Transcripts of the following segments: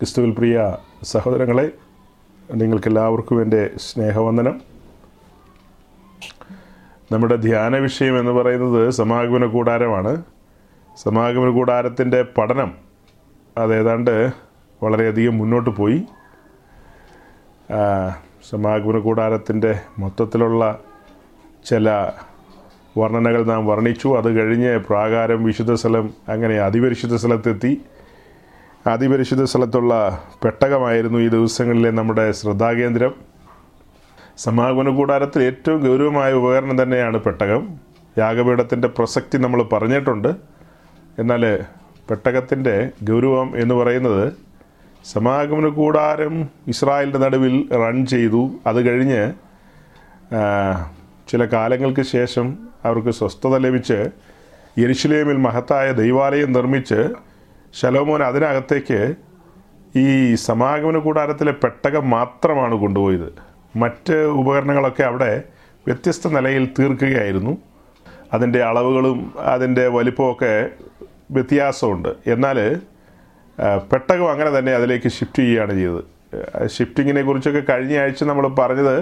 ക്രിസ്തുവിൽ പ്രിയ സഹോദരങ്ങളെ, നിങ്ങൾക്കെല്ലാവർക്കും എൻ്റെ സ്നേഹവന്ദനം. നമ്മുടെ ധ്യാന വിഷയം എന്ന് പറയുന്നത് സമാഗമന കൂടാരമാണ്. സമാഗമന കൂടാരത്തിൻ്റെ പഠനം അതേതാണ്ട് വളരെയധികം മുന്നോട്ട് പോയി. സമാഗമന കൂടാരത്തിൻ്റെ മൊത്തത്തിലുള്ള ചില വർണ്ണനകൾ നാം വർണ്ണിച്ചു. അത് കഴിഞ്ഞ് പ്രാകാരം, വിശുദ്ധ സ്ഥലം, അങ്ങനെ അതിപരിശുദ്ധ സ്ഥലത്തെത്തി. അതിപരിശുദ്ധ സ്ഥലത്തുള്ള പെട്ടകമായിരുന്നു ഈ ദിവസങ്ങളിലെ നമ്മുടെ ശ്രദ്ധാകേന്ദ്രം. സമാഗമന കൂടാരത്തിൽ ഏറ്റവും ഗൗരവമായ ഉപകരണം തന്നെയാണ് പെട്ടകം. യാഗപീഠത്തിൻ്റെ പ്രസക്തി നമ്മൾ പറഞ്ഞിട്ടുണ്ട്. എന്നാൽ പെട്ടകത്തിൻ്റെ ഗൗരവം എന്ന് പറയുന്നത്, സമാഗമന കൂടാരം ഇസ്രായേലിൻ്റെ നടുവിൽ റൺ ചെയ്തു. അത് കഴിഞ്ഞ് ചില കാലങ്ങൾക്ക് ശേഷം അവർക്ക് സ്വസ്ഥത ലഭിച്ച് യെരൂശലേമിൽ മഹത്തായ ദൈവാലയം നിർമ്മിച്ച് ശലോമോൻ അതിനകത്തേക്ക് ഈ സമാഗമന കൂടാരത്തിലെ പെട്ടകം മാത്രമാണ് കൊണ്ടുപോയത്. മറ്റ് ഉപകരണങ്ങളൊക്കെ അവിടെ വ്യത്യസ്ത നിലയിൽ തീർക്കുകയായിരുന്നു. അതിൻ്റെ അളവുകളും അതിൻ്റെ വലിപ്പമൊക്കെ വ്യത്യാസമുണ്ട്. എന്നാൽ പെട്ടകം അങ്ങനെ തന്നെ അതിലേക്ക് ഷിഫ്റ്റ് ചെയ്യുകയാണ് ചെയ്തത്. ഷിഫ്റ്റിങ്ങിനെ കുറിച്ചൊക്കെ കഴിഞ്ഞ ആഴ്ച നമ്മൾ പറഞ്ഞത്,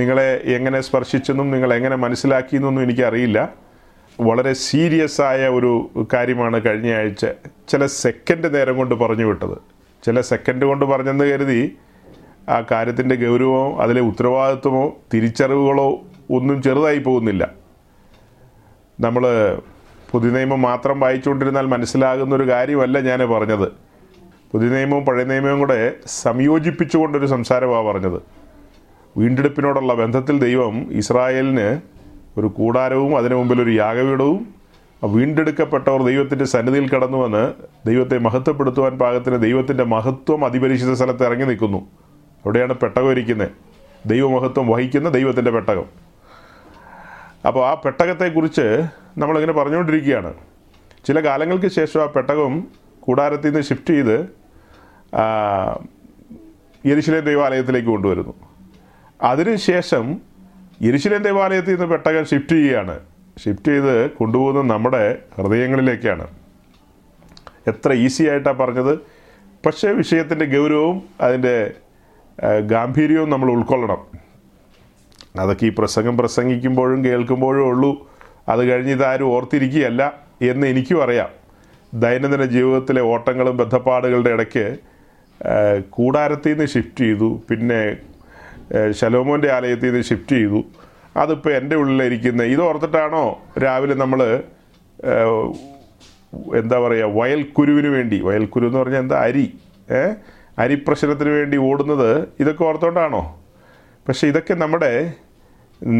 നിങ്ങളെ എങ്ങനെ സ്പർശിച്ചെന്നും നിങ്ങളെങ്ങനെ മനസ്സിലാക്കിയെന്നൊന്നും എനിക്കറിയില്ല. വളരെ സീരിയസ് ആയ ഒരു കാര്യമാണ് കഴിഞ്ഞ ആഴ്ച ചില സെക്കൻഡ് നേരം കൊണ്ട് പറഞ്ഞു വിട്ടത്. ചില സെക്കൻഡ് കൊണ്ട് പറഞ്ഞെന്ന് കരുതി ആ കാര്യത്തിൻ്റെ ഗൗരവമോ അതിലെ ഉത്തരവാദിത്വമോ തിരിച്ചറിവുകളോ ഒന്നും ചെറുതായി പോകുന്നില്ല. നമ്മൾ പുതിയ നിയമം മാത്രം വായിച്ചുകൊണ്ടിരുന്നാൽ മനസ്സിലാകുന്നൊരു കാര്യമല്ല ഞാൻ പറഞ്ഞത്. പുതിയ നിയമവും പഴയ നിയമവും കൂടെ സംയോജിപ്പിച്ചുകൊണ്ടൊരു സംസാരമാണ് പറഞ്ഞത്. വീണ്ടെടുപ്പിനോടുള്ള ബന്ധത്തിൽ ദൈവം ഇസ്രായേലിന് ഒരു കൂടാരവും അതിനു മുമ്പിലൊരു യാഗപീഠവും, വീണ്ടെടുക്കപ്പെട്ടവർ ദൈവത്തിൻ്റെ സന്നിധിയിൽ കടന്നുവന്ന് ദൈവത്തെ മഹത്വപ്പെടുത്തുവാൻ പാകത്തിന് ദൈവത്തിൻ്റെ മഹത്വം അതിപരിശുദ്ധ സ്ഥലത്ത് ഇറങ്ങി നിൽക്കുന്നു. അവിടെയാണ് പെട്ടകം ഇരിക്കുന്നത്, ദൈവമഹത്വം വഹിക്കുന്ന ദൈവത്തിൻ്റെ പെട്ടകം. അപ്പോൾ ആ പെട്ടകത്തെക്കുറിച്ച് നമ്മളിങ്ങനെ പറഞ്ഞുകൊണ്ടിരിക്കുകയാണ്. ചില കാലങ്ങൾക്ക് ശേഷം ആ പെട്ടകം കൂടാരത്തിൽ നിന്ന് ഷിഫ്റ്റ് ചെയ്ത് യെരൂശലേം ദൈവാലയത്തിലേക്ക് കൊണ്ടുവരുന്നു. അതിനുശേഷം യെരൂശലേം ദേവാലയത്തിൽ നിന്ന് പെട്ടകം ഷിഫ്റ്റ് ചെയ്യുകയാണ്. ഷിഫ്റ്റ് ചെയ്ത് കൊണ്ടുപോകുന്നത് നമ്മുടെ ഹൃദയങ്ങളിലേക്കാണ്. എത്ര ഈസി ആയിട്ടാണ് പറഞ്ഞത്. പക്ഷേ വിഷയത്തിൻ്റെ ഗൗരവവും അതിൻ്റെ ഗാംഭീര്യവും നമ്മൾ ഉൾക്കൊള്ളണം. അതൊക്കെ ഈ പ്രസംഗം പ്രസംഗിക്കുമ്പോഴും കേൾക്കുമ്പോഴും ഉള്ളൂ. അത് കഴിഞ്ഞ് ഇതാരും ഓർത്തിരിക്കുകയല്ല എന്ന് എനിക്കും അറിയാം. ദൈനംദിന ജീവിതത്തിലെ ഓട്ടങ്ങളും ബന്ധപ്പാടുകളുടെ ഇടയ്ക്ക് കൂടാരത്തിൽ നിന്ന് ഷിഫ്റ്റ് ചെയ്തു, പിന്നെ ശലോമോൻ്റെ ആലയത്തിൽ നിന്ന് ഷിഫ്റ്റ് ചെയ്തു. അതിപ്പോൾ എൻ്റെ ഉള്ളിലിരിക്കുന്നത് ഇതോർത്തിട്ടാണോ രാവിലെ നമ്മൾ എന്താ പറയുക, വയൽക്കുരുവിന് വേണ്ടി, വയൽക്കുരു എന്ന് പറഞ്ഞാൽ എന്താ, അരി, അരിപ്രശ്നത്തിന് വേണ്ടി ഓടുന്നത്, ഇതൊക്കെ ഓർത്തുകൊണ്ടാണോ? പക്ഷെ ഇതൊക്കെ നമ്മുടെ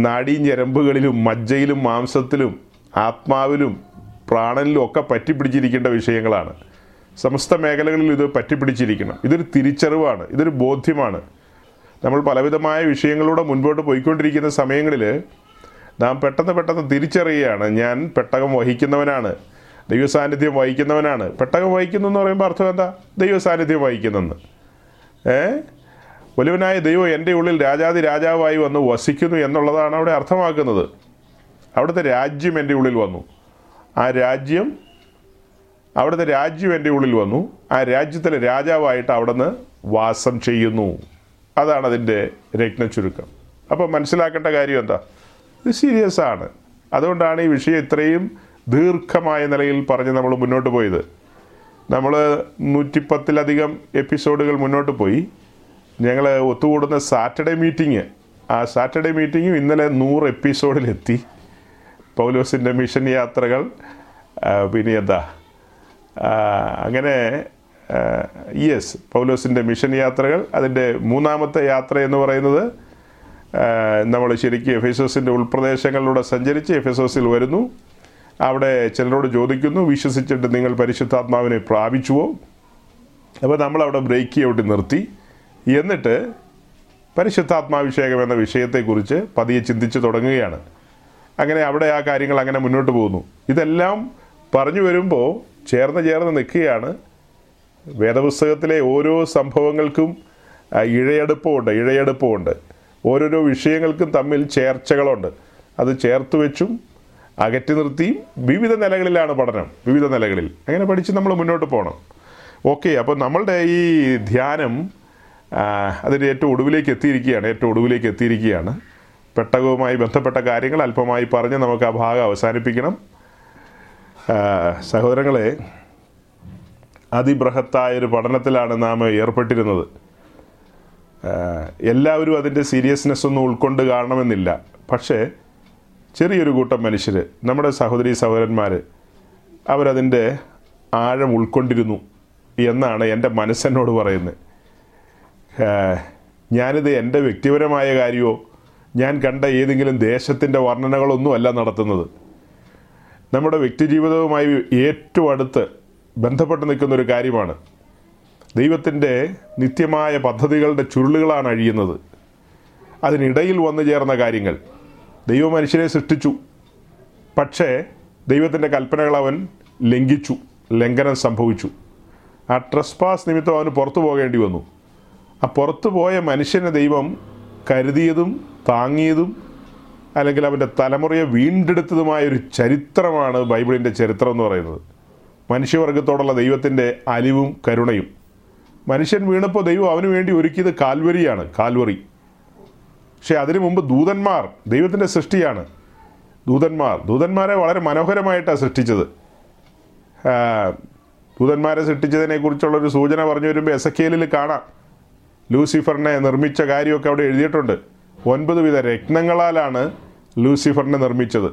നാഡീഞ്ഞരമ്പുകളിലും മജ്ജയിലും മാംസത്തിലും ആത്മാവിലും പ്രാണനിലും ഒക്കെ പറ്റിപ്പിടിച്ചിരിക്കേണ്ട വിഷയങ്ങളാണ്. സമസ്ത മേഖലകളിലും ഇത് പറ്റിപ്പിടിച്ചിരിക്കണം. ഇതൊരു തിരിച്ചറിവാണ്, ഇതൊരു ബോധ്യമാണ്. നമ്മൾ പലവിധമായ വിഷയങ്ങളിലൂടെ മുൻപോട്ട് പോയിക്കൊണ്ടിരിക്കുന്ന സമയങ്ങളിൽ നാം പെട്ടെന്ന് പെട്ടെന്ന് തിരിച്ചറിയുകയാണ്, ഞാൻ പെട്ടകം വഹിക്കുന്നവനാണ്, ദൈവസാന്നിധ്യം വഹിക്കുന്നവനാണ്. പെട്ടകം വഹിക്കുന്നു എന്ന് പറയുമ്പോൾ അർത്ഥം എന്താ? ദൈവസാന്നിധ്യം വഹിക്കുന്നെന്ന്. വലുവനായ ദൈവം എൻ്റെ ഉള്ളിൽ രാജാതി രാജാവായി വന്ന് വസിക്കുന്നു എന്നുള്ളതാണ് അവിടെ അർത്ഥമാക്കുന്നത്. അവിടുത്തെ രാജ്യം എൻ്റെ ഉള്ളിൽ വന്നു. ആ രാജ്യത്തിലെ രാജാവായിട്ട് അവിടുന്ന് വാസം ചെയ്യുന്നു. അതാണ് അതിൻ്റെ രത്ന ചുരുക്കം. അപ്പോൾ മനസ്സിലാക്കേണ്ട കാര്യം എന്താ? ഇത് സീരിയസ് ആണ്. അതുകൊണ്ടാണ് ഈ വിഷയം ഇത്രയും ദീർഘമായ നിലയിൽ പറഞ്ഞ് നമ്മൾ മുന്നോട്ട് പോയത്. നമ്മൾ 110ലധികം എപ്പിസോഡുകൾ മുന്നോട്ട് പോയി. ഞങ്ങൾ ഒത്തുകൂടുന്ന സാറ്റർഡേ മീറ്റിംഗ്, ആ സാറ്റർഡേ മീറ്റിംഗും ഇന്നലെ 100 എപ്പിസോഡിലെത്തി. പൗലോസിൻ്റെ മിഷൻ യാത്രകൾ, പിന്നെ എന്താ അങ്ങനെ, പൗലോസിൻ്റെ മിഷൻ യാത്രകൾ, അതിൻ്റെ 3-ാമത്തെ യാത്ര എന്ന് പറയുന്നത് നമ്മൾ ശരിക്കും എഫേസോസിൻ്റെ ഉൾപ്രദേശങ്ങളിലൂടെ സഞ്ചരിച്ച് എഫേസോസിൽ വരുന്നു. അവിടെ ചിലരോട് ചോദിക്കുന്നു, വിശ്വസിച്ചിട്ട് നിങ്ങൾ പരിശുദ്ധാത്മാവിനെ പ്രാപിച്ചുവോ? അപ്പോൾ നമ്മളവിടെ ബ്രേക്ക് ഔട്ട് നിർത്തി. എന്നിട്ട് പരിശുദ്ധാത്മാഭിഷേകം എന്ന വിഷയത്തെക്കുറിച്ച് പതിയെ ചിന്തിച്ച് തുടങ്ങുകയാണ്. അങ്ങനെ അവിടെ ആ കാര്യങ്ങൾ അങ്ങനെ മുന്നോട്ട് പോകുന്നു. ഇതെല്ലാം പറഞ്ഞു വരുമ്പോൾ ചേർന്ന് നിൽക്കുകയാണ്. വേദപുസ്തകത്തിലെ ഓരോ സംഭവങ്ങൾക്കും ഇഴയടുപ്പമുണ്ട്. ഓരോരോ വിഷയങ്ങൾക്കും തമ്മിൽ ചേർച്ചകളുണ്ട്. അത് ചേർത്ത് വെച്ചും അകറ്റി നിർത്തിയും വിവിധ നിലകളിലാണ് പഠനം. വിവിധ നിലകളിൽ അങ്ങനെ പഠിച്ച് നമ്മൾ മുന്നോട്ട് പോകണം. ഓക്കെ. അപ്പോൾ നമ്മളുടെ ഈ ധ്യാനം അതിൻ്റെ ഏറ്റവും ഒടുവിലേക്ക് എത്തിയിരിക്കുകയാണ്. പെട്ടകവുമായി ബന്ധപ്പെട്ട കാര്യങ്ങൾ അല്പമായി പറഞ്ഞ് നമുക്ക് ആ ഭാഗം അവസാനിപ്പിക്കണം. സഹോദരങ്ങളെ, അതിബൃഹത്തായൊരു പഠനത്തിലാണ് നാം ഏർപ്പെട്ടിരുന്നത്. എല്ലാവരും അതിൻ്റെ സീരിയസ്നെസ് ഒന്നും ഉൾക്കൊണ്ട് കാണണമെന്നില്ല. പക്ഷേ ചെറിയൊരു കൂട്ടം മനുഷ്യർ, നമ്മുടെ സഹോദരീ സഹോദരന്മാർ, അവരതിൻ്റെ ആഴം ഉൾക്കൊണ്ടിരുന്നു എന്നാണ് എൻ്റെ മനസ്സെന്നോട് പറയുന്നത്. ഞാനിത് എൻ്റെ വ്യക്തിപരമായ കാര്യമോ ഞാൻ കണ്ട ഏതെങ്കിലും ദേശത്തിൻ്റെ വർണ്ണനകളൊന്നുമല്ല നടത്തുന്നത്. നമ്മുടെ വ്യക്തിജീവിതവുമായി ഏറ്റവും അടുത്ത് ബന്ധപ്പെട്ട് നിൽക്കുന്നൊരു കാര്യമാണ്. ദൈവത്തിൻ്റെ നിത്യമായ പദ്ധതികളുടെ ചുരുളുകളാണ് അഴിയുന്നത്. അതിനിടയിൽ വന്നു ചേർന്ന കാര്യങ്ങൾ. ദൈവം മനുഷ്യനെ സൃഷ്ടിച്ചു, പക്ഷേ ദൈവത്തിൻ്റെ കൽപ്പനകൾ അവൻ ലംഘിച്ചു, ലംഘനം സംഭവിച്ചു. ആ ട്രസ്പാസ് നിമിത്തം അവന് പുറത്തു പോകേണ്ടി വന്നു. ആ പുറത്തു പോയ മനുഷ്യനെ ദൈവം കരുതിയതും താങ്ങിയതും അല്ലെങ്കിൽ അവൻ്റെ തലമുറയെ വീണ്ടെടുത്തതുമായൊരു ചരിത്രമാണ് ബൈബിളിൻ്റെ ചരിത്രം എന്ന് പറയുന്നത്. മനുഷ്യവർഗത്തോടുള്ള ദൈവത്തിൻ്റെ അലിവും കരുണയും. മനുഷ്യൻ വീണപ്പോൾ ദൈവം അവന് വേണ്ടി ഒരുക്കിയത് കാൽവരിയാണ്, കാൽവറി. പക്ഷേ അതിനു മുമ്പ് ദൂതന്മാർ, ദൈവത്തിൻ്റെ സൃഷ്ടിയാണ് ദൂതന്മാരെ വളരെ മനോഹരമായിട്ടാണ് സൃഷ്ടിച്ചത്. ദൂതന്മാരെ സൃഷ്ടിച്ചതിനെക്കുറിച്ചുള്ളൊരു സൂചന പറഞ്ഞു വരുമ്പോൾ എസക്കേലിൽ കാണാം. ലൂസിഫറിനെ നിർമ്മിച്ച കാര്യമൊക്കെ അവിടെ എഴുതിയിട്ടുണ്ട്. 9 വിധ രത്നങ്ങളാലാണ് ലൂസിഫറിനെ നിർമ്മിച്ചത്.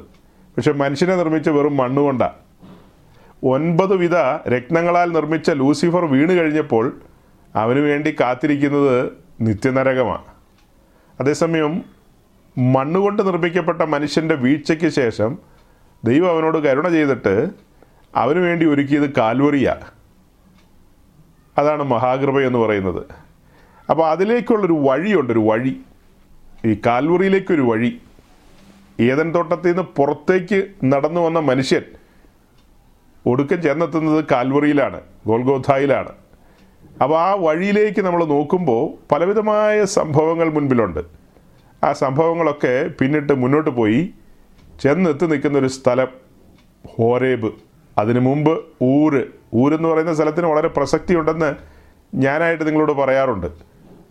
പക്ഷെ മനുഷ്യനെ നിർമ്മിച്ച വെറും മണ്ണുകൊണ്ടാണ്. 9 വിധ രത്നങ്ങളാൽ നിർമ്മിച്ച ലൂസിഫർ വീണ് കഴിഞ്ഞപ്പോൾ അവന് വേണ്ടി കാത്തിരിക്കുന്നത് നിത്യനരകമാണ്. അതേസമയം മണ്ണുകൊണ്ട് നിർമ്മിക്കപ്പെട്ട മനുഷ്യൻ്റെ വീഴ്ചയ്ക്ക് ശേഷം ദൈവം അവനോട് കരുണ ചെയ്തിട്ട് അവന് വേണ്ടി ഒരുക്കിയത് കാൽവറിയാണ്. അതാണ് മഹാകൃപയെന്ന് പറയുന്നത്. അപ്പോൾ അതിലേക്കുള്ളൊരു വഴിയുണ്ടൊരു വഴി, ഈ കാൽവറിയിലേക്കൊരു വഴി. ഏദൻ തോട്ടത്തിൽ നിന്ന് പുറത്തേക്ക് നടന്നു വന്ന മനുഷ്യൻ ഒടുക്കം ചെന്നെത്തുന്നത് കാൽവറിയിലാണ്, ഗോൾഗോഥായിലാണ്. അപ്പോൾ ആ വഴിയിലേക്ക് നമ്മൾ നോക്കുമ്പോൾ പലവിധമായ സംഭവങ്ങൾ മുൻപിലുണ്ട്. ആ സംഭവങ്ങളൊക്കെ പിന്നിട്ട് മുന്നോട്ട് പോയി ചെന്നെത്തി നിൽക്കുന്നൊരു സ്ഥലം ഹോരേബ്. അതിനു മുമ്പ് ഊരെന്ന് പറയുന്ന സ്ഥലത്തിന് വളരെ പ്രസക്തിയുണ്ടെന്ന് ഞാനായിട്ട് നിങ്ങളോട് പറയാറുണ്ട്.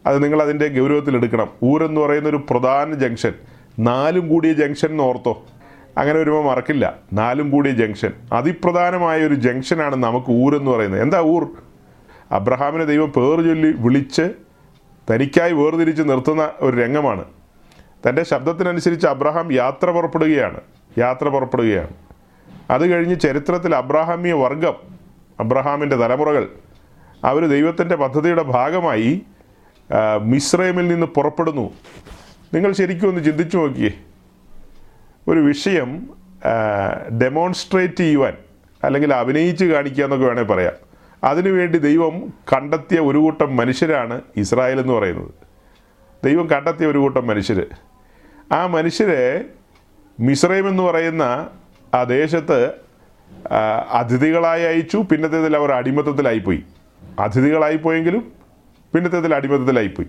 അത് നിങ്ങളതിൻ്റെ ഗൗരവത്തിലെടുക്കണം. ഊരെന്ന് പറയുന്നൊരു പ്രധാന ജംഗ്ഷൻ, 4 കൂടിയ ജംഗ്ഷൻ എന്ന് ഓർത്തോ. അങ്ങനെ വരുമ്പോൾ മറക്കില്ല. 4 കൂടിയ ജംഗ്ഷൻ, അതിപ്രധാനമായ ഒരു ജംഗ്ഷനാണ് നമുക്ക് ഊരെന്ന് പറയുന്നത്. എന്താ ഊർ? അബ്രഹാമിനെ ദൈവം പേർ ചൊല്ലി വിളിച്ച് തനിക്കായി വേർതിരിച്ച് നിർത്തുന്ന ഒരു രംഗമാണ്. തൻ്റെ ശബ്ദത്തിനനുസരിച്ച് അബ്രഹാം യാത്ര പുറപ്പെടുകയാണ്. അത് കഴിഞ്ഞ് ചരിത്രത്തിൽ അബ്രഹാമിയ വർഗം, അബ്രഹാമിൻ്റെ തലമുറകൾ, അവർ ദൈവത്തിൻ്റെ പദ്ധതിയുടെ ഭാഗമായി മിസ്രൈമിൽ നിന്ന് പുറപ്പെടുന്നു. നിങ്ങൾ ശരിക്കും ഒന്ന് ചിന്തിച്ചു നോക്കിയേ. ഒരു വിഷയം ഡെമോൺസ്ട്രേറ്റ് ചെയ്യുവാൻ അല്ലെങ്കിൽ അഭിനയിച്ച് കാണിക്കുക എന്നൊക്കെ വേണമെങ്കിൽ പറയാം. അതിനുവേണ്ടി ദൈവം കണ്ടെത്തിയ ഒരു കൂട്ടം മനുഷ്യരാണ് ഇസ്രായേൽ എന്ന് പറയുന്നത്. ദൈവം കണ്ടെത്തിയ ഒരു കൂട്ടം മനുഷ്യർ. ആ മനുഷ്യരെ മിസ്രൈം എന്ന് പറയുന്ന ആ ദേശത്ത് അതിഥികളായി അയച്ചു. പിന്നത്തേതിൽ അവർ അടിമത്തത്തിലായിപ്പോയി. അതിഥികളായിപ്പോയെങ്കിലും പിന്നത്തേതിൽ അടിമത്തത്തിലായിപ്പോയി.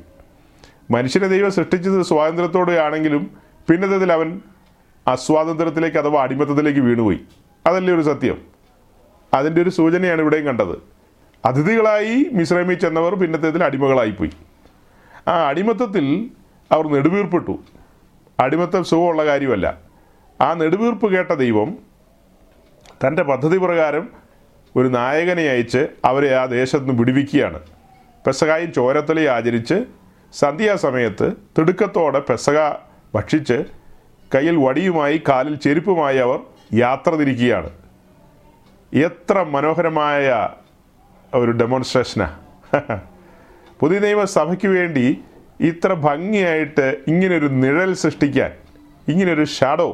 മനുഷ്യനെ ദൈവം സൃഷ്ടിച്ചത് സ്വാതന്ത്ര്യത്തോടെയാണെങ്കിലും പിന്നത്തേതിൽ അവൻ അസ്വാതന്ത്ര്യത്തിലേക്ക് അഥവാ അടിമത്തത്തിലേക്ക് വീണുപോയി. അതല്ലേ ഒരു സത്യം? അതിൻ്റെ ഒരു സൂചനയാണ് ഇവിടെയും കണ്ടത്. അതിഥികളായി മിസ്രൈമിൽ ചെന്നവർ പിന്നത്തേതിൽ അടിമകളായിപ്പോയി. ആ അടിമത്തത്തിൽ അവർ നെടുവീർപ്പിട്ടു. അടിമത്തം സുഖമുള്ള കാര്യമല്ല. ആ നെടുവീർപ്പ് കേട്ട ദൈവം തൻ്റെ പദ്ധതി പ്രകാരം ഒരു നായകനെ അയച്ച് അവരെ ആ ദേശത്തു നിന്ന് വിടുവിക്കുകയാണ്. പെസകയും ചോരത്തലയും ആചരിച്ച് സന്ധ്യാസമയത്ത് തിടുക്കത്തോടെ പെസക ഭക്ഷിച്ച് കയ്യിൽ വടിയുമായി കാലിൽ ചെരുപ്പുമായി അവർ യാത്ര തിരിക്കുകയാണ്. എത്ര മനോഹരമായ ഒരു ഡെമോൺസ്ട്രേഷനാണ്! പുതിയ നിയമസഭയ്ക്ക് വേണ്ടി ഇത്ര ഭംഗിയായിട്ട് ഇങ്ങനൊരു നിഴൽ സൃഷ്ടിക്കാൻ, ഇങ്ങനൊരു ഷാഡോ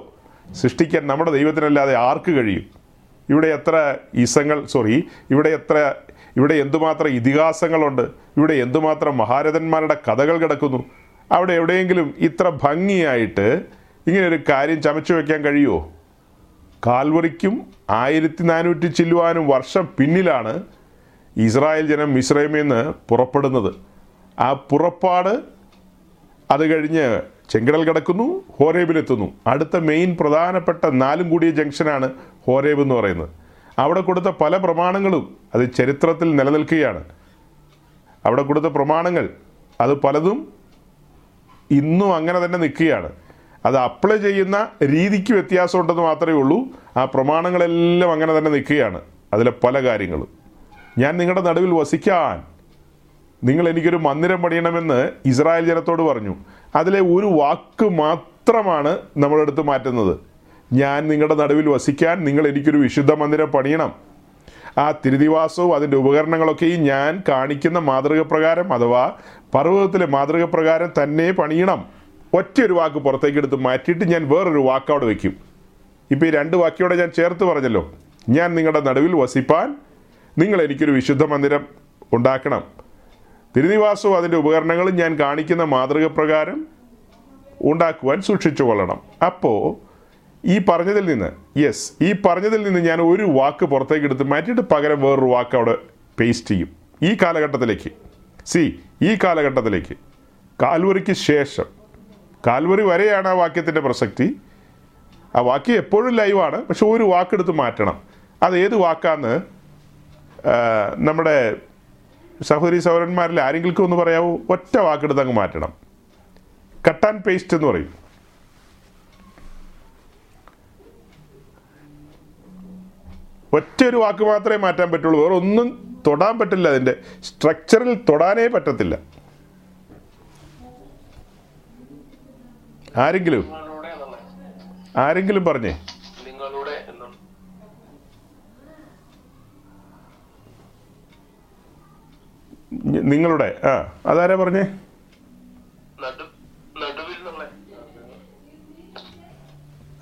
സൃഷ്ടിക്കാൻ നമ്മുടെ ദൈവത്തിനല്ലാതെ ആർക്ക് കഴിയും? ഇവിടെ എന്തുമാത്രം ഇതിഹാസങ്ങളുണ്ട്, ഇവിടെ എന്തുമാത്രം മഹാരഥന്മാരുടെ കഥകൾ കിടക്കുന്നു. അവിടെ എവിടെയെങ്കിലും ഇത്ര ഭംഗിയായിട്ട് ഇങ്ങനൊരു കാര്യം ചമച്ചു വയ്ക്കാൻ കഴിയുമോ? കാൽവറിക്കും 1400 ചില്ലുവാനും വർഷം പിന്നിലാണ് ഇസ്രായേൽ ജനം മിസ്രൈമിൽ നിന്ന് പുറപ്പെടുന്നത്. ആ പുറപ്പാട് അത് കഴിഞ്ഞ് ചെങ്കടൽ കിടക്കുന്നു, ഹോരേബിലെത്തുന്നു. അടുത്ത മെയിൻ പ്രധാനപ്പെട്ട 4 കൂടിയ ജംഗ്ഷനാണ് ഹോരേബ് എന്ന് പറയുന്നത്. അവിടെ കൊടുത്ത പല പ്രമാണങ്ങളും അത് ചരിത്രത്തിൽ നിലനിൽക്കുകയാണ്. അവിടെ കൊടുത്ത പ്രമാണങ്ങൾ അത് പലതും ഇന്നും അങ്ങനെ തന്നെ നിൽക്കുകയാണ്. അത് അപ്ലൈ ചെയ്യുന്ന രീതിക്ക് വ്യത്യാസമുണ്ടെന്ന് മാത്രമേ ഉള്ളൂ. ആ പ്രമാണങ്ങളെല്ലാം അങ്ങനെ തന്നെ നിൽക്കുകയാണ്. അതിലെ പല കാര്യങ്ങളും. ഞാൻ നിങ്ങളുടെ നടുവിൽ വസിക്കാൻ നിങ്ങൾ എനിക്കൊരു മന്ദിരം പണിയണമെന്ന് ഇസ്രായേൽ ജനത്തോട് പറഞ്ഞു. അതിലെ ഒരു വാക്ക് മാത്രമാണ് നമ്മളെടുത്ത് മാറ്റുന്നത്. ഞാൻ നിങ്ങളുടെ നടുവിൽ വസിക്കാൻ നിങ്ങൾ എനിക്കൊരു വിശുദ്ധ മന്ദിരം പണിയണം. ആ തിരുനിവാസവും അതിൻ്റെ ഉപകരണങ്ങളൊക്കെയും ഞാൻ കാണിക്കുന്ന മാതൃക പ്രകാരം, അഥവാ പർവ്വതത്തിലെ മാതൃക പ്രകാരം തന്നെ പണിയണം. ഒറ്റയൊരു വാക്ക് പുറത്തേക്കെടുത്ത് മാറ്റിയിട്ട് ഞാൻ വേറൊരു വാക്ക് അവിടെ വയ്ക്കും. ഇപ്പോൾ ഈ രണ്ട് വാക്കിയോടെ ഞാൻ ചേർത്ത് പറഞ്ഞല്ലോ, ഞാൻ നിങ്ങളുടെ നടുവിൽ വസിപ്പാൻ നിങ്ങൾ എനിക്കൊരു വിശുദ്ധ മന്ദിരം ഉണ്ടാക്കണം. തിരുനിവാസവും അതിൻ്റെ ഉപകരണങ്ങളും ഞാൻ കാണിക്കുന്ന മാതൃക പ്രകാരം ഉണ്ടാക്കുവാൻ സൂക്ഷിച്ചു കൊള്ളണം. അപ്പോൾ ഈ പറഞ്ഞതിൽ നിന്ന് ഞാൻ ഒരു വാക്ക് പുറത്തേക്ക് എടുത്ത് മാറ്റിയിട്ട് പകരം വേറൊരു വാക്ക് അവിടെ പേസ്റ്റ് ചെയ്യും. ഈ കാലഘട്ടത്തിലേക്ക് കാൽവരിക്ക് ശേഷം, കാൽവരി വരെയാണ് ആ വാക്യത്തിൻ്റെ പ്രസക്തി. ആ വാക്യം എപ്പോഴും ലൈവാണ്, പക്ഷെ ഒരു വാക്കെടുത്ത് മാറ്റണം. അത് ഏത് വാക്കാന്ന് നമ്മുടെ സഹോദരി സഹോദരന്മാരിൽ ആരെങ്കിലും ഒന്ന് പറയാമോ? ഒറ്റ വാക്കെടുത്ത് അങ്ങ് മാറ്റണം. കട്ട് ആൻഡ് പേസ്റ്റ് എന്ന് പറയും. ഒറ്റയൊരു വാക്ക് മാത്രമേ മാറ്റാൻ പറ്റുള്ളൂ, വേറെ ഒന്നും തൊടാൻ പറ്റില്ല. അതിൻ്റെ സ്ട്രക്ചറിൽ തൊടാനേ പറ്റത്തില്ല. ആരെങ്കിലും പറഞ്ഞേ. നിങ്ങളുടെ ആ അതാരാ പറഞ്ഞേ?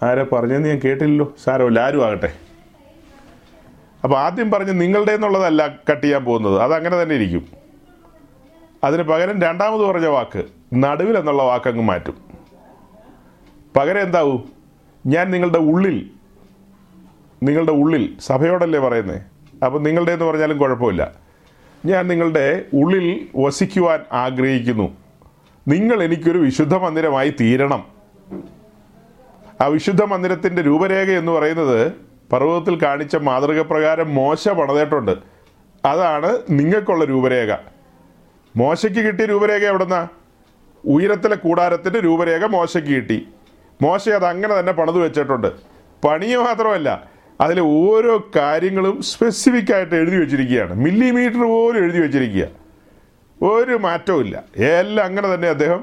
ആരാ പറഞ്ഞെന്ന് ഞാൻ കേട്ടില്ലല്ലോ. സാരമില്ല, ആരും ആകട്ടെ. അപ്പോൾ ആദ്യം പറഞ്ഞ് നിങ്ങളുടെ എന്നുള്ളതല്ല കട്ട് ചെയ്യാൻ പോകുന്നത്, അതങ്ങനെ തന്നെ ഇരിക്കും. അതിന് പകരം രണ്ടാമത് പറഞ്ഞ വാക്ക് നടുവിൽ എന്നുള്ള വാക്കങ്ങ് മാറ്റും. പകരം എന്താവും? ഞാൻ നിങ്ങളുടെ ഉള്ളിൽ സഭയോടല്ലേ പറയുന്നത്, അപ്പം നിങ്ങളുടെ എന്ന് പറഞ്ഞാലും കുഴപ്പമില്ല. ഞാൻ നിങ്ങളുടെ ഉള്ളിൽ വസിക്കുവാൻ ആഗ്രഹിക്കുന്നു. നിങ്ങൾ എനിക്കൊരു വിശുദ്ധ മന്ദിരമായി തീരണം. ആ വിശുദ്ധ മന്ദിരത്തിൻ്റെ രൂപരേഖ എന്ന് പറയുന്നത് പർവ്വതത്തിൽ കാണിച്ച മാതൃക പ്രകാരം മോശ പണിതിട്ടുണ്ട്. അതാണ് നിങ്ങൾക്കുള്ള രൂപരേഖ. മോശയ്ക്ക് കിട്ടിയ രൂപരേഖ എവിടെന്നാ? ഉയരത്തിലെ കൂടാരത്തിൻ്റെ രൂപരേഖ മോശയ്ക്ക് കിട്ടി. മോശ അത് അങ്ങനെ തന്നെ പണിത് വെച്ചിട്ടുണ്ട്. പണിയെ മാത്രമല്ല, അതിലെ ഓരോ കാര്യങ്ങളും സ്പെസിഫിക്കായിട്ട് എഴുതി വെച്ചിരിക്കുകയാണ്. മില്ലിമീറ്റർ പോലും എഴുതി വെച്ചിരിക്കുക, ഒരു മാറ്റവും ഇല്ല. എല്ലാം അങ്ങനെ തന്നെ അദ്ദേഹം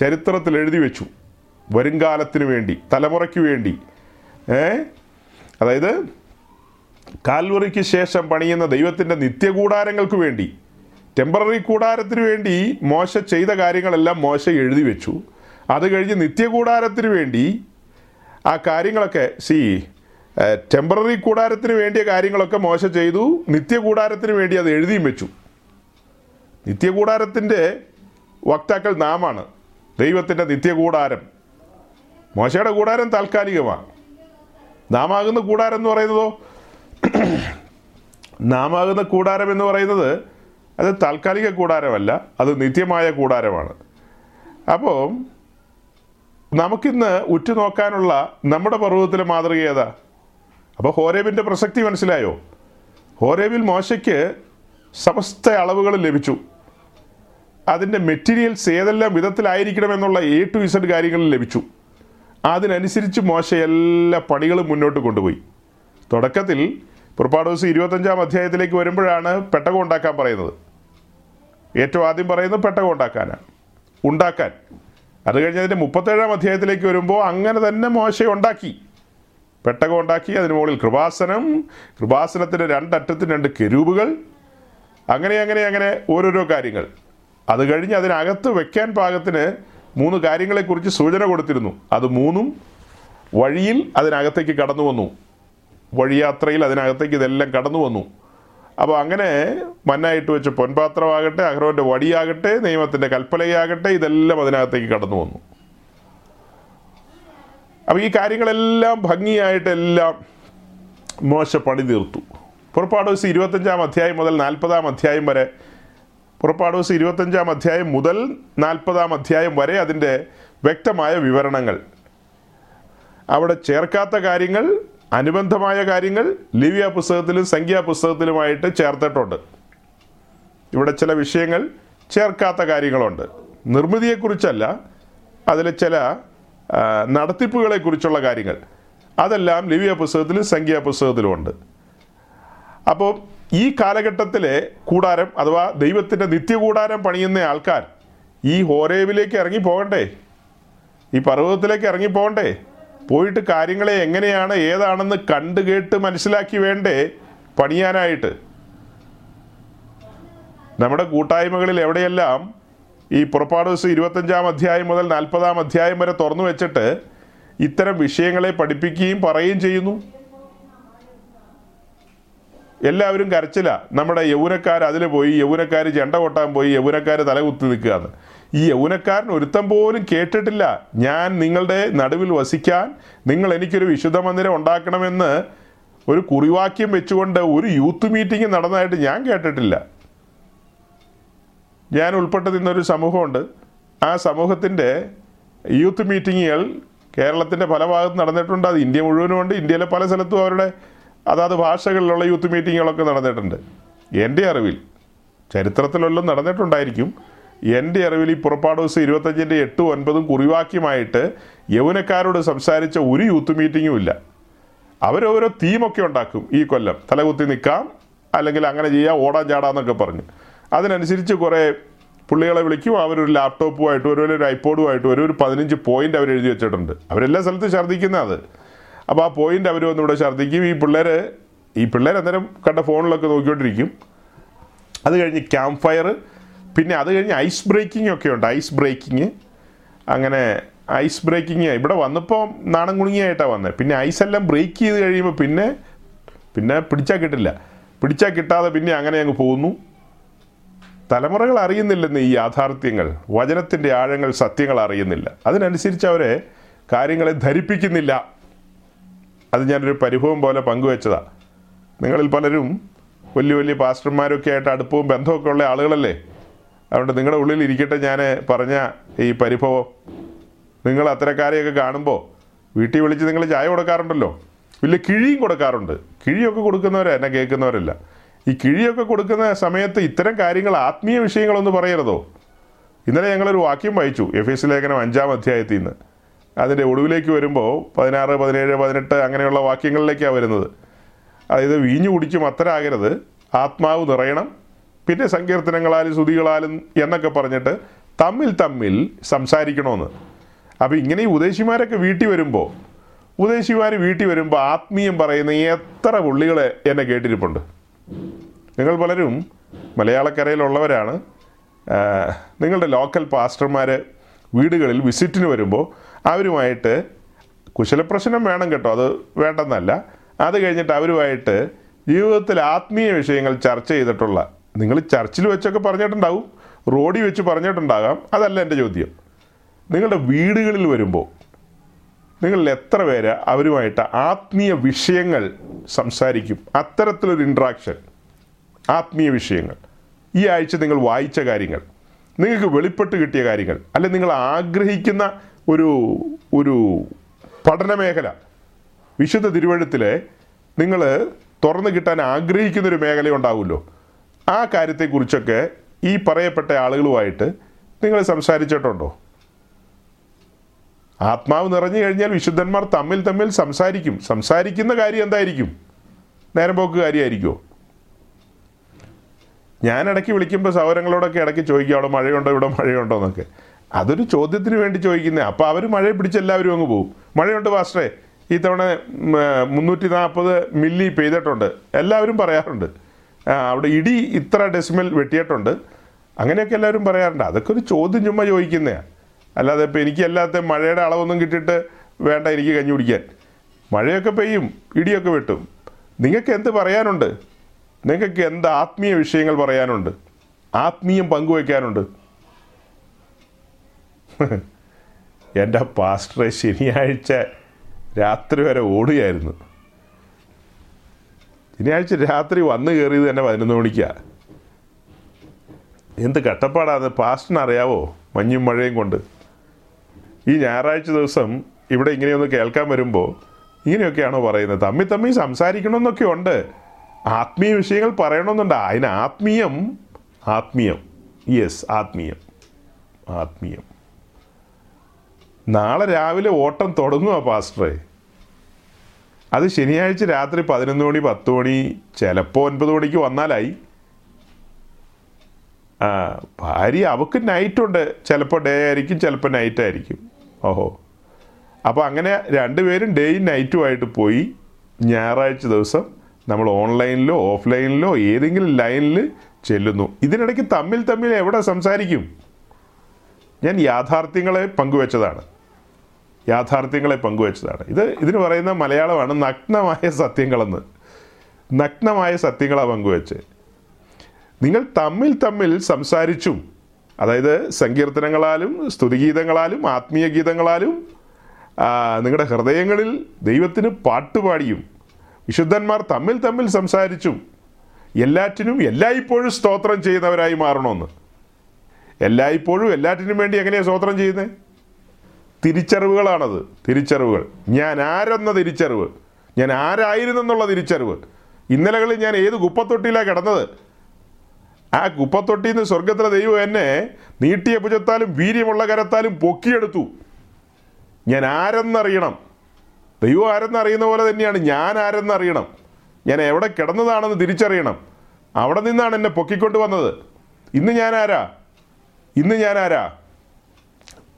ചരിത്രത്തിൽ എഴുതി വെച്ചു. വരുംകാലത്തിന് വേണ്ടി, തലമുറയ്ക്ക് വേണ്ടി. അതായത് കാൽവറിക്ക് ശേഷം പണിയുന്ന ദൈവത്തിൻ്റെ നിത്യകൂടാരങ്ങൾക്ക് വേണ്ടി, ടെമ്പററി കൂടാരത്തിന് വേണ്ടി മോശ ചെയ്ത കാര്യങ്ങളെല്ലാം മോശ എഴുതി വെച്ചു. അത് കഴിഞ്ഞ് നിത്യകൂടാരത്തിന് വേണ്ടി ആ കാര്യങ്ങളൊക്കെ, ടെമ്പററി കൂടാരത്തിന് വേണ്ടിയ കാര്യങ്ങളൊക്കെ മോശ ചെയ്തു. നിത്യകൂടാരത്തിന് വേണ്ടി അത് എഴുതിയും വെച്ചു. നിത്യകൂടാരത്തിൻ്റെ വക്താക്കൾ നാമാണ്. ദൈവത്തിൻ്റെ നിത്യകൂടാരം, മോശയുടെ കൂടാരം താൽക്കാലികമാണ്. നാമാകുന്ന കൂടാരം എന്ന് പറയുന്നതോ, നാമാകുന്ന കൂടാരം എന്ന് പറയുന്നത് അത് താൽക്കാലിക കൂടാരമല്ല, അത് നിത്യമായ കൂടാരമാണ്. അപ്പോൾ നമുക്കിന്ന് ഉറ്റുനോക്കാനുള്ള നമ്മുടെ പർവ്വതത്തിലെ മാതൃക ഏതാ? അപ്പോൾ ഹോരേബിൻ്റെ പ്രസക്തി മനസ്സിലായോ? ഹോരേബിൽ മോശയ്ക്ക് സമസ്ത അളവുകൾ ലഭിച്ചു. അതിൻ്റെ മെറ്റീരിയൽസ് ഏതെല്ലാം വിധത്തിലായിരിക്കണമെന്നുള്ള A to Z കാര്യങ്ങൾ ലഭിച്ചു. അതിനനുസരിച്ച് മോശ എല്ലാ പണികളും മുന്നോട്ട് കൊണ്ടുപോയി. തുടക്കത്തിൽ പുറപ്പാട് 25-ാം അധ്യായത്തിലേക്ക് വരുമ്പോഴാണ് പെട്ടകം ഉണ്ടാക്കാൻ പറയുന്നത്. ഏറ്റവും ആദ്യം പറയുന്നത് പെട്ടകം ഉണ്ടാക്കാൻ. അത് കഴിഞ്ഞ് അതിൻ്റെ 37-ാം അധ്യായത്തിലേക്ക് വരുമ്പോൾ അങ്ങനെ തന്നെ മോശ ഉണ്ടാക്കി, പെട്ടകം ഉണ്ടാക്കി. അതിന് മുകളിൽ കൃപാസനം, കൃപാസനത്തിൻ്റെ രണ്ടറ്റത്തിന് 2 കെരൂബുകൾ, അങ്ങനെ ഓരോരോ കാര്യങ്ങൾ. അത് കഴിഞ്ഞ് അതിനകത്ത് വെക്കാൻ പാകത്തിന് 3 കാര്യങ്ങളെക്കുറിച്ച് സൂചന കൊടുത്തിരുന്നു. അത് 3 വഴിയിൽ അതിനകത്തേക്ക് കടന്നു വന്നു. വഴിയാത്രയിൽ അതിനകത്തേക്ക് ഇതെല്ലാം കടന്നു വന്നു. അപ്പോൾ അങ്ങനെ മന്നായിട്ട് വെച്ച പൊൻപാത്രമാകട്ടെ, അഹ്റോൻ്റെ വടിയാകട്ടെ, നിയമത്തിൻ്റെ കൽപ്പലയാകട്ടെ, ഇതെല്ലാം അതിനകത്തേക്ക് കടന്നു വന്നു. അപ്പോൾ ഈ കാര്യങ്ങളെല്ലാം ഭംഗിയായിട്ടെല്ലാം മോശ പണി തീർത്തു. പുറപ്പാട് 25-ാം അധ്യായം മുതൽ 40-ാം അധ്യായം വരെ, പുറപ്പാട് 25-ാം അധ്യായം മുതൽ 40-ാം അധ്യായം വരെ അതിൻ്റെ വ്യക്തമായ വിവരണങ്ങൾ. അവിടെ ചേർക്കാത്ത കാര്യങ്ങൾ അനുബന്ധമായ കാര്യങ്ങൾ ലിവ്യ പുസ്തകത്തിലും സംഖ്യാപുസ്തകത്തിലുമായിട്ട് ചേർത്തിട്ടുണ്ട്. ഇവിടെ ചില വിഷയങ്ങൾ ചേർക്കാത്ത കാര്യങ്ങളുണ്ട്. നിർമ്മിതിയെക്കുറിച്ചല്ല, അതിലെ ചില നടത്തിപ്പുകളെക്കുറിച്ചുള്ള കാര്യങ്ങൾ, അതെല്ലാം ലിവ്യ പുസ്തകത്തിലും സംഖ്യാപുസ്തകത്തിലുമുണ്ട്. അപ്പോൾ ഈ കാലഘട്ടത്തിലെ കൂടാരം അഥവാ ദൈവത്തിൻ്റെ നിത്യകൂടാരം പണിയുന്ന ആൾക്കാർ ഈ ഹോരേബിലേക്ക് ഇറങ്ങിപ്പോകണ്ടേ? ഈ പർവ്വതത്തിലേക്ക് ഇറങ്ങിപ്പോകണ്ടേ? പോയിട്ട് കാര്യങ്ങളെ എങ്ങനെയാണ് ഏതാണെന്ന് കണ്ട് കേട്ട് മനസ്സിലാക്കി വേണ്ടേ പണിയാനായിട്ട്? നമ്മുടെ കൂട്ടായ്മകളിൽ എവിടെയെല്ലാം ഈ പുറപ്പാട് ദിവസം 25-ാം അധ്യായം മുതൽ 40-ാം അധ്യായം വരെ തുറന്നു വെച്ചിട്ട് ഇത്തരം വിഷയങ്ങളെ പഠിപ്പിക്കുകയും പറയുകയും ചെയ്യുന്നു. എല്ലാവരും കരച്ചില്ല, നമ്മുടെ യൗവനക്കാർ അതിൽ പോയി, യൗവനക്കാർ ചെണ്ട കൊട്ടാൻ പോയി, യൗവനക്കാർ തലകുത്തി നിൽക്കുകയെന്ന്. ഈ യൗവനക്കാരൻ ഒരുത്തം പോലും കേട്ടിട്ടില്ല, ഞാൻ നിങ്ങളുടെ നടുവിൽ വസിക്കാൻ നിങ്ങൾ എനിക്കൊരു വിശുദ്ധ മന്ദിരം ഉണ്ടാക്കണമെന്ന് ഒരു കുറിവാക്യം വെച്ചുകൊണ്ട് ഒരു യൂത്ത് മീറ്റിംഗ് നടന്നതായിട്ട് ഞാൻ കേട്ടിട്ടില്ല. ഞാൻ ഉൾപ്പെട്ട് നിന്നൊരു സമൂഹമുണ്ട്. ആ സമൂഹത്തിൻ്റെ യൂത്ത് മീറ്റിങ്ങുകൾ കേരളത്തിൻ്റെ പല ഭാഗത്ത് നടന്നിട്ടുണ്ട്. അത് ഇന്ത്യ മുഴുവനുമുണ്ട്. ഇന്ത്യയിലെ പല സ്ഥലത്തും അവരുടെ അതാത് ഭാഷകളിലുള്ള യൂത്ത് മീറ്റിങ്ങുകളൊക്കെ നടന്നിട്ടുണ്ട്. എൻ്റെ അറിവിൽ, ചരിത്രത്തിലെല്ലാം നടന്നിട്ടുണ്ടായിരിക്കും, എൻ്റെ അറിവിൽ ഈ പുറപ്പാട് ദിവസം 25-8-9 കുറിവാക്യമായിട്ട് യൗവനക്കാരോട് സംസാരിച്ച ഒരു യൂത്ത് മീറ്റിങ്ങും ഇല്ല. അവരോരോ തീമൊക്കെ ഉണ്ടാക്കും. ഈ കൊല്ലം തലകുത്തി നിൽക്കാം, അല്ലെങ്കിൽ അങ്ങനെ ചെയ്യാം, ഓടാൻ ചാടാന്നൊക്കെ പറഞ്ഞ് അതിനനുസരിച്ച് കുറേ പുള്ളികളെ വിളിക്കും. അവരൊരു ലാപ്ടോപ്പുമായിട്ട്, ഒരു ഐപോഡുമായിട്ട് ഒരു 15 പോയിൻ്റ് അവർ എഴുതി വെച്ചിട്ടുണ്ട്. അവരെല്ലാ സ്ഥലത്തും ഛർദ്ദിക്കുന്നത്. അപ്പോൾ ആ പോയിൻ്റ് അവർ വന്നിവിടെ ഛർദ്ദിക്കും. ഈ പിള്ളേർ അന്നേരം കണ്ട ഫോണിലൊക്കെ നോക്കിക്കൊണ്ടിരിക്കും. അത് കഴിഞ്ഞ് ക്യാമ്പ് ഫയർ, പിന്നെ അത് കഴിഞ്ഞ് ഐസ് ബ്രേക്കിംഗ് ഒക്കെ ഉണ്ട്. ഐസ് ബ്രേക്കിംഗ് ഇവിടെ വന്നപ്പോൾ നാണം കുണുങ്ങിയായിട്ടാണ് വന്നത്. പിന്നെ ഐസെല്ലാം ബ്രേക്ക് ചെയ്ത് കഴിയുമ്പോൾ പിന്നെ പിടിച്ചാൽ കിട്ടാതെ പിന്നെ അങ്ങനെ അങ്ങ് പോകുന്നു. തലമുറകൾ അറിയുന്നില്ലെന്ന് ഈ യാഥാർത്ഥ്യങ്ങൾ, വചനത്തിൻ്റെ ആഴങ്ങൾ, സത്യങ്ങൾ അറിയുന്നില്ല. അതിനനുസരിച്ച് അവരെ കാര്യങ്ങളെ ധരിപ്പിക്കുന്നില്ല. അത് ഞാനൊരു പരിഭവം പോലെ പങ്കുവെച്ചതാണ്. നിങ്ങളിൽ പലരും വലിയ വലിയ പാസ്റ്റർമാരൊക്കെ ആയിട്ട് അടുപ്പവും ബന്ധമൊക്കെ ഉള്ള ആളുകളല്ലേ. അതുകൊണ്ട് നിങ്ങളുടെ ഉള്ളിൽ ഇരിക്കട്ടെ ഞാൻ പറഞ്ഞ ഈ പരിഭവം. നിങ്ങൾ അത്തരക്കാരെയൊക്കെ കാണുമ്പോൾ വീട്ടിൽ വിളിച്ച് നിങ്ങൾ ചായ കൊടുക്കാറുണ്ടല്ലോ, വലിയ കിഴിയും കൊടുക്കാറുണ്ട്. കിഴിയൊക്കെ കൊടുക്കുന്നവരാ, എന്നെ കേൾക്കുന്നവരല്ല. ഈ കിഴിയൊക്കെ കൊടുക്കുന്ന സമയത്ത് ഇത്തരം കാര്യങ്ങൾ, ആത്മീയ വിഷയങ്ങളൊന്നും പറയരുതോ. ഇന്നലെ ഞങ്ങളൊരു വാക്യം വായിച്ചു, എഫേസോസ് ലേഖനം 5-ാം അധ്യായത്തിൽ നിന്ന്. അതിൻ്റെ ഒടുവിലേക്ക് വരുമ്പോൾ 16, 17, 18 അങ്ങനെയുള്ള വാക്യങ്ങളിലേക്കാണ് വരുന്നത്. അതായത് വീഞ്ഞു കുടിച്ച് മത്തരാകരുത്, ആത്മാവ് നിറയണം, പിന്നെ സങ്കീർത്തനങ്ങളാലും സ്തുതികളാലും എന്നൊക്കെ പറഞ്ഞിട്ട് തമ്മിൽ സംസാരിക്കണമെന്ന്. അപ്പോൾ ഇങ്ങനെ ഈ ഉദേശിമാർ വീട്ടിൽ വരുമ്പോൾ ആത്മീയം പറയുന്ന എത്ര പുള്ളികളെ എന്നെ കേട്ടിരിപ്പുണ്ട്. നിങ്ങൾ പലരും മലയാളക്കരയിലുള്ളവരാണ്. നിങ്ങളുടെ ലോക്കൽ പാസ്റ്റർമാർ വീടുകളിൽ വിസിറ്റിന് വരുമ്പോൾ അവരുമായിട്ട് കുശലപ്രശ്നം വേണം കേട്ടോ, അത് വേണ്ടെന്നല്ല. അത് കഴിഞ്ഞിട്ട് അവരുമായിട്ട് ജീവിതത്തിൽ ആത്മീയ വിഷയങ്ങൾ ചർച്ച ചെയ്തിട്ടുള്ള, നിങ്ങൾ ചർച്ചിൽ വെച്ചൊക്കെ പറഞ്ഞിട്ടുണ്ടാവും, റോഡിൽ വെച്ച് പറഞ്ഞിട്ടുണ്ടാകാം, അതല്ല എൻ്റെ ചോദ്യം. നിങ്ങളുടെ വീടുകളിൽ വരുമ്പോൾ നിങ്ങളിൽ എത്ര പേര് അവരുമായിട്ട് ആത്മീയ വിഷയങ്ങൾ സംസാരിക്കും? അത്തരത്തിലൊരു ഇൻട്രാക്ഷൻ, ആത്മീയ വിഷയങ്ങൾ, ഈ ആഴ്ച നിങ്ങൾ വായിച്ച കാര്യങ്ങൾ, നിങ്ങൾക്ക് വെളിപ്പെട്ട് കിട്ടിയ കാര്യങ്ങൾ, അല്ലെങ്കിൽ നിങ്ങൾ ആഗ്രഹിക്കുന്ന ഒരു പഠനമേഖല, വിശുദ്ധ തിരുവഴുത്തിലെ നിങ്ങൾ തുറന്നു കിട്ടാൻ ആഗ്രഹിക്കുന്നൊരു മേഖല ഉണ്ടാവുമല്ലോ, ആ കാര്യത്തെക്കുറിച്ചൊക്കെ ഈ പറയപ്പെട്ട ആളുകളുമായിട്ട് നിങ്ങൾ സംസാരിച്ചിട്ടുണ്ടോ? ആത്മാവ് നിറഞ്ഞു കഴിഞ്ഞാൽ വിശുദ്ധന്മാർ തമ്മിൽ സംസാരിക്കും. സംസാരിക്കുന്ന കാര്യം എന്തായിരിക്കും? നേരം പോക്ക് കാര്യമായിരിക്കുമോ? ഞാൻ ഇടയ്ക്ക് വിളിക്കുമ്പോൾ സൗരങ്ങളോടൊക്കെ ഇടയ്ക്ക് ചോദിക്കും, അവിടെ മഴയുണ്ടോ, ഇവിടെ മഴയുണ്ടോ എന്നൊക്കെ. അതൊരു ചോദ്യത്തിന് വേണ്ടി ചോദിക്കുന്നത്. അപ്പോൾ അവർ മഴയെ പിടിച്ച് എല്ലാവരും അങ്ങ് പോകും. മഴയുണ്ട് പാസ്റ്ററെ, ഈ തവണ 340 മില്ലി പെയ്തിട്ടുണ്ട്, എല്ലാവരും പറയാറുണ്ട്. അവിടെ ഇടി ഇത്ര ഡെസിമൽ വെട്ടിയിട്ടുണ്ട്, അങ്ങനെയൊക്കെ എല്ലാവരും പറയാറുണ്ട്. അതൊക്കെ ഒരു ചോദ്യം ചുമ്മാ ചോദിക്കുന്നതാണ്. അല്ലാതെ ഇപ്പോൾ എനിക്കല്ലാത്ത മഴയുടെ അളവൊന്നും കിട്ടിയിട്ട് വേണ്ട എനിക്ക് കഞ്ഞി കുടിക്കാൻ. മഴയൊക്കെ പെയ്യും, ഇടിയൊക്കെ വെട്ടും. നിങ്ങൾക്ക് എന്ത് പറയാനുണ്ട്? നിങ്ങൾക്ക് എന്ത് ആത്മീയ വിഷയങ്ങൾ പറയാനുണ്ട്? ആത്മീയം പങ്കുവയ്ക്കാനുണ്ട്? എൻ്റെ പാസ്റ്ററെ ശനിയാഴ്ച രാത്രി വരെ ഓടുകയായിരുന്നു. ശനിയാഴ്ച രാത്രി വന്നു കയറിയത് തന്നെ 11 മണിക്കാണ്. എന്ത് കട്ടപ്പാടാണ് പാസ്റ്ററിനറിയാവോ, മഞ്ഞും മഴയും കൊണ്ട്. ഈ ഞായറാഴ്ച ദിവസം ഇവിടെ ഇങ്ങനെയൊന്ന് കേൾക്കാൻ വരുമ്പോൾ ഇങ്ങനെയൊക്കെയാണോ പറയുന്നത്? തമ്മിൽ സംസാരിക്കണമെന്നൊക്കെ ഉണ്ട്, ആത്മീയ വിഷയങ്ങൾ പറയണമെന്നുണ്ട്. അതിന് ആത്മീയം ആത്മീയം. നാളെ രാവിലെ ഓട്ടം തുടങ്ങുക പാസ്റ്ററെ. അത് ശനിയാഴ്ച രാത്രി 11 മണി 10 മണി ചിലപ്പോൾ 9 മണിക്ക് വന്നാലായി. ഭാര്യ അവൾക്ക് നൈറ്റുണ്ട്, ചിലപ്പോൾ ഡേ ആയിരിക്കും, ചിലപ്പോൾ നൈറ്റായിരിക്കും. ഓഹോ, അപ്പോൾ അങ്ങനെ രണ്ടുപേരും ഡേയും നൈറ്റുമായിട്ട് പോയി. ഞായറാഴ്ച ദിവസം നമ്മൾ ഓൺലൈനിലോ ഓഫ്ലൈനിലോ ഏതെങ്കിലും ലൈനിൽ ചെല്ലുന്നു. ഇതിനിടയ്ക്ക് തമ്മിൽ എവിടെ സംസാരിക്കും? ഞാൻ യാഥാർത്ഥ്യങ്ങളെ പങ്കുവെച്ചതാണ്. ഇതിന് പറയുന്ന മലയാളമാണ് നഗ്നമായ സത്യങ്ങളാണ് പങ്കുവെച്ചത്. നിങ്ങൾ തമ്മിൽ സംസാരിച്ചും, അതായത് സങ്കീർത്തനങ്ങളാലും സ്തുതിഗീതങ്ങളാലും ആത്മീയ ഗീതങ്ങളാലും നിങ്ങളുടെ ഹൃദയങ്ങളിൽ ദൈവത്തിന് പാട്ടുപാടിയും വിശുദ്ധന്മാർ തമ്മിൽ സംസാരിച്ചും എല്ലാറ്റിനും എല്ലായ്പ്പോഴും സ്തോത്രം ചെയ്യുന്നവരായി മാറണമെന്ന്. എല്ലായ്പ്പോഴും എല്ലാറ്റിനും വേണ്ടി എങ്ങനെയാണ് സ്തോത്രം ചെയ്യുന്നത്? തിരിച്ചറിവുകളാണത്. ഞാൻ ആരെന്ന തിരിച്ചറിവ്, ഞാൻ ആരായിരുന്നെന്നുള്ള തിരിച്ചറിവ്, ഇന്നലകളിൽ ഞാൻ ഏത് കുപ്പത്തൊട്ടിയിലാണ് കിടന്നത്, ആ കുപ്പത്തൊട്ടിയിൽ നിന്ന് സ്വർഗത്തിലെ ദൈവം എന്നെ നീട്ടിയ ഭുജത്താലും വീര്യമുള്ള കരത്താലും പൊക്കിയെടുത്തു. ഞാൻ ആരെന്നറിയണം, ദൈവം ആരെന്നറിയുന്ന പോലെ തന്നെയാണ് ഞാൻ ആരെന്നറിയണം. ഞാൻ എവിടെ കിടന്നതാണെന്ന് തിരിച്ചറിയണം. അവിടെ നിന്നാണ് എന്നെ പൊക്കിക്കൊണ്ട് വന്നത്. ഇന്ന് ഞാനാരാ?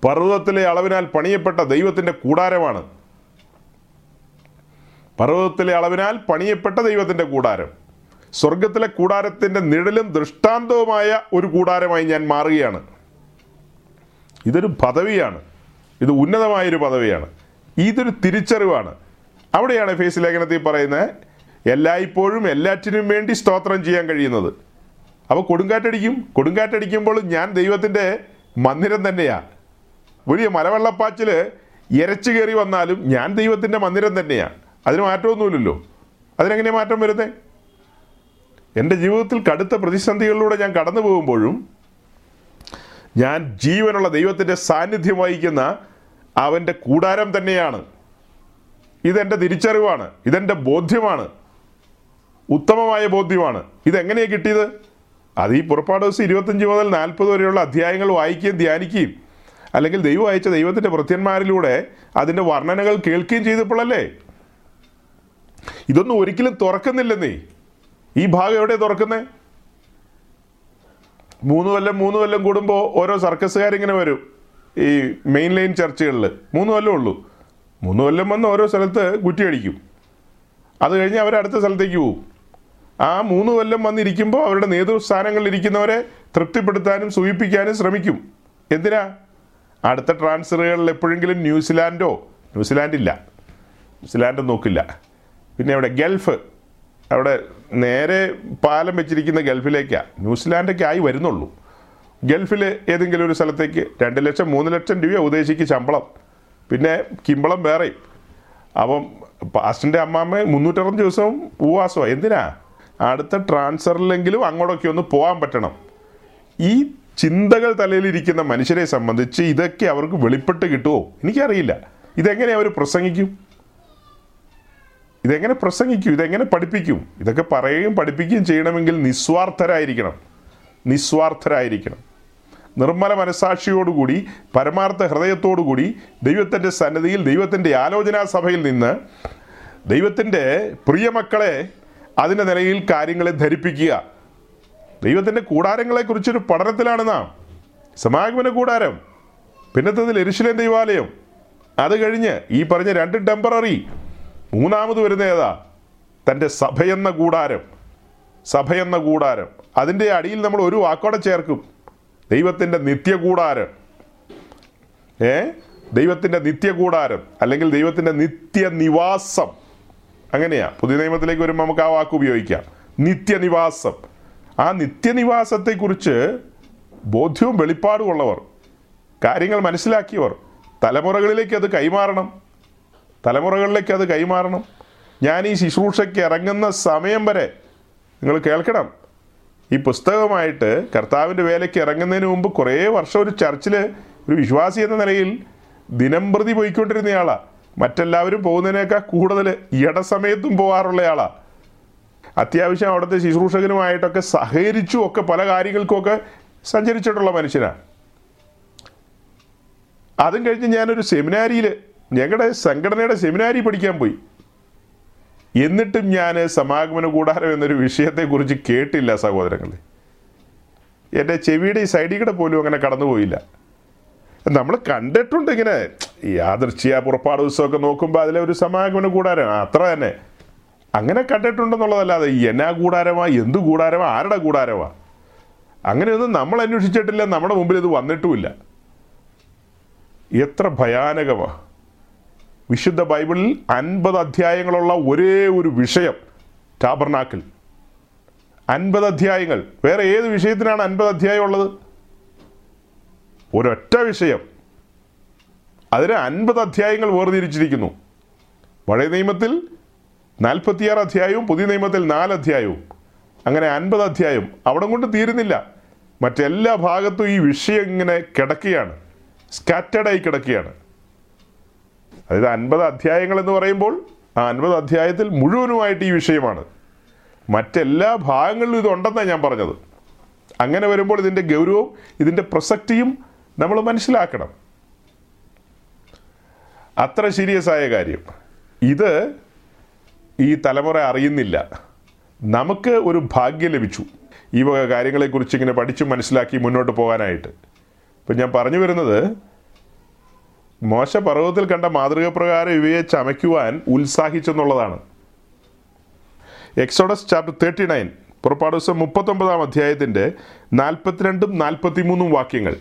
പർവ്വതത്തിലെ അളവിനാൽ പണിയപ്പെട്ട ദൈവത്തിൻ്റെ കൂടാരമാണ്. സ്വർഗത്തിലെ കൂടാരത്തിൻ്റെ നിഴലും ദൃഷ്ടാന്തവുമായ ഒരു കൂടാരമായി ഞാൻ മാറുകയാണ്. ഇതൊരു പദവിയാണ്, ഇത് ഉന്നതമായൊരു പദവിയാണ്, ഇതൊരു തിരിച്ചറിവാണ്. അവിടെയാണ് എഫേസ്യ ലേഖനത്തിൽ പറയുന്നത് എല്ലായ്പ്പോഴും എല്ലാറ്റിനും വേണ്ടി സ്തോത്രം ചെയ്യാൻ കഴിയുന്നത്. അപ്പോൾ കൊടുങ്കാറ്റടിക്കുമ്പോൾ ഞാൻ ദൈവത്തിൻ്റെ മന്ദിരം തന്നെയാണ്. വലിയ മലവെള്ളപ്പാച്ചിൽ ഇരച്ചു കയറി വന്നാലും ഞാൻ ദൈവത്തിൻ്റെ മന്ദിരം തന്നെയാണ്. അതിന് മാറ്റമൊന്നുമില്ലല്ലോ. അതിനെങ്ങനെ മാറ്റം വരുന്നത്? എൻ്റെ ജീവിതത്തിൽ കടുത്ത പ്രതിസന്ധികളിലൂടെ ഞാൻ കടന്നു പോകുമ്പോഴും ഞാൻ ജീവനുള്ള ദൈവത്തിൻ്റെ സാന്നിധ്യം വഹിക്കുന്ന അവൻ്റെ കൂടാരം തന്നെയാണ്. ഇതെൻ്റെ തിരിച്ചറിവാണ്, ഇതെൻ്റെ ബോധ്യമാണ്, ഉത്തമമായ ബോധ്യമാണ്. ഇതെങ്ങനെയാണ് കിട്ടിയത്? അത് ഈ പുറപ്പാട് 25 മുതൽ 40 വരെയുള്ള അധ്യായങ്ങൾ വായിക്കുകയും ധ്യാനിക്കുകയും അല്ലെങ്കിൽ ദൈവം അയച്ച ദൈവത്തിൻ്റെ ഭൃത്യന്മാരിലൂടെ അതിൻ്റെ വർണ്ണനകൾ കേൾക്കുകയും ചെയ്തപ്പോഴല്ലേ. ഇതൊന്നും ഒരിക്കലും തുറക്കുന്നില്ലെന്നേ. ഈ ഭാഗം എവിടെ തുറക്കുന്നത്? 3 കൊല്ലം കൂടുമ്പോൾ ഓരോ സർക്കസുകാരിങ്ങനെ വരും ഈ മെയിൻ ലൈൻ ചർച്ചകളിൽ. 3 കൊല്ലം ഉള്ളൂ. 3 കൊല്ലം വന്ന് ഓരോ സ്ഥലത്ത് കുറ്റിയടിക്കും. അത് കഴിഞ്ഞ് അവരടുത്ത സ്ഥലത്തേക്ക് പോവും. ആ 3 കൊല്ലം വന്നിരിക്കുമ്പോൾ അവരുടെ നേതൃസ്ഥാനങ്ങളിലിരിക്കുന്നവരെ തൃപ്തിപ്പെടുത്താനും സൂചിപ്പിക്കാനും ശ്രമിക്കും. എന്തിനാ? അടുത്ത ട്രാൻസ്ഫറുകളിൽ എപ്പോഴെങ്കിലും ന്യൂസിലാൻഡ് നോക്കില്ല, പിന്നെ അവിടെ ഗൾഫ്, അവിടെ നേരെ പാലം വെച്ചിരിക്കുന്ന ഗൾഫിലേക്കാണ്. ന്യൂസിലാൻഡൊക്കെ ആയി വരുന്നുള്ളൂ. ഗൾഫിൽ ഏതെങ്കിലും ഒരു സ്ഥലത്തേക്ക് 2 ലക്ഷം 3 ലക്ഷം രൂപ ഉദ്ദേശിക്ക് ശമ്പളം, പിന്നെ കിമ്പളം വേറെയും. അപ്പം പാസ്റ്ററിൻ്റെ അമ്മാമ്മ 360 ദിവസവും ഉപവാസമാണ്. എന്തിനാ? അടുത്ത ട്രാൻസ്ഫറിലെങ്കിലും അങ്ങോട്ടൊക്കെ ഒന്ന് പോകാൻ പറ്റണം. ഈ ചിന്തകൾ തലയിലിരിക്കുന്ന മനുഷ്യരെ സംബന്ധിച്ച് ഇതൊക്കെ അവർക്ക് വെളിപ്പെട്ട് കിട്ടുമോ? എനിക്കറിയില്ല. ഇതെങ്ങനെ അവർ പ്രസംഗിക്കും? ഇതെങ്ങനെ പഠിപ്പിക്കും? ഇതൊക്കെ പറയുകയും പഠിപ്പിക്കുകയും ചെയ്യണമെങ്കിൽ നിസ്വാർത്ഥരായിരിക്കണം. നിർമ്മല മനസാക്ഷിയോടുകൂടി പരമാർത്ഥ ഹൃദയത്തോടുകൂടി ദൈവത്തിൻ്റെ സന്നിധിയിൽ ദൈവത്തിൻ്റെ ആലോചനാ സഭയിൽ നിന്ന് ദൈവത്തിൻ്റെ പ്രിയമക്കളെ അതിൻ്റെ നിലയിൽ കാര്യങ്ങളെ ധരിപ്പിക്കുക. ദൈവത്തിൻ്റെ കൂടാരങ്ങളെക്കുറിച്ചൊരു പഠനത്തിലാണ് നാം. സമാഗമന കൂടാരം, പിന്നത്തതിൽ യെരൂശലേം ദൈവാലയം, അത് കഴിഞ്ഞ് ഈ പറഞ്ഞ 2 ടെമ്പററി, മൂന്നാമത് വരുന്ന ഏതാ? തൻ്റെ സഭയെന്ന കൂടാരം. അതിൻ്റെ അടിയിൽ നമ്മൾ ഒരു വാക്കോടെ ചേർക്കും, ദൈവത്തിൻ്റെ നിത്യകൂടാരം. ദൈവത്തിൻ്റെ നിത്യകൂടാരം അല്ലെങ്കിൽ ദൈവത്തിൻ്റെ നിത്യനിവാസം. അങ്ങനെയാണ് പുതിയ നിയമത്തിലേക്ക് വരുമ്പോൾ നമുക്ക് ആ വാക്ക് ഉപയോഗിക്കാം, നിത്യനിവാസം. ആ നിത്യനിവാസത്തെക്കുറിച്ച് ബോധ്യവും വെളിപ്പാടുമുള്ളവർ, കാര്യങ്ങൾ മനസ്സിലാക്കിയവർ തലമുറകളിലേക്ക് അത് കൈമാറണം. ഞാൻ ഈ ശുശ്രൂഷയ്ക്ക് ഇറങ്ങുന്ന സമയം വരെ നിങ്ങൾ കേൾക്കണം. ഈ പുസ്തകമായിട്ട് കർത്താവിൻ്റെ വേലയ്ക്ക് ഇറങ്ങുന്നതിന് മുമ്പ് കുറേ വർഷം ഒരു ചർച്ചിൽ ഒരു വിശ്വാസി എന്ന നിലയിൽ ദിനംപ്രതി പോയിക്കൊണ്ടിരുന്നയാളാണ്. മറ്റെല്ലാവരും പോകുന്നതിനേക്കാൾ കൂടുതൽ ഇടസമയത്തും പോകാറുള്ളയാളാണ്. അത്യാവശ്യം അവിടുത്തെ ശുശ്രൂഷകനുമായിട്ടൊക്കെ സഹകരിച്ചും ഒക്കെ പല കാര്യങ്ങൾക്കുമൊക്കെ സഞ്ചരിച്ചിട്ടുള്ള മനുഷ്യനാണ്. അതും കഴിഞ്ഞ് ഞാനൊരു സെമിനാരിയിൽ, ഞങ്ങളുടെ സംഘടനയുടെ സെമിനാരി പഠിക്കാൻ പോയി. എന്നിട്ടും ഞാൻ സമാഗമന കൂടാരം എന്നൊരു വിഷയത്തെക്കുറിച്ച് കേട്ടില്ല സഹോദരങ്ങളെ. എൻ്റെ ചെവിയുടെ ഈ സൈഡിൽ കൂടെ പോലും അങ്ങനെ കടന്നുപോയില്ല. നമ്മൾ കണ്ടിട്ടുണ്ട് ഇങ്ങനെ യാദൃശ്ചിക പുറപ്പാട് ഉത്സവമൊക്കെ നോക്കുമ്പോൾ അതിലെ ഒരു സമാഗമന കൂടാരം അത്ര തന്നെ അങ്ങനെ കണ്ടിട്ടുണ്ടെന്നുള്ളതല്ലാതെ എന്നാ കൂടാരമാണ്, എന്ത് കൂടാരമാണ്, ആരുടെ കൂടാരമാണ്, അങ്ങനെയൊന്നും നമ്മൾ അന്വേഷിച്ചിട്ടില്ല. നമ്മുടെ മുമ്പിൽ ഇത് വന്നിട്ടുമില്ല. എത്ര ഭയാനകമാണ്! വിശുദ്ധ ബൈബിളിൽ 50 അധ്യായങ്ങളുള്ള ഒരേ ഒരു വിഷയം ടാബർനാക്കിൾ. 50 അധ്യായങ്ങൾ. വേറെ ഏത് വിഷയത്തിനാണ് 50 അധ്യായം ഉള്ളത്? ഒരൊറ്റ വിഷയം. അതിന് 50 അധ്യായങ്ങൾ വേർതിരിച്ചിരിക്കുന്നു. പഴയ നിയമത്തിൽ 46 അധ്യായവും പുതിയ നിയമത്തിൽ 4 അധ്യായവും, അങ്ങനെ 50 അധ്യായം. അവിടെ കൊണ്ട് തീരുന്നില്ല. മറ്റെല്ലാ ഭാഗത്തും ഈ വിഷയം ഇങ്ങനെ കിടക്കുകയാണ്, സ്കാറ്റേഡായി കിടക്കുകയാണ്. അതായത് 50 അധ്യായങ്ങൾ എന്ന് പറയുമ്പോൾ ആ 50 അധ്യായത്തിൽ മുഴുവനുമായിട്ട് ഈ വിഷയമാണ്. മറ്റെല്ലാ ഭാഗങ്ങളിലും ഇതുണ്ടെന്നാണ് ഞാൻ പറഞ്ഞത്. അങ്ങനെ വരുമ്പോൾ ഇതിൻ്റെ ഗൗരവവും ഇതിൻ്റെ പ്രസക്തിയും നമ്മൾ മനസ്സിലാക്കണം. അത്ര സീരിയസ് ആയ കാര്യം ഇത് ഈ തലമുറ അറിയുന്നില്ല. നമുക്ക് ഒരു ഭാഗ്യം ലഭിച്ചു ഈ വക കാര്യങ്ങളെക്കുറിച്ച് ഇങ്ങനെ പഠിച്ചു മനസ്സിലാക്കി മുന്നോട്ട് പോകാനായിട്ട്. ഇപ്പം ഞാൻ പറഞ്ഞു വരുന്നത്, മോശ പർവ്വതത്തിൽ കണ്ട മാതൃക പ്രകാരം ഇവയെ ചമയ്ക്കുവാൻ ഉത്സാഹിച്ചെന്നുള്ളതാണ്. എക്സോഡസ് ചാപ്റ്റർ 39, പുറപ്പാട് ദിവസം 39-ാം അധ്യായത്തിൻ്റെ 42-43 വാക്യങ്ങൾ.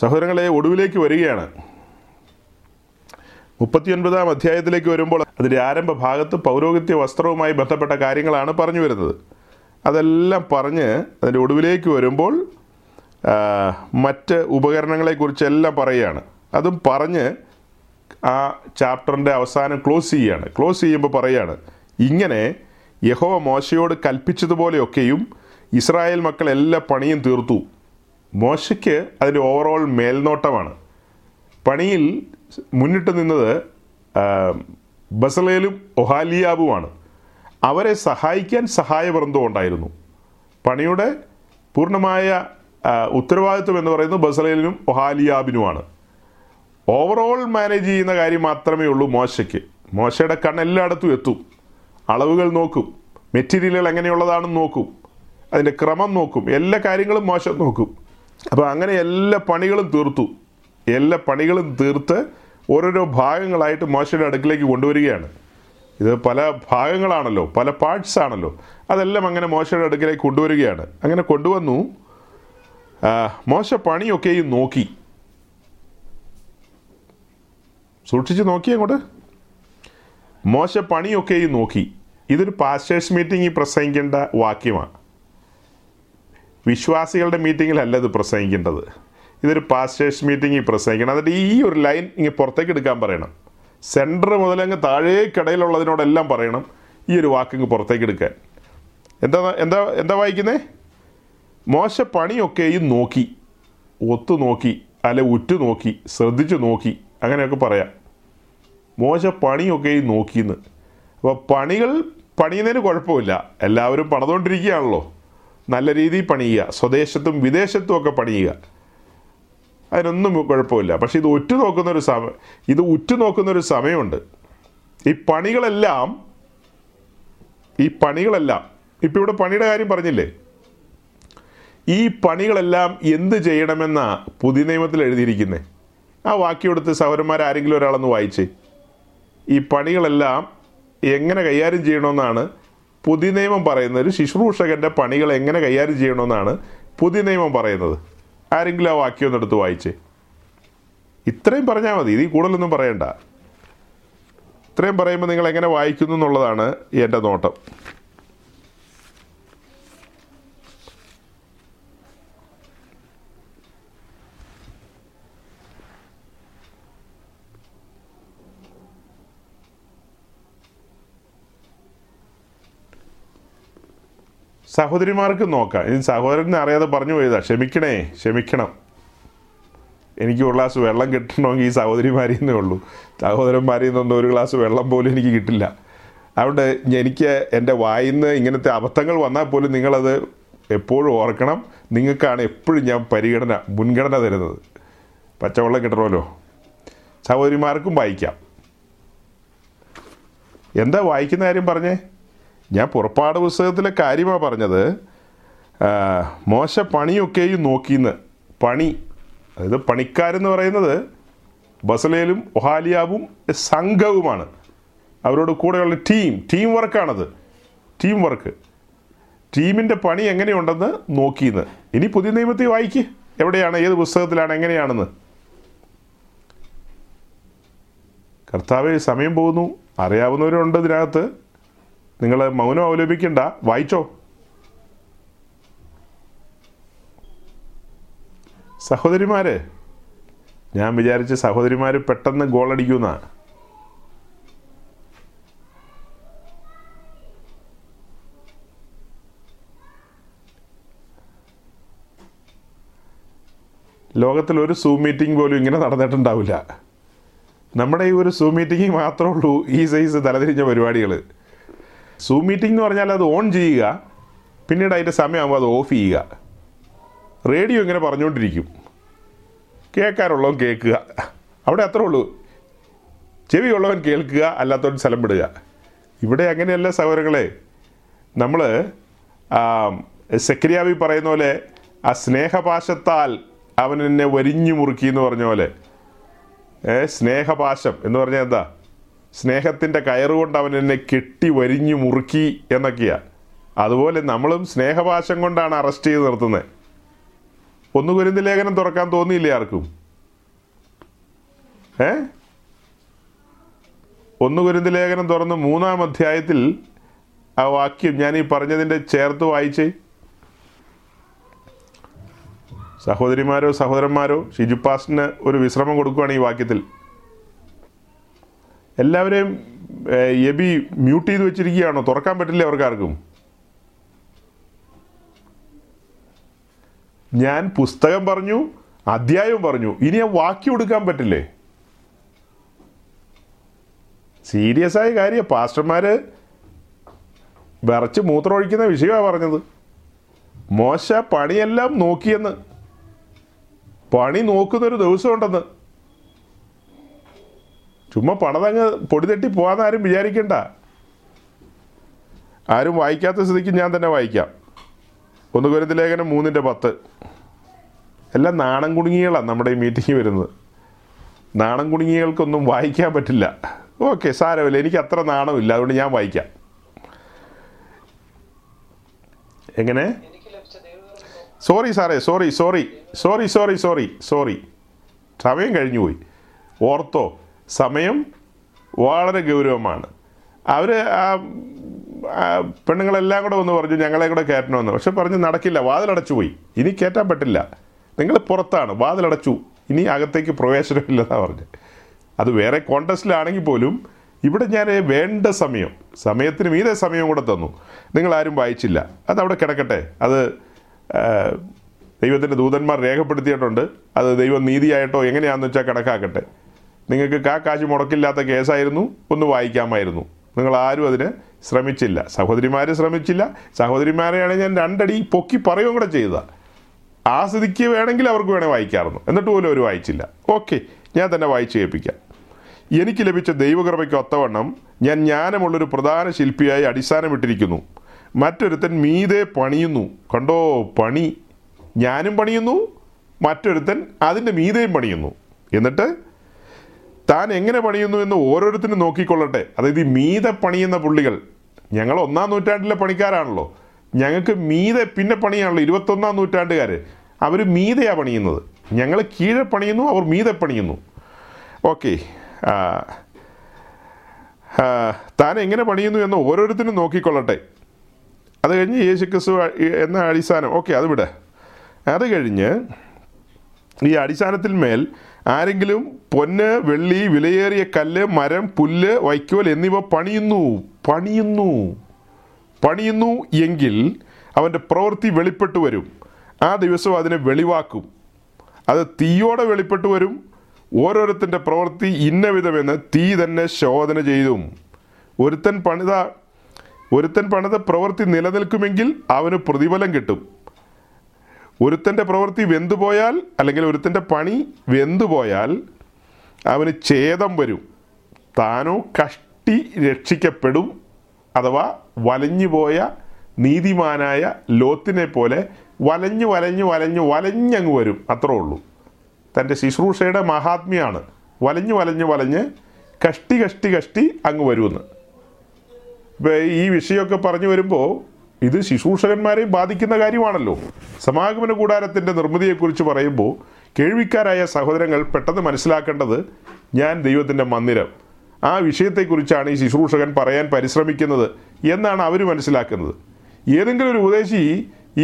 സഹോദരങ്ങളെ, ഒടുവിലേക്ക് വരികയാണ്. 39-ാം അധ്യായത്തിലേക്ക് വരുമ്പോൾ അതിൻ്റെ ആരംഭ ഭാഗത്ത് പൗരോഹിത്യ വസ്ത്രവുമായി ബന്ധപ്പെട്ട കാര്യങ്ങളാണ് പറഞ്ഞു വരുന്നത്. അതെല്ലാം പറഞ്ഞ് അതിൻ്റെ ഒടുവിലേക്ക് വരുമ്പോൾ മറ്റ് ഉപകരണങ്ങളെക്കുറിച്ചെല്ലാം പറയുകയാണ്. അതും പറഞ്ഞ് ആ ചാപ്റ്ററിൻ്റെ അവസാനം ക്ലോസ് ചെയ്യുകയാണ്. ക്ലോസ് ചെയ്യുമ്പോൾ പറയുകയാണ്, ഇങ്ങനെ യഹോവ മോശയോട് കൽപ്പിച്ചതുപോലെയൊക്കെയും ഇസ്രായേൽ മക്കൾ എല്ലാ പണിയും തീർത്തു. മോശയ്ക്ക് അതിൻ്റെ ഓവറോൾ മേൽനോട്ടമാണ്. പണിയിൽ മുന്നിട്ട് നിന്നത് ബെസലേലും ഒഹാലിയാബുമാണ്. അവരെ സഹായിക്കാൻ സഹായവൃന്ദം ഉണ്ടായിരുന്നു. പണിയുടെ പൂർണ്ണമായ ഉത്തരവാദിത്വം എന്ന് പറയുന്നത് ബെസലേലിനും ഒഹാലിയാബിനുമാണ്. ഓവറോൾ മാനേജ് ചെയ്യുന്ന കാര്യം മാത്രമേ ഉള്ളൂ മോശയ്ക്ക്. മോശയുടെ കണ്ണെല്ലായിടത്തും എത്തും, അളവുകൾ നോക്കും, മെറ്റീരിയലുകൾ എങ്ങനെയുള്ളതാണെന്ന് നോക്കും, അതിൻ്റെ ക്രമം നോക്കും, എല്ലാ കാര്യങ്ങളും മോശ നോക്കും. അപ്പോൾ അങ്ങനെ എല്ലാ പണികളും തീർത്തു. എല്ലാ പണികളും തീർത്ത് ഓരോരോ ഭാഗങ്ങളായിട്ട് മോശയുടെ അടുക്കിലേക്ക് കൊണ്ടുവരികയാണ്. ഇത് പല ഭാഗങ്ങളാണല്ലോ, പല പാർട്സ് ആണല്ലോ. അതെല്ലാം അങ്ങനെ മോശയുടെ അടുക്കിലേക്ക് കൊണ്ടുവരികയാണ്. അങ്ങനെ കൊണ്ടുവന്നു. മോശ പണിയൊക്കെയും നോക്കി, സൂക്ഷിച്ച് നോക്കി. അങ്ങോട്ട് മോശ പണിയൊക്കെയും നോക്കി. ഇതൊരു പാസ്റ്റേഴ്സ് മീറ്റിംഗിൽ പ്രസംഗിക്കേണ്ട വാക്യമാണ്. വിശ്വാസികളുടെ മീറ്റിങ്ങിലല്ല ഇത് പ്രസംഗിക്കേണ്ടത്. ഇതൊരു പാസ്റ്റേഴ്സ് മീറ്റിംഗിൽ പ്രസംഗിക്കണം. അതിൻ്റെ ഈ ഒരു ലൈൻ ഇങ്ങനെ പുറത്തേക്ക് എടുക്കാൻ പറയണം. സെൻറ്റർ മുതലങ്ങ് താഴേക്കിടയിലുള്ളതിനോടെല്ലാം പറയണം ഈ ഒരു വാക്കിങ് പുറത്തേക്ക് എടുക്കാൻ. എന്താ എന്താ എന്താ വായിക്കുന്നേ? മോശ പണിയൊക്കെയും നോക്കി, ഒത്തു നോക്കി, അല്ലെ ഉറ്റുനോക്കി, ശ്രദ്ധിച്ചു നോക്കി, അങ്ങനെയൊക്കെ പറയാം. മോശ പണിയൊക്കെയും നോക്കിയെന്ന്. അപ്പോൾ പണികൾ പണിയുന്നതിന് കുഴപ്പമില്ല, എല്ലാവരും പണിതുകൊണ്ടിരിക്കുകയാണല്ലോ. നല്ല രീതിയിൽ പണിയുക, സ്വദേശത്തും വിദേശത്തും ഒക്കെ പണിയുക, അതിനൊന്നും കുഴപ്പമില്ല. പക്ഷേ ഇത് ഉറ്റുനോക്കുന്നൊരു സമയമുണ്ട്. ഈ പണികളെല്ലാം ഇപ്പം ഇവിടെ പണിയുടെ കാര്യം പറഞ്ഞില്ലേ, ഈ പണികളെല്ലാം എന്ത് ചെയ്യണമെന്നാണ് പുതിയ നിയമത്തിൽ എഴുതിയിരിക്കുന്നത്. ആ വാക്യം എടുത്ത് സഹോദരന്മാരാരെങ്കിലും ഒരാളൊന്ന് വായിച്ചേ. ഈ പണികളെല്ലാം എങ്ങനെ കൈകാര്യം ചെയ്യണമെന്നാണ് പുതിയ നിയമം പറയുന്നത്. ഒരു ശുശ്രൂഷകൻ്റെ പണികൾ എങ്ങനെ കൈകാര്യം ചെയ്യണമെന്നാണ് പുതിയ നിയമം പറയുന്നത്. ആരെങ്കിലും ആ വാക്യം ഒന്ന് എടുത്ത് വായിച്ചേ. ഇത്രയും പറഞ്ഞാൽ മതി, ഇതിൽ കൂടുതലൊന്നും പറയണ്ട. ഇത്രയും പറയുമ്പോൾ നിങ്ങൾ എങ്ങനെ വായിക്കുന്നു എന്നുള്ളതാണ് എൻ്റെ നോട്ടം. സഹോദരിമാർക്ക് നോക്കാം. ഇനി സഹോദരനെ അറിയാതെ പറഞ്ഞു പോയതാ, ക്ഷമിക്കണം. എനിക്ക് ഒരു ഗ്ലാസ് വെള്ളം കിട്ടണമെങ്കിൽ ഈ സഹോദരിമാരിൽ നിന്നേ ഉള്ളൂ, സഹോദരന്മാരിൽ നിന്നൊന്നും ഒരു ഗ്ലാസ് വെള്ളം പോലും എനിക്ക് കിട്ടില്ല. അവിടെ എനിക്ക് എൻ്റെ വായിൽ നിന്ന് ഇങ്ങനത്തെ അബദ്ധങ്ങൾ വന്നാൽ പോലും നിങ്ങളത് എപ്പോഴും ഓർക്കണം. നിങ്ങൾക്കാണ് എപ്പോഴും ഞാൻ മുൻഗണന തരുന്നത്. പച്ചവെള്ളം കിട്ടണമല്ലോ. സഹോദരിമാർക്കും വായിക്കാം. എന്താ വായിക്കുന്ന കാര്യം പറഞ്ഞേ? ഞാൻ പുറപ്പാട് പുസ്തകത്തിലെ കാര്യമാണ് പറഞ്ഞത്. മോശ പണിയൊക്കെയും നോക്കിയെന്ന്. പണി, അതായത് പണിക്കാരെന്ന് പറയുന്നത് ബസലേലും ഒഹാലിയാവും സംഘവുമാണ്. അവരോട് കൂടെയുള്ള ടീം വർക്കാണത്. ടീമിൻ്റെ പണി എങ്ങനെയുണ്ടെന്ന് നോക്കിയെന്ന്. ഇനി പുതിയ നിയമത്തിൽ വായിക്ക്, എവിടെയാണ്, ഏത് പുസ്തകത്തിലാണ്, എങ്ങനെയാണെന്ന്. കർത്താവ് സമയം പോകുന്നു. അറിയാവുന്നവരുണ്ട് ഇതിനകത്ത്. നിങ്ങൾ മൗനം അവലംബിക്കണ്ട, വായിച്ചോ. സഹോദരിമാര്, ഞാൻ വിചാരിച്ച് സഹോദരിമാർ പെട്ടെന്ന് ഗോളടിക്കുന്ന. ലോകത്തിൽ ഒരു സൂം മീറ്റിംഗ് പോലും ഇങ്ങനെ നടന്നിട്ടുണ്ടാവില്ല. നമ്മുടെ ഈ ഒരു സൂം മീറ്റിംഗ് മാത്രമേ ഉള്ളൂ ഈ സൈസ് തലതിരിഞ്ഞ പരിപാടികൾ. സൂം മീറ്റിംഗ് എന്ന് പറഞ്ഞാൽ അത് ഓൺ ചെയ്യുക, പിന്നീട് അതിൻ്റെ സമയമാകുമ്പോൾ അത് ഓഫ് ചെയ്യുക. റേഡിയോ ഇങ്ങനെ പറഞ്ഞുകൊണ്ടിരിക്കും, കേൾക്കാനുള്ളവൻ കേൾക്കുക. അവിടെ അത്രേ ഉള്ളൂ. ചെവി ഉള്ളവൻ കേൾക്കുക, അല്ലാത്തവൻ സ്ഥലം വിടുക. ഇവിടെ അങ്ങനെയല്ല സഹോദരങ്ങളെ. നമ്മൾ സെക്രിയാവി പറയുന്ന പോലെ ആ സ്നേഹപാശത്താൽ അവൻ എന്നെ വരിഞ്ഞു മുറുക്കി എന്ന് പറഞ്ഞ പോലെ. സ്നേഹപാശം എന്ന് പറഞ്ഞാൽ എന്താ? സ്നേഹത്തിൻ്റെ കയറുകൊണ്ട് അവൻ എന്നെ കെട്ടി വരിഞ്ഞു മുറുക്കി എന്നൊക്കെയാണ്. അതുപോലെ നമ്മളും സ്നേഹപാശം കൊണ്ടാണ് അറസ്റ്റ് ചെയ്ത് നിർത്തുന്നത്. 1 കൊരിന്ത്യ ലേഖനം തുറക്കാൻ തോന്നിയില്ലേ ആർക്കും? 1 കൊരിന്ത്യ ലേഖനം തുറന്ന് 3-ാം അധ്യായത്തിൽ ആ വാക്യം ഞാനീ പറഞ്ഞതിൻ്റെ ചേർത്ത് വായിച്ചേ. സഹോദരിമാരോ സഹോദരന്മാരോ, ഷിജുപാസിന് ഒരു വിശ്രമം കൊടുക്കുകയാണ് ഈ വാക്യത്തിൽ. എല്ലാവരെയും എബി മ്യൂട്ട് ചെയ്ത് വെച്ചിരിക്കുകയാണോ? തുറക്കാൻ പറ്റില്ലേ അവർക്കാർക്കും? ഞാൻ പുസ്തകം പറഞ്ഞു, അധ്യായം പറഞ്ഞു, ഇനി ആ വാക്യം എടുക്കാൻ പറ്റില്ലേ? സീരിയസ് ആയ കാര്യം. പാസ്റ്റർമാർ വിറച്ച് മൂത്രമൊഴിക്കുന്ന വിഷയമാണ് പറഞ്ഞത്. മോശ പണിയെല്ലാം നോക്കിയെന്ന്. പണി നോക്കുന്നൊരു ദിവസമുണ്ടെന്ന്. ചുമ്മാ പണതങ്ങ് പൊടിതെട്ടി പോകാന്നാരും വിചാരിക്കണ്ട. ആരും വായിക്കാത്ത സ്ഥിതിക്ക് ഞാൻ തന്നെ വായിക്കാം. 1 കൊരിന്ത്യലേഖനം 3:10. എല്ലാം നാണം കുടുങ്ങികളാണ് നമ്മുടെ ഈ മീറ്റിംഗ് വരുന്നത്. നാണം കുടുങ്ങികൾക്കൊന്നും വായിക്കാൻ പറ്റില്ല. ഓക്കെ, സാരമില്ല. എനിക്ക് അത്ര നാണമില്ല, അതുകൊണ്ട് ഞാൻ വായിക്കാം. എങ്ങനെ? സോറി സാറേ, സോറി, സമയം കഴിഞ്ഞു പോയി. ഓർത്തോ, സമയം വളരെ ഗൗരവമാണ്. അവർ ആ പെണ്ണുങ്ങളെല്ലാം കൂടെ വന്ന് പറഞ്ഞു ഞങ്ങളെ കൂടെ കയറ്റണമെന്ന്. പക്ഷെ പറഞ്ഞു നടക്കില്ല, വാതിലടച്ചു പോയി, ഇനി കയറ്റാൻ പറ്റില്ല, നിങ്ങൾ പുറത്താണ്, വാതിലടച്ചു, ഇനി അകത്തേക്ക് പ്രവേശനമില്ലെന്നാണ് പറഞ്ഞു. അത് വേറെ കോൺടെസ്റ്റിലാണെങ്കിൽ പോലും ഇവിടെ ഞാൻ വേണ്ട സമയത്തിന് മീതെ സമയം കൂടെ തന്നു. നിങ്ങളാരും വായിച്ചില്ല, അതവിടെ കിടക്കട്ടെ. അത് ദൈവത്തിൻ്റെ ദൂതന്മാർ രേഖപ്പെടുത്തിയിട്ടുണ്ട്. അത് ദൈവം നീതിയായിട്ടോ എങ്ങനെയാണെന്ന് വെച്ചാൽ കണക്കാക്കട്ടെ. നിങ്ങൾക്ക് കാശ് മുടക്കില്ലാത്ത കേസായിരുന്നു, ഒന്ന് വായിക്കാമായിരുന്നു. നിങ്ങളാരും അതിന് ശ്രമിച്ചില്ല. സഹോദരിമാർ ശ്രമിച്ചില്ല. സഹോദരിമാരെയാണ് ഞാൻ 2 അടി പൊക്കി പറയുകയും കൂടെ ചെയ്തതാണ്. ആ സ്ഥിതിക്ക് വേണമെങ്കിൽ അവർക്ക് വേണേൽ വായിക്കാമായിരുന്നു. എന്നിട്ട് പോലും അവർ വായിച്ചില്ല. ഓക്കെ, ഞാൻ തന്നെ വായിച്ച് കേൾപ്പിക്കാം. എനിക്ക് ലഭിച്ച ദൈവകൃപയ്ക്ക് ഒത്തവണ്ണം ഞാൻ ജ്ഞാനമുള്ളൊരു പ്രധാന ശില്പിയായി അടിസ്ഥാനമിട്ടിരിക്കുന്നു. മറ്റൊരുത്തൻ മീതെ പണിയുന്നു. കണ്ടോ, പണി. ഞാനും പണിയുന്നു, മറ്റൊരുത്തൻ അതിൻ്റെ മീതെയും പണിയുന്നു. എന്നിട്ട് താൻ എങ്ങനെ പണിയുന്നു എന്ന് ഓരോരുത്തരും നോക്കിക്കൊള്ളട്ടെ. അതായത് ഈ മീതെ പണിയുന്ന പുള്ളികൾ, ഞങ്ങൾ 1-ാം നൂറ്റാണ്ടിലെ പണിക്കാരാണല്ലോ, ഞങ്ങൾക്ക് മീതെ പിന്നെ പണിയാണല്ലോ 21-ാം നൂറ്റാണ്ടുകാർ. അവർ മീതെയാണ് പണിയുന്നത്. ഞങ്ങൾ കീഴെ പണിയുന്നു, അവർ മീതെ പണിയുന്നു. ഓക്കെ, താൻ എങ്ങനെ പണിയുന്നു എന്ന് ഓരോരുത്തരും നോക്കിക്കൊള്ളട്ടെ. അത് കഴിഞ്ഞ് യേശുക്രിസ്തു എന്ന അടിസ്ഥാനം. ഓക്കെ, അത് വിടെ. അത് കഴിഞ്ഞ് ഈ അടിസ്ഥാനത്തിൽ മേൽ ആരെങ്കിലും പൊന്ന്, വെള്ളി, വിലയേറിയ കല്ല്, മരം, പുല്ല്, വൈക്കോൽ എന്നിവ പണിയുന്നു എങ്കിൽ അവൻ്റെ പ്രവൃത്തി വെളിപ്പെട്ടു വരും. ആ ദിവസം അതിനെ വെളിവാക്കും. അത് തീയോടെ വെളിപ്പെട്ടു വരും. ഓരോരുത്തൻ്റെ പ്രവൃത്തി ഇന്ന വിധമെന്ന് തീ തന്നെ ശോധന ചെയ്തും. ഒരുത്തൻ പണിത പ്രവൃത്തി നിലനിൽക്കുമെങ്കിൽ അവന് പ്രതിഫലം കിട്ടും. ഒരുത്തൻ്റെ പ്രവൃത്തി വെന്തുപോയാൽ, അല്ലെങ്കിൽ ഒരുത്തൻ്റെ പണി വെന്തുപോയാൽ അവന് ഛേദം വരും. താനോ കഷ്ടി രക്ഷിക്കപ്പെടും. അഥവാ വലഞ്ഞുപോയ നീതിമാനായ ലോത്തിനെ പോലെ വലഞ്ഞു വലഞ്ഞു വലഞ്ഞു വലഞ്ഞങ്ങ് വരും. അത്രേ ഉള്ളൂ. തൻ്റെ ശുശ്രൂഷയുടെ മഹാത്മ്യമാണ് വലഞ്ഞു വലഞ്ഞു വലഞ്ഞ് കഷ്ടി കഷ്ടി കഷ്ടി അങ്ങ് വരുമെന്ന്. ഇപ്പോൾ ഈ വിഷയമൊക്കെ പറഞ്ഞു വരുമ്പോൾ ഇത് ശുശ്രൂഷകന്മാരെയും ബാധിക്കുന്ന കാര്യമാണല്ലോ. സമാഗമന കൂടാരത്തിൻ്റെ നിർമ്മിതിയെക്കുറിച്ച് പറയുമ്പോൾ കേൾവിക്കാരായ സഹോദരങ്ങൾ പെട്ടെന്ന് മനസ്സിലാക്കേണ്ടത് ഞാൻ ദൈവത്തിൻ്റെ മന്ദിരം, ആ വിഷയത്തെക്കുറിച്ചാണ് ഈ ശുശ്രൂഷകൻ പറയാൻ പരിശ്രമിക്കുന്നത് എന്നാണ് അവർ മനസ്സിലാക്കുന്നത്. ഏതെങ്കിലും ഒരു ഉപദേശി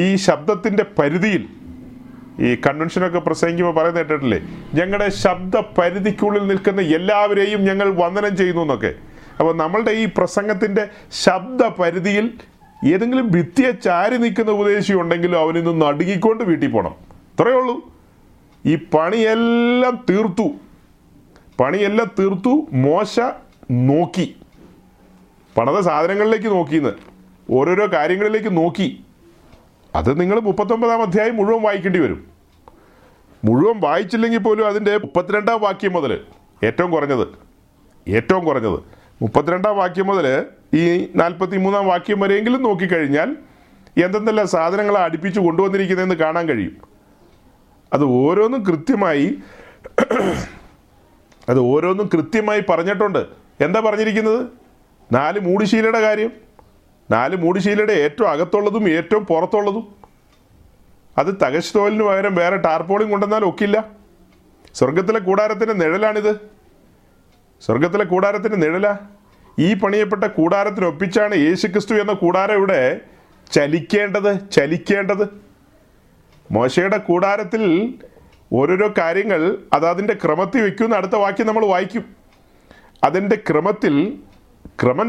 ഈ ശബ്ദത്തിൻ്റെ പരിധിയിൽ, ഈ കൺവെൻഷനൊക്കെ പ്രസംഗിക്കുമ്പോൾ പറയുന്ന കേട്ടിട്ടില്ലേ, ഞങ്ങളുടെ ശബ്ദ പരിധിക്കുള്ളിൽ നിൽക്കുന്ന എല്ലാവരെയും ഞങ്ങൾ വന്ദനം ചെയ്യുന്നു എന്നൊക്കെ. അപ്പോൾ നമ്മളുടെ ഈ പ്രസംഗത്തിൻ്റെ ശബ്ദ പരിധിയിൽ ഏതെങ്കിലും ഭിത്തിയെ ചാരി നിൽക്കുന്ന ഉപദേശി ഉണ്ടെങ്കിലും അവനിൽ നിന്ന് അടുങ്ങിക്കൊണ്ട് വീട്ടിൽ പോകണം. ഇത്രയേ ഉള്ളൂ. ഈ പണിയെല്ലാം തീർത്തു മോശ നോക്കി, പണത സാധനങ്ങളിലേക്ക് നോക്കിയെന്ന്, ഓരോരോ കാര്യങ്ങളിലേക്ക് നോക്കി. അത് നിങ്ങൾ 39-ാം അധ്യായം മുഴുവൻ വായിക്കേണ്ടി വരും. മുഴുവൻ വായിച്ചില്ലെങ്കിൽ പോലും അതിൻ്റെ 32-ാം വാക്യം മുതൽ, ഏറ്റവും കുറഞ്ഞത് 32-ാം വാക്യം മുതൽ ഈ 43-ാം വാക്യം വരെയെങ്കിലും നോക്കിക്കഴിഞ്ഞാൽ എന്തെല്ലാം സാധനങ്ങളെ അടുപ്പിച്ച് കൊണ്ടുവന്നിരിക്കുന്നതെന്ന് കാണാൻ കഴിയും. അത് ഓരോന്നും കൃത്യമായി പറഞ്ഞിട്ടുണ്ട്. എന്താ പറഞ്ഞിരിക്കുന്നത്? 4 മൂടുശീലയുടെ കാര്യം. 4 മൂടുശീലയുടെ ഏറ്റവും അകത്തുള്ളതും ഏറ്റവും പുറത്തുള്ളതും. അത് തകശ്തോലിന് പകരം വേറെ ടാർപോളിൻ കൊണ്ടെന്നാൽ ഒക്കില്ല. സ്വർഗത്തിലെ കൂടാരത്തിൻ്റെ നിഴലാണിത്. ഈ പണിയപ്പെട്ട കൂടാരത്തിനൊപ്പിച്ചാണ് യേശുക്രിസ്തു എന്ന കൂടാരം ഇവിടെ ചലിക്കേണ്ടത്. മോശയുടെ കൂടാരത്തിൽ ഓരോരോ കാര്യങ്ങൾ അതതിൻ്റെ ക്രമത്തിൽ വയ്ക്കുമെന്ന് അടുത്ത വാക്യം നമ്മൾ വായിക്കും. അതിൻ്റെ ക്രമം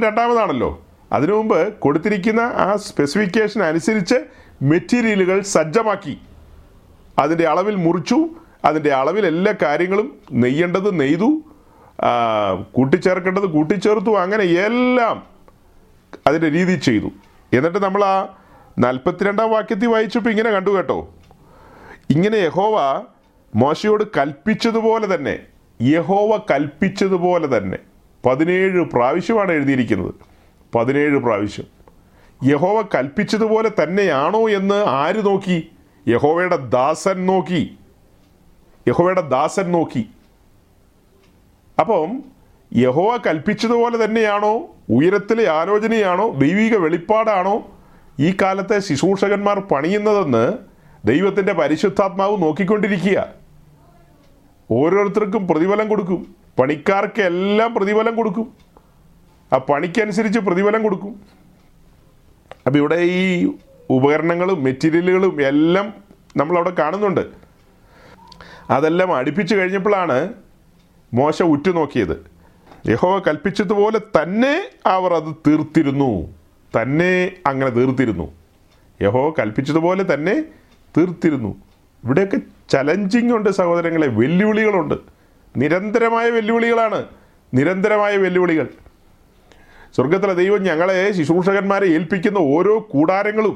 2-മതാണല്ലോ. അതിനു മുമ്പ് കൊടുത്തിരിക്കുന്ന ആ സ്പെസിഫിക്കേഷൻ അനുസരിച്ച് മെറ്റീരിയലുകൾ സജ്ജമാക്കി, അതിൻ്റെ അളവിൽ മുറിച്ചു, അതിൻ്റെ അളവിൽ എല്ലാ കാര്യങ്ങളും നെയ്യേണ്ടത് നെയ്തു, കൂട്ടിച്ചേർക്കേണ്ടത് കൂട്ടിച്ചേർത്തു, അങ്ങനെ എല്ലാം അതിൻ്റെ രീതി ചെയ്തു. എന്നിട്ട് നമ്മൾ ആ 42-ാം വാക്യത്തിൽ വായിച്ചപ്പോൾ ഇങ്ങനെ കണ്ടു കേട്ടോ, ഇങ്ങനെ യഹോവ മോശയോട് കൽപ്പിച്ചതുപോലെ തന്നെ 17 പ്രാവശ്യമാണ് എഴുതിയിരിക്കുന്നത്. 17 പ്രാവശ്യം യഹോവ കൽപ്പിച്ചതുപോലെ തന്നെയാണോ എന്ന് ആര് നോക്കി? യഹോവയുടെ ദാസൻ നോക്കി. അപ്പം യഹോവ കൽപ്പിച്ചതുപോലെ തന്നെയാണോ, ഉയരത്തിലെ ആലോചനയാണോ, ദൈവിക വെളിപ്പാടാണോ ഈ കാലത്തെ ശുശ്രൂഷകന്മാർ പണിയുന്നതെന്ന് ദൈവത്തിൻ്റെ പരിശുദ്ധാത്മാവ് നോക്കിക്കൊണ്ടിരിക്കുക. ഓരോരുത്തർക്കും പ്രതിഫലം കൊടുക്കും. പണിക്കാർക്കെല്ലാം പ്രതിഫലം കൊടുക്കും. ആ പണിക്കനുസരിച്ച് പ്രതിഫലം കൊടുക്കും. അപ്പോൾ ഇവിടെ ഈ ഉപകരണങ്ങളും മെറ്റീരിയലുകളും എല്ലാം നമ്മളവിടെ കാണുന്നുണ്ട്. അതെല്ലാം അടുപ്പിച്ച് കഴിഞ്ഞപ്പോഴാണ് മോശ ഉറ്റുനോക്കിയത്. യഹോവ കൽപ്പിച്ചതുപോലെ തന്നെ അവർ അത് തീർത്തിരുന്നു. യഹോവ കൽപ്പിച്ചതുപോലെ തന്നെ തീർത്തിരുന്നു. ഇവിടെയൊക്കെ ചലഞ്ചിങ് ഉണ്ട് സഹോദരങ്ങളെ, വെല്ലുവിളികളുണ്ട്. നിരന്തരമായ വെല്ലുവിളികൾ. സ്വർഗത്തിലെ ദൈവം ഞങ്ങളെ ശുശ്രൂഷകന്മാരെ ഏൽപ്പിക്കുന്ന ഓരോ കൂടാരങ്ങളും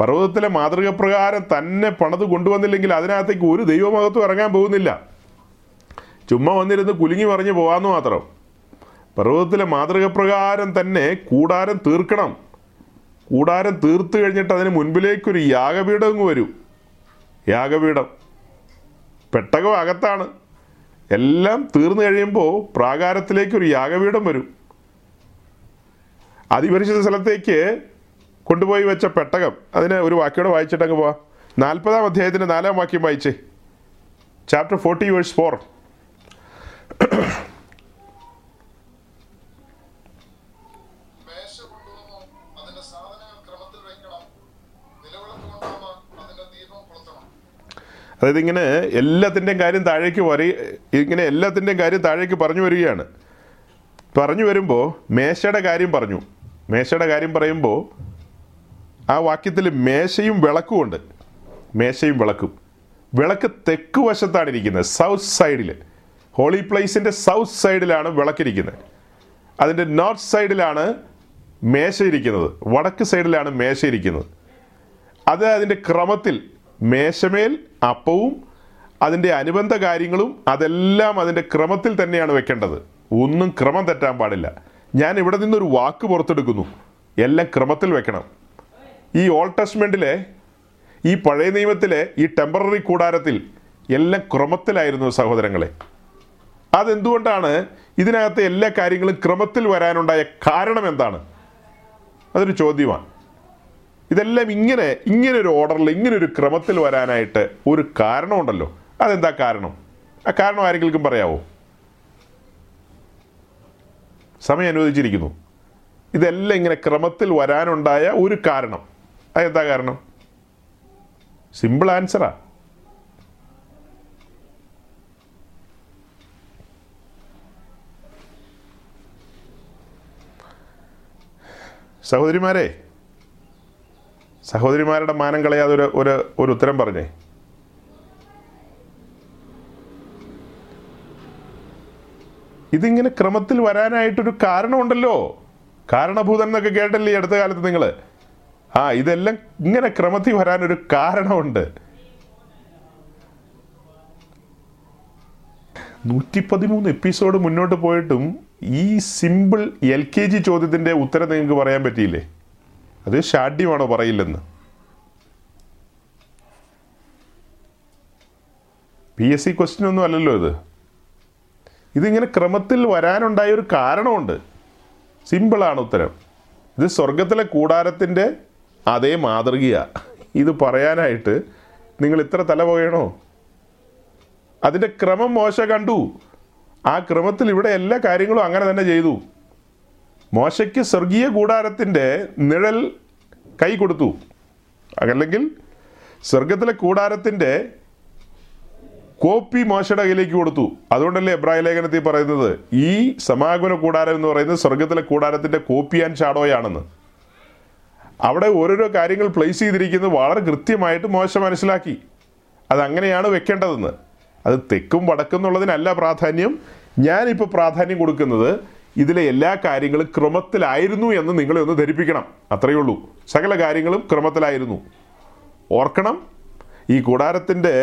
പർവ്വതത്തിലെ മാതൃക പ്രകാരം തന്നെ പണിത് കൊണ്ടുവന്നില്ലെങ്കിൽ അതിനകത്തേക്ക് ഒരു ദൈവമഹത്വം ഇറങ്ങാൻ പോകുന്നില്ല. ചുമ്മാ വന്നിരുന്ന് കുലുങ്ങി പറഞ്ഞ് പോകാമെന്ന് മാത്രം. പർവ്വതത്തിലെ മാതൃക പ്രകാരം തന്നെ കൂടാരം തീർക്കണം. കൂടാരം തീർത്ത് കഴിഞ്ഞിട്ട് അതിന് മുൻപിലേക്കൊരു യാഗപീഠം അങ്ങ് വരും. യാഗപീഠം പെട്ടകം അകത്താണ്. എല്ലാം തീർന്നു കഴിയുമ്പോൾ പ്രാകാരത്തിലേക്കൊരു യാഗപീഠം വരും. അതിപരിശുദ്ധ സ്ഥലത്തേക്ക് കൊണ്ടുപോയി വെച്ച പെട്ടകം, അതിനെ ഒരു വാക്യോടെ വായിച്ചിട്ടങ്ങ് പോവാം. 40-ാം അധ്യായത്തിൻ്റെ 4-ാം വാക്യം വായിച്ചേ. Chapter 40 verse 4. അതായത് ഇങ്ങനെ എല്ലാത്തിൻ്റെയും കാര്യം താഴേക്ക് പറഞ്ഞു വരുമ്പോൾ മേശയുടെ കാര്യം പറയുമ്പോൾ ആ വാക്യത്തിൽ മേശയും വിളക്കുമുണ്ട്. മേശയും വിളക്കും. വിളക്ക് തെക്ക് വശത്താണ് ഇരിക്കുന്നത്, സൗത്ത് സൈഡിൽ. ഹോളി പ്ലേസിൻ്റെ സൗത്ത് സൈഡിലാണ് വിളക്കിരിക്കുന്നത്. അതിൻ്റെ നോർത്ത് സൈഡിലാണ് മേശ ഇരിക്കുന്നത്, വടക്ക് സൈഡിലാണ് മേശ ഇരിക്കുന്നത്. അത് അതിൻ്റെ ക്രമത്തിൽ മേശമേൽ അപ്പവും അതിൻ്റെ അനുബന്ധ കാര്യങ്ങളും അതെല്ലാം അതിൻ്റെ ക്രമത്തിൽ തന്നെയാണ് വെക്കേണ്ടത്. ഒന്നും ക്രമം തെറ്റാൻ പാടില്ല. ഞാൻ ഇവിടെ നിന്നൊരു വാക്ക് പുറത്തെടുക്കുന്നു, എല്ലാം ക്രമത്തിൽ വെക്കണം. ഈ ഓൾഡ് ടെസ്റ്റ്മെൻറ്റിലെ, ഈ പഴയ നിയമത്തിലെ ഈ ടെമ്പററി കൂടാരത്തിൽ എല്ലാം ക്രമത്തിലായിരുന്നു സഹോദരങ്ങളെ. അതെന്തുകൊണ്ടാണ്? ഇതിനകത്തെ എല്ലാ കാര്യങ്ങളും ക്രമത്തിൽ വരാനുണ്ടായ കാരണം എന്താണ്? അതൊരു ചോദ്യമാണ്. ഇതെല്ലാം ഇങ്ങനൊരു ഓർഡറിൽ, ഇങ്ങനൊരു ക്രമത്തിൽ വരാനായിട്ട് ഒരു കാരണമുണ്ടല്ലോ. അതെന്താ കാരണം? ആ കാരണം ആരെങ്കിലും പറയാമോ? സമയം അനുവദിച്ചിരിക്കുന്നു. ഇതെല്ലാം ഇങ്ങനെ ക്രമത്തിൽ വരാനുണ്ടായ ഒരു കാരണം, അതെന്താ കാരണം? സിമ്പിൾ ആൻസറാ. സഹോദരിമാരെ, സഹോദരിമാരുടെ മാനം കളയാതെ ഒരു ഉത്തരം പറഞ്ഞേ. ഇതിങ്ങനെ ക്രമത്തിൽ വരാനായിട്ടൊരു കാരണമുണ്ടല്ലോ. കാരണഭൂതൻ എന്നൊക്കെ കേട്ടല്ലേ അടുത്ത കാലത്ത് നിങ്ങൾ? ആ, ഇതെല്ലാം ഇങ്ങനെ ക്രമത്തിൽ വരാനൊരു കാരണമുണ്ട്. 113 എപ്പിസോഡ് മുന്നോട്ട് പോയിട്ടും ഈ സിമ്പിൾ LKG ചോദ്യത്തിൻ്റെ ഉത്തരം നിങ്ങൾക്ക് പറയാൻ പറ്റിയില്ലേ? അത് ഷാഢ്യമാണോ പറയില്ലെന്ന്? PSC ക്വസ്റ്റ്യൻ ഒന്നും അല്ലല്ലോ ഇത്. ഇതിങ്ങനെ ക്രമത്തിൽ വരാനുണ്ടായ ഒരു കാരണമുണ്ട്. സിമ്പിളാണ് ഉത്തരം. ഇത് സ്വർഗത്തിലെ കൂടാരത്തിൻ്റെ അതേ മാതൃകയാണ്. ഇത് പറയാനായിട്ട് നിങ്ങൾ ഇത്ര തല പോകണോ? അതിൻ്റെ ക്രമം മോശ കണ്ടു. ആ ക്രമത്തിൽ ഇവിടെ എല്ലാ കാര്യങ്ങളും അങ്ങനെ തന്നെ ചെയ്തു. മോശയ്ക്ക് സ്വർഗീയ കൂടാരത്തിൻ്റെ നിഴൽ കൈ കൊടുത്തു, അല്ലെങ്കിൽ സ്വർഗത്തിലെ കൂടാരത്തിൻ്റെ കോപ്പി മോശയുടെ കയ്യിലേക്ക് കൊടുത്തു. അതുകൊണ്ടല്ലേ എബ്രായ ലേഖനത്തിൽ പറയുന്നത് ഈ സമാഗമന കൂടാരം എന്ന് പറയുന്നത് സ്വർഗത്തിലെ കൂടാരത്തിൻ്റെ കോപ്പി ആൻഡ് ഷാഡോയാണെന്ന്. അവിടെ ഓരോരോ കാര്യങ്ങൾ പ്ലേസ് ചെയ്തിരിക്കുന്നത് വളരെ കൃത്യമായിട്ട് മോശ മനസ്സിലാക്കി അതങ്ങനെയാണ് വെക്കേണ്ടതെന്ന്. അത് തെക്കും വടക്കും എന്നുള്ളതിനല്ല പ്രാധാന്യം. ഞാനിപ്പോൾ പ്രാധാന്യം കൊടുക്കുന്നത് ഇതിലെ എല്ലാ കാര്യങ്ങളും ക്രമത്തിലായിരുന്നു എന്ന് നിങ്ങളെ ഒന്ന് ധരിപ്പിക്കണം, അത്രയേ ഉള്ളൂ. സകല കാര്യങ്ങളും ക്രമത്തിലായിരുന്നു. ഓർക്കണം, ഈ കൂടാരത്തിൻ്റെ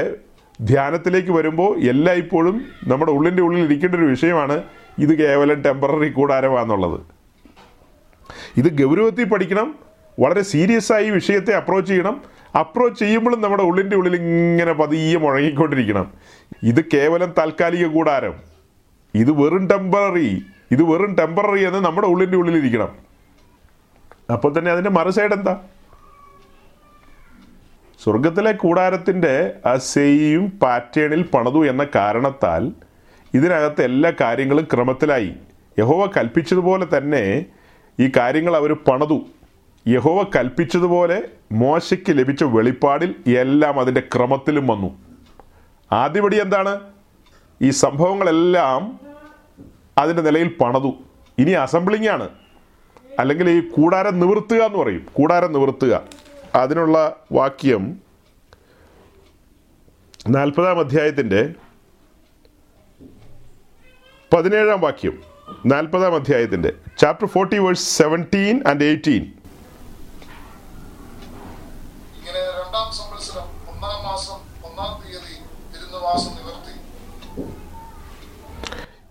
ധ്യാനത്തിലേക്ക് വരുമ്പോൾ എല്ലായ്പ്പോഴും നമ്മുടെ ഉള്ളിൻ്റെ ഉള്ളിൽ ഇരിക്കേണ്ട ഒരു വിഷയമാണ് ഇത് കേവലം ടെമ്പററി കൂടാരമാണെന്നുള്ളത്. ഇത് ഗൗരവത്തിൽ പഠിക്കണം. വളരെ സീരിയസ് ആയി വിഷയത്തെ അപ്രോച്ച് ചെയ്യണം. അപ്രോച്ച് ചെയ്യുമ്പോഴും നമ്മുടെ ഉള്ളിൻ്റെ ഉള്ളിൽ ഇങ്ങനെ പതിയെ മുഴങ്ങിക്കൊണ്ടിരിക്കണം, ഇത് കേവലം താൽക്കാലിക കൂടാരം, ഇത് വെറും ടെമ്പററി, ഇത് വെറും ടെമ്പററി എന്ന് നമ്മുടെ ഉള്ളിൻ്റെ ഉള്ളിലിരിക്കണം. അപ്പോൾ തന്നെ അതിൻ്റെ മറുസൈഡ് എന്താ? സ്വർഗത്തിലെ കൂടാരത്തിൻ്റെ ആ സെയിം പാറ്റേണിൽ പണിതു എന്ന കാരണത്താൽ ഇതിനകത്ത് എല്ലാ കാര്യങ്ങളും ക്രമത്തിലായി. യഹോവ കൽപ്പിച്ചതുപോലെ തന്നെ ഈ കാര്യങ്ങൾ അവർ പണിതു. യഹോവ കൽപ്പിച്ചതുപോലെ മോശയ്ക്ക് ലഭിച്ച വെളിപ്പാടിൽ എല്ലാം അതിൻ്റെ ക്രമത്തിലും വന്നു. ആദ്യപടി എന്താണ്? ഈ സംഭവങ്ങളെല്ലാം അതിൻ്റെ നിലയിൽ പണിതു. ഇനി അസംബ്ലിംഗ് ആണ്, അല്ലെങ്കിൽ ഈ കൂടാരം നിവർത്തുക എന്ന് പറയും. കൂടാരം നിവർത്തുക, അതിനുള്ള വാക്യം 40-ാം അധ്യായത്തിൻ്റെ 17-ാം വാക്യം. 40-ാം അധ്യായത്തിൻ്റെ chapter 40 verse 17 and 18.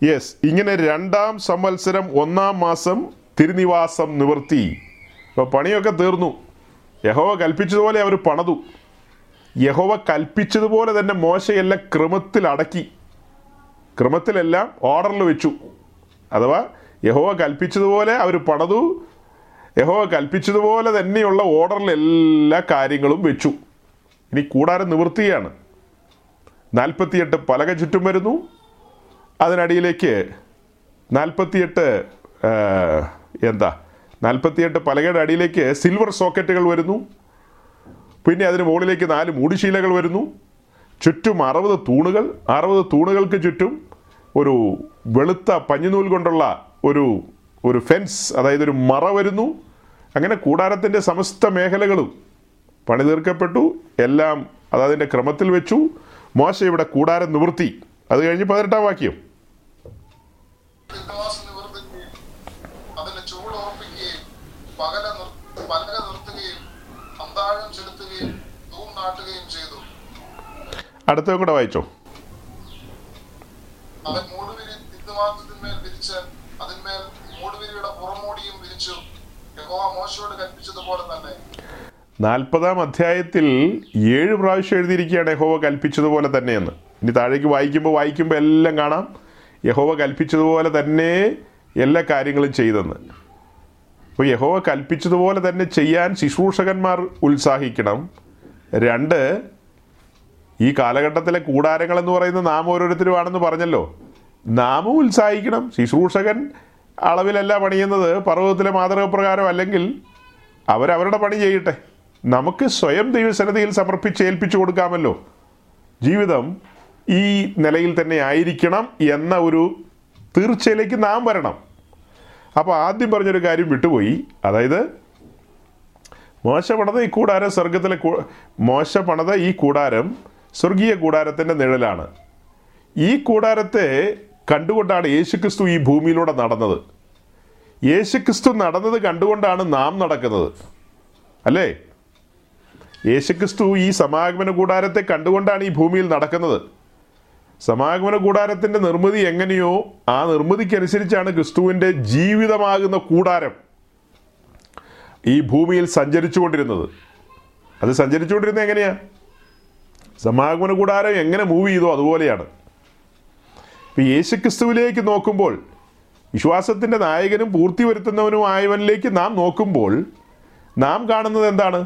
യെസ്, ഇങ്ങനെ 2ാം സംവത്സരം 1 മാസം തിരുനിവാസം നിവർത്തി. അപ്പോൾ പണിയൊക്കെ തീർന്നു. യഹോവ കൽപ്പിച്ചതുപോലെ അവർ പണിതു. യഹോവ കൽപ്പിച്ചതുപോലെ തന്നെ മോശയെല്ലാം ക്രമത്തിലടക്കി, ക്രമത്തിലെല്ലാം ഓർഡറിൽ വെച്ചു. അഥവാ യഹോവ കൽപ്പിച്ചതുപോലെ അവർ പണിതു, യഹോവ കൽപ്പിച്ചതുപോലെ തന്നെയുള്ള ഓർഡറിൽ എല്ലാ കാര്യങ്ങളും വെച്ചു. ഇനി കൂടാരം നിവൃത്തിയാണ്. 48 പലക ചുറ്റും വരുന്നു. അതിനടിയിലേക്ക് 48 പലകയുടെ അടിയിലേക്ക് സിൽവർ സോക്കറ്റുകൾ വരുന്നു. പിന്നെ അതിന് മുകളിലേക്ക് 4 മൂടിശീലകൾ വരുന്നു. ചുറ്റും 60 തൂണുകൾ. 60 തൂണുകൾക്ക് ചുറ്റും ഒരു വെളുത്ത പഞ്ഞിനൂൽ കൊണ്ടുള്ള ഒരു ഫെൻസ്, അതായത് ഒരു മറ വരുന്നു. അങ്ങനെ കൂടാരത്തിൻ്റെ സമസ്ത മേഖലകളും പണി തീർക്കപ്പെട്ടു, എല്ലാം അതതിൻ്റെ ക്രമത്തിൽ വെച്ചു. മോശ ഇവിടെ കൂടാരം നിവർത്തി. അത് കഴിഞ്ഞ് 18-ാം വാക്യം, അടുത്തതും കൂടെ വായിച്ചോ. നാൽപ്പതാം അധ്യായത്തിൽ 7 പ്രാവശ്യം എഴുതിയിരിക്കുകയാണ് യഹോവ കൽപ്പിച്ചതുപോലെ തന്നെയെന്ന്. ഇനി താഴേക്ക് വായിക്കുമ്പോൾ എല്ലാം കാണാം, യഹോവ കൽപ്പിച്ചതുപോലെ തന്നെ എല്ലാ കാര്യങ്ങളും ചെയ്തെന്ന്. അപ്പോൾ യഹോവ കൽപ്പിച്ചതുപോലെ തന്നെ ചെയ്യാൻ ശുശ്രൂഷകന്മാർ ഉത്സാഹിക്കണം. 2, ഈ കാലഘട്ടത്തിലെ കൂടാരങ്ങളെന്ന് പറയുന്നത് നാം ഓരോരുത്തരുമാണെന്ന് പറഞ്ഞല്ലോ, നാമും ഉത്സാഹിക്കണം. ശുശ്രൂഷകൻ അളവിലല്ല പണിയുന്നത്, പർവ്വതത്തിലെ മാതൃകപ്രകാരം അല്ലെങ്കിൽ അവരവരുടെ പണി ചെയ്യട്ടെ. നമുക്ക് സ്വയം ദൈവസന്നിധിയിൽ സമർപ്പിച്ച് ഏൽപ്പിച്ചു കൊടുക്കാമല്ലോ. ജീവിതം ഈ നിലയിൽ തന്നെ ആയിരിക്കണം എന്ന ഒരു തീർച്ചയിലേക്ക് നാം വരണം. അപ്പോൾ ആദ്യം പറഞ്ഞൊരു കാര്യം വിട്ടുപോയി, അതായത് മോശ പണിത ഈ കൂടാരം സ്വർഗത്തിലെ മോശ പണിത ഈ കൂടാരം സ്വർഗീയ കൂടാരത്തിൻ്റെ നിഴലാണ്. ഈ കൂടാരത്തെ കണ്ടുകൊണ്ടാണ് യേശുക്രിസ്തു ഈ ഭൂമിയിലൂടെ നടന്നത്. യേശുക്രിസ്തു നടന്നത് കണ്ടുകൊണ്ടാണ് നാം നടക്കുന്നത്, അല്ലേ? യേശുക്രിസ്തു ഈ സമാഗമന കൂടാരത്തെ കണ്ടുകൊണ്ടാണ് ഈ ഭൂമിയിൽ നടക്കുന്നത്. സമാഗമന കൂടാരത്തിൻ്റെ നിർമ്മിതി എങ്ങനെയോ ആ നിർമ്മിതിക്കനുസരിച്ചാണ് ക്രിസ്തുവിൻ്റെ ജീവിതമാകുന്ന കൂടാരം ഈ ഭൂമിയിൽ സഞ്ചരിച്ചുകൊണ്ടിരുന്നത്. അത് സഞ്ചരിച്ചുകൊണ്ടിരുന്നത് എങ്ങനെയാണ്? സമാഗമന കൂടാരം എങ്ങനെ മൂവ് ചെയ്തോ അതുപോലെയാണ്. ഇപ്പം യേശുക്രിസ്തുവിലേക്ക് നോക്കുമ്പോൾ, വിശ്വാസത്തിൻ്റെ നായകനും പൂർത്തി വരുത്തുന്നവനുമായവനിലേക്ക് നാം നോക്കുമ്പോൾ നാം കാണുന്നത് എന്താണ്?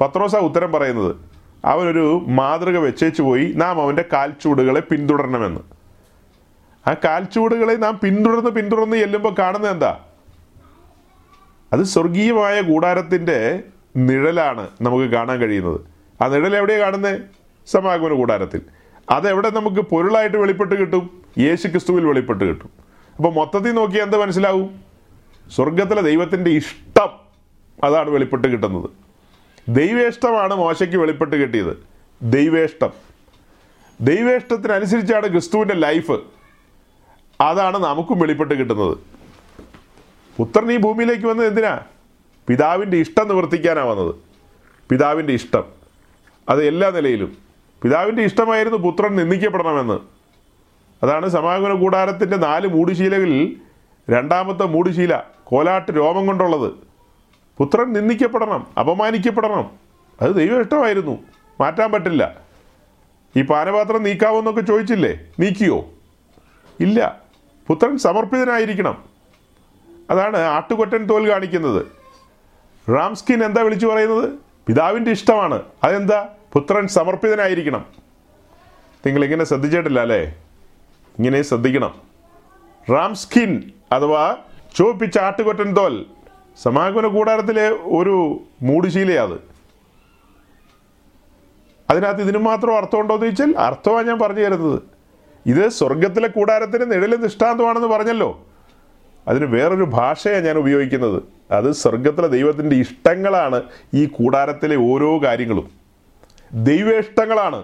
പത്രോസ ഉത്തരം പറയുന്നത്, അവനൊരു മാതൃക വെച്ചേച്ചു പോയി, നാം അവൻ്റെ കാൽച്ചുവടുകളെ പിന്തുടരണമെന്ന്. ആ കാൽച്ചുവടുകളെ നാം പിന്തുടർന്ന് ചെല്ലുമ്പോൾ കാണുന്നത് എന്താ? അത് സ്വർഗീയമായ കൂടാരത്തിൻ്റെ നിഴലാണ് നമുക്ക് കാണാൻ കഴിയുന്നത്. ആ നിഴൽ എവിടെയാണ് കാണുന്നത്? സമാഗമന കൂടാരത്തിൽ. അതെവിടെ നമുക്ക് പൊരുളായിട്ട് വെളിപ്പെട്ട് കിട്ടും? യേശുക്രിസ്തുവിൽ വെളിപ്പെട്ട് കിട്ടും. അപ്പോൾ മൊത്തത്തിൽ നോക്കിയാൽ എന്ത് മനസ്സിലാവും? സ്വർഗത്തിലെ ദൈവത്തിൻ്റെ ഇഷ്ടം, അതാണ് വെളിപ്പെട്ട് കിട്ടുന്നത്. ദൈവേഷ്ടമാണ് മോശയ്ക്ക് വെളിപ്പെട്ട് കിട്ടിയത്. ദൈവേഷ്ടത്തിനനുസരിച്ചാണ് ക്രിസ്തുവിൻ്റെ ലൈഫ്, അതാണ് നമുക്കും വെളിപ്പെട്ട് കിട്ടുന്നത്. പുത്രൻ ഈ ഭൂമിയിലേക്ക് വന്നത് എന്തിനാ? പിതാവിൻ്റെ ഇഷ്ടം നിവർത്തിക്കാനാണ് വന്നത്. പിതാവിൻ്റെ ഇഷ്ടം, അത് എല്ലാ നിലയിലും പിതാവിൻ്റെ ഇഷ്ടമായിരുന്നു പുത്രൻ നിന്ദിക്കപ്പെടണമെന്ന്. അതാണ് സമാഗമന കൂടാരത്തിൻ്റെ 4 മൂടുശീലകളിൽ 2-ാമത്തെ മൂടുശീല കോലാട്ട് രോമം കൊണ്ടുള്ളത്. പുത്രൻ നിന്ദിക്കപ്പെടണം, അപമാനിക്കപ്പെടണം. അത് ദൈവ ഇഷ്ടമായിരുന്നു, മാറ്റാൻ പറ്റില്ല. ഈ പാനപാത്രം നീക്കാവോന്നൊക്കെ ചോദിച്ചില്ലേ, നീക്കിയോ? ഇല്ല. പുത്രൻ സമർപ്പിതനായിരിക്കണം. അതാണ് ആട്ടുകൊറ്റൻ തോൽ കാണിക്കുന്നത്. റാംസ്കിൻ എന്താ വിളിച്ചു പറയുന്നത്? പിതാവിൻ്റെ ഇഷ്ടമാണ്. അതെന്താ? പുത്രൻ സമർപ്പിതനായിരിക്കണം. നിങ്ങളിങ്ങനെ ശ്രദ്ധിച്ചിട്ടില്ല അല്ലേ? ഇങ്ങനെ ശ്രദ്ധിക്കണം. റാംസ്കിൻ അഥവാ ചുവപ്പിച്ച ആട്ടുകൊറ്റൻ തോൽ സമാഗമന കൂടാരത്തിലെ ഒരു മൂടുശീലയാത്. അതിനകത്ത് ഇതിനു മാത്രം അർത്ഥമുണ്ടോ എന്ന് ചോദിച്ചാൽ അർത്ഥമാണ് ഞാൻ പറഞ്ഞു തരുന്നത്. ഇത് സ്വർഗത്തിലെ കൂടാരത്തിന് നിഴൽ ദൃഷ്ടാന്തമാണെന്ന് പറഞ്ഞല്ലോ, അതിന് വേറൊരു ഭാഷയാണ് ഞാൻ ഉപയോഗിക്കുന്നത്. അത് സ്വർഗത്തിലെ ദൈവത്തിൻ്റെ ഇഷ്ടങ്ങളാണ് ഈ കൂടാരത്തിലെ ഓരോ കാര്യങ്ങളും, ദൈവേഷ്ടങ്ങളാണ്.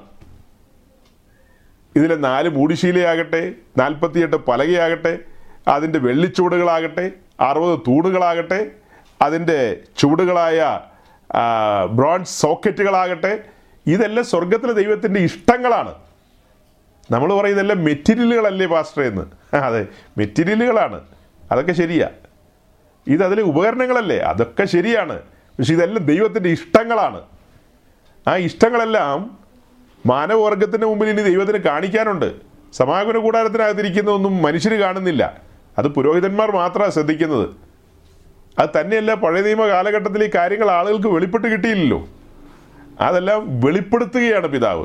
ഇതിലെ 4 മൂടുശീലയാകട്ടെ, 48 പലകയാകട്ടെ, അതിൻ്റെ വെള്ളിച്ചുവടുകളാകട്ടെ, 60 തൂണുകളാകട്ടെ, അതിൻ്റെ ചുവടുകളായ ബ്രോൺസ് സോക്കറ്റുകളാകട്ടെ, ഇതെല്ലാം സ്വർഗത്തിലെ ദൈവത്തിൻ്റെ ഇഷ്ടങ്ങളാണ്. നമ്മൾ പറയും ഇതെല്ലാം മെറ്റീരിയലുകളല്ലേ പാസ്റ്റർ എന്ന്. അതെ, മെറ്റീരിയലുകളാണ്, അതൊക്കെ ശരിയാണ്. ഇതതിലെ ഉപകരണങ്ങളല്ലേ, അതൊക്കെ ശരിയാണ്. പക്ഷെ ഇതെല്ലാം ദൈവത്തിൻ്റെ ഇഷ്ടങ്ങളാണ്. ആ ഇഷ്ടങ്ങളെല്ലാം മാനവവർഗത്തിൻ്റെ മുമ്പിൽ ഇനി ദൈവത്തിന് കാണിക്കാനുണ്ട്. സമാഗമന കൂടാരത്തിനകത്തിരിക്കുന്നതൊന്നും മനുഷ്യർ കാണുന്നില്ല, അത് പുരോഹിതന്മാർ മാത്രമാണ് ശ്രദ്ധിക്കുന്നത്. അത് തന്നെയല്ല, പഴയ നിയമ കാലഘട്ടത്തിൽ ഈ കാര്യങ്ങൾ ആളുകൾക്ക് വെളിപ്പെട്ട് കിട്ടിയില്ലല്ലോ, അതെല്ലാം വെളിപ്പെടുത്തുകയാണ് പിതാവ്.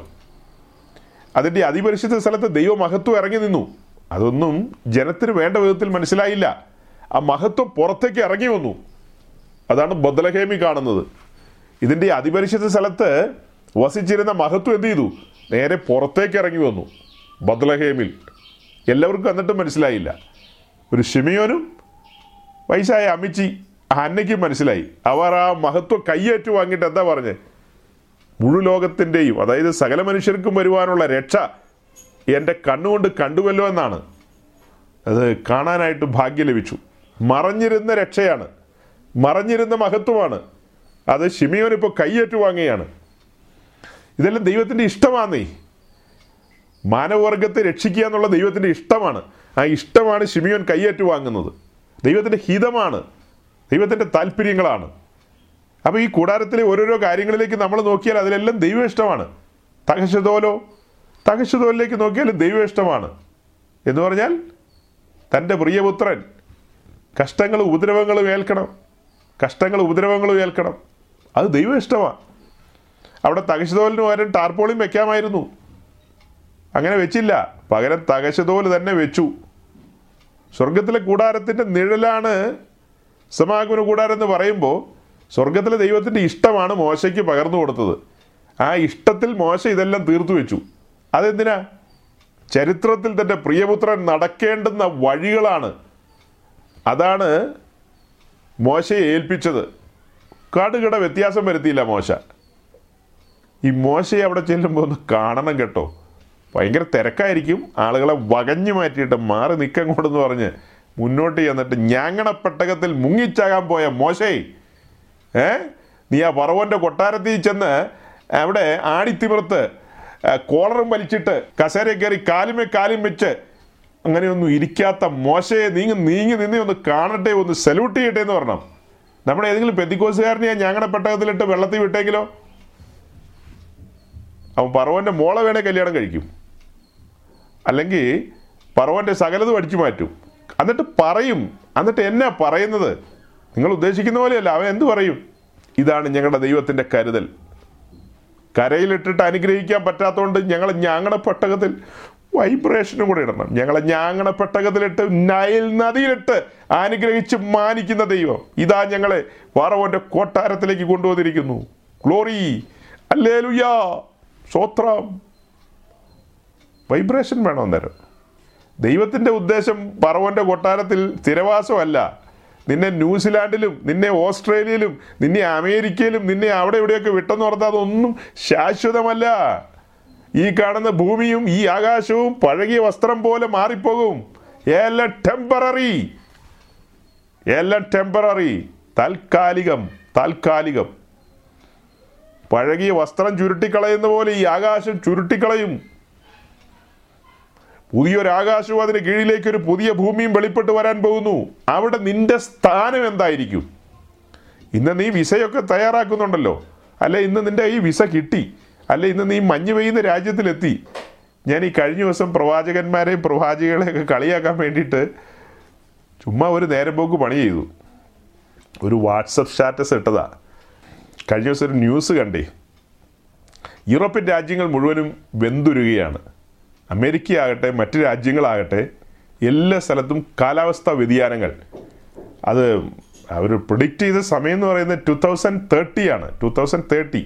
അതിൻ്റെ അതിപരിശുദ്ധ സ്ഥലത്ത് ദൈവമഹത്വം ഇറങ്ങി നിന്നു. അതൊന്നും ജനത്തിന് വേണ്ട വിധത്തിൽ മനസ്സിലായില്ല. ആ മഹത്വം പുറത്തേക്ക് ഇറങ്ങി വന്നു. അതാണ് ബദലഹേമി കാണുന്നത്. ഇതിൻ്റെ അതിപരിശുദ്ധ സ്ഥലത്ത് വസിച്ചിരുന്ന മഹത്വം എന്ത് ചെയ്തു? നേരെ പുറത്തേക്ക് ഇറങ്ങി വന്നു ബദലഹേമിൽ. എല്ലാവർക്കും എന്നിട്ടും മനസ്സിലായില്ല. ഒരു ഷിമിയോനും വയസ്സായ അമിച്ചി ഹന്നയ്ക്ക് മനസ്സിലായി. അവർ ആ മഹത്വം കയ്യേറ്റു വാങ്ങിയിട്ട് എന്താ പറഞ്ഞത്? മുഴു ലോകത്തിൻ്റെയും, അതായത് സകല മനുഷ്യർക്കും വരുവാനുള്ള രക്ഷ എൻ്റെ കണ്ണുകൊണ്ട് കണ്ടുവല്ലോ എന്നാണ്. അത് കാണാനായിട്ട് ഭാഗ്യം ലഭിച്ചു. മറഞ്ഞിരുന്ന രക്ഷയാണ്, മറഞ്ഞിരുന്ന മഹത്വമാണ്. അത് ശിമിയോനിപ്പോൾ കയ്യേറ്റു വാങ്ങുകയാണ്. ഇതെല്ലാം ദൈവത്തിൻ്റെ ഇഷ്ടമാണെന്നേ. മാനവവർഗത്തെ രക്ഷിക്കുക എന്നുള്ള ദൈവത്തിൻ്റെ ഇഷ്ടമാണ്. ആ ഇഷ്ടമാണ് ശിമിയോൻ കയ്യേറ്റു വാങ്ങുന്നത്. ദൈവത്തിൻ്റെ ഹിതമാണ്, ദൈവത്തിൻ്റെ താല്പര്യങ്ങളാണ്. അപ്പോൾ ഈ കൂടാരത്തിലെ ഓരോരോ കാര്യങ്ങളിലേക്ക് നമ്മൾ നോക്കിയാൽ അതിലെല്ലാം ദൈവ ഇഷ്ടമാണ്. തഹശതോലോ, തഹശതോലിലേക്ക് നോക്കിയാൽ ദൈവ ഇഷ്ടമാണ് എന്ന് പറഞ്ഞാൽ തൻ്റെ പ്രിയപുത്രൻ കഷ്ടങ്ങളും ഉപദ്രവങ്ങളും ഏൽക്കണം, കഷ്ടങ്ങളും ഉപദ്രവങ്ങളും ഏൽക്കണം. അത് ദൈവ ഇഷ്ടമാണ്. അവിടെ തകശതോലിന് പകരം ടാർപോളിയും വെക്കാമായിരുന്നു. അങ്ങനെ വെച്ചില്ല, പകരം തകശതോല് തന്നെ വെച്ചു. സ്വർഗത്തിലെ കൂടാരത്തിൻ്റെ നിഴലാണ് സമാഗമന കൂടാരം എന്ന് പറയുമ്പോൾ സ്വർഗത്തിലെ ദൈവത്തിൻ്റെ ഇഷ്ടമാണ് മോശയ്ക്ക് പകർന്നു കൊടുത്തത്. ആ ഇഷ്ടത്തിൽ മോശ ഇതെല്ലാം തീർത്തു വെച്ചു. അതെന്തിനാ? ചരിത്രത്തിൽ തൻ്റെ പ്രിയപുത്രൻ നടക്കേണ്ടുന്ന വഴികളാണ്. അതാണ് മോശയെ ഏൽപ്പിച്ചത്. കാടുകിട വ്യത്യാസം വരുത്തിയില്ല മോശ. ഈ മോശയെ അവിടെ ചെല്ലുമ്പോൾ ഒന്ന് കാണണം കേട്ടോ. ഭയങ്കര തിരക്കായിരിക്കും. ആളുകളെ വകഞ്ഞു മാറ്റിയിട്ട് മാറി നിൽക്കാൻ കൊണ്ടെന്ന് പറഞ്ഞ് മുന്നോട്ട് ചെന്നിട്ട് ഞാങ്ങണപ്പെട്ടകത്തിൽ മുങ്ങിച്ചാകാൻ പോയ മോശേ, നീ ആ പറവൻ്റെ കൊട്ടാരത്തിൽ ചെന്ന് അവിടെ ആടിത്തിമിർത്ത് കോളറും വലിച്ചിട്ട് കസേര കയറി കാലുമേ കാലും വെച്ച് അങ്ങനെയൊന്നും ഇരിക്കാത്ത മോശയെ നീങ്ങി നിന്നെ ഒന്ന് കാണട്ടെ, ഒന്ന് സല്യൂട്ട് ചെയ്യട്ടെ എന്ന് പറഞ്ഞു. നമ്മുടെ ഏതെങ്കിലും പെന്തിക്കോസുകാരനെ ഞങ്ങളുടെ പെട്ടകത്തിലിട്ട് വെള്ളത്തിൽ വിട്ടെങ്കിലോ? അവൻ പറവൻ്റെ മോളെ വേണേൽ കല്യാണം കഴിക്കും, അല്ലെങ്കിൽ പറവൻ്റെ സകലത് അടിച്ചു മാറ്റും. എന്നിട്ട് പറയും, എന്നിട്ട് എന്നാ പറയുന്നത്? നിങ്ങൾ ഉദ്ദേശിക്കുന്ന പോലെയല്ല. അവൻ എന്ത് പറയും? ഇതാണ് ഞങ്ങളുടെ ദൈവത്തിൻ്റെ കരുതൽ. കരയിലിട്ടിട്ട് അനുഗ്രഹിക്കാൻ പറ്റാത്തതുകൊണ്ട് ഞങ്ങൾ ഞങ്ങളുടെ പെട്ടകത്തിൽ വൈബ്രേഷനും കൂടെ ഇടണം. ഞങ്ങളെ ഞാങ്ങണ പെട്ടകത്തിലിട്ട് നൈൽ നദിയിലിട്ട് അനുഗ്രഹിച്ച് മാനിക്കുന്ന ദൈവം ഇതാ ഞങ്ങളെ പറവന്റെ കൊട്ടാരത്തിലേക്ക് കൊണ്ടുവന്നിരിക്കുന്നു. ഗ്ലോറി, ഹല്ലേലൂയ, സ്തോത്രം. വൈബ്രേഷൻ വേണം അന്നേരം. ദൈവത്തിൻ്റെ ഉദ്ദേശം പറവന്റെ കൊട്ടാരത്തിൽ സ്ഥിരവാസമല്ല. നിന്നെ ന്യൂസിലാൻഡിലും നിന്നെ ഓസ്ട്രേലിയയിലും നിന്നെ അമേരിക്കയിലും നിന്നെ അവിടെ ഇവിടെയൊക്കെ വിട്ടെന്ന് ഓർത്താൽ അതൊന്നും ശാശ്വതമല്ല. ഈ കാണുന്ന ഭൂമിയും ഈ ആകാശവും പഴകിയ വസ്ത്രം പോലെ മാറിപ്പോകും. എല്ലാം ടെമ്പററി, എല്ലാം ടെമ്പററി, താൽക്കാലികം, താൽക്കാലികം. പഴകിയ വസ്ത്രം ചുരുട്ടിക്കളയുന്ന പോലെ ഈ ആകാശം ചുരുട്ടിക്കളയും. പുതിയൊരാകാശവും അതിന് കീഴിലേക്ക് ഒരു പുതിയ ഭൂമിയും വെളിപ്പെട്ട് വരാൻ പോകുന്നു. അവിടെ നിന്റെ സ്ഥാനം എന്തായിരിക്കും? ഇന്ന് നീ വിസയൊക്കെ തയ്യാറാക്കുന്നുണ്ടല്ലോ, അല്ലെ? ഇന്ന് നിന്റെ ഈ വിസ കിട്ടി, അല്ല? ഇന്ന് നീ മഞ്ഞ് പെയ്യുന്ന രാജ്യത്തിലെത്തി. ഞാൻ ഈ കഴിഞ്ഞ ദിവസം പ്രവാചകന്മാരെയും പ്രവാചികളെയൊക്കെ കളിയാക്കാൻ വേണ്ടിയിട്ട് ചുമ്മാ ഒരു നേരം പോക്ക് പണി ചെയ്തു. ഒരു വാട്സപ്പ് സ്റ്റാറ്റസ് ഇട്ടതാ. കഴിഞ്ഞ ദിവസം ഒരു ന്യൂസ് കണ്ടേ, യൂറോപ്യൻ രാജ്യങ്ങൾ മുഴുവനും വെന്തുരുകയാണ്. അമേരിക്ക ആകട്ടെ മറ്റ് രാജ്യങ്ങളാകട്ടെ എല്ലാ സ്ഥലത്തും കാലാവസ്ഥാ വ്യതിയാനങ്ങൾ. അത് അവർ പ്രിഡിക്റ്റ് ചെയ്ത സമയം എന്ന് പറയുന്നത് 2030 ആണ്. 2030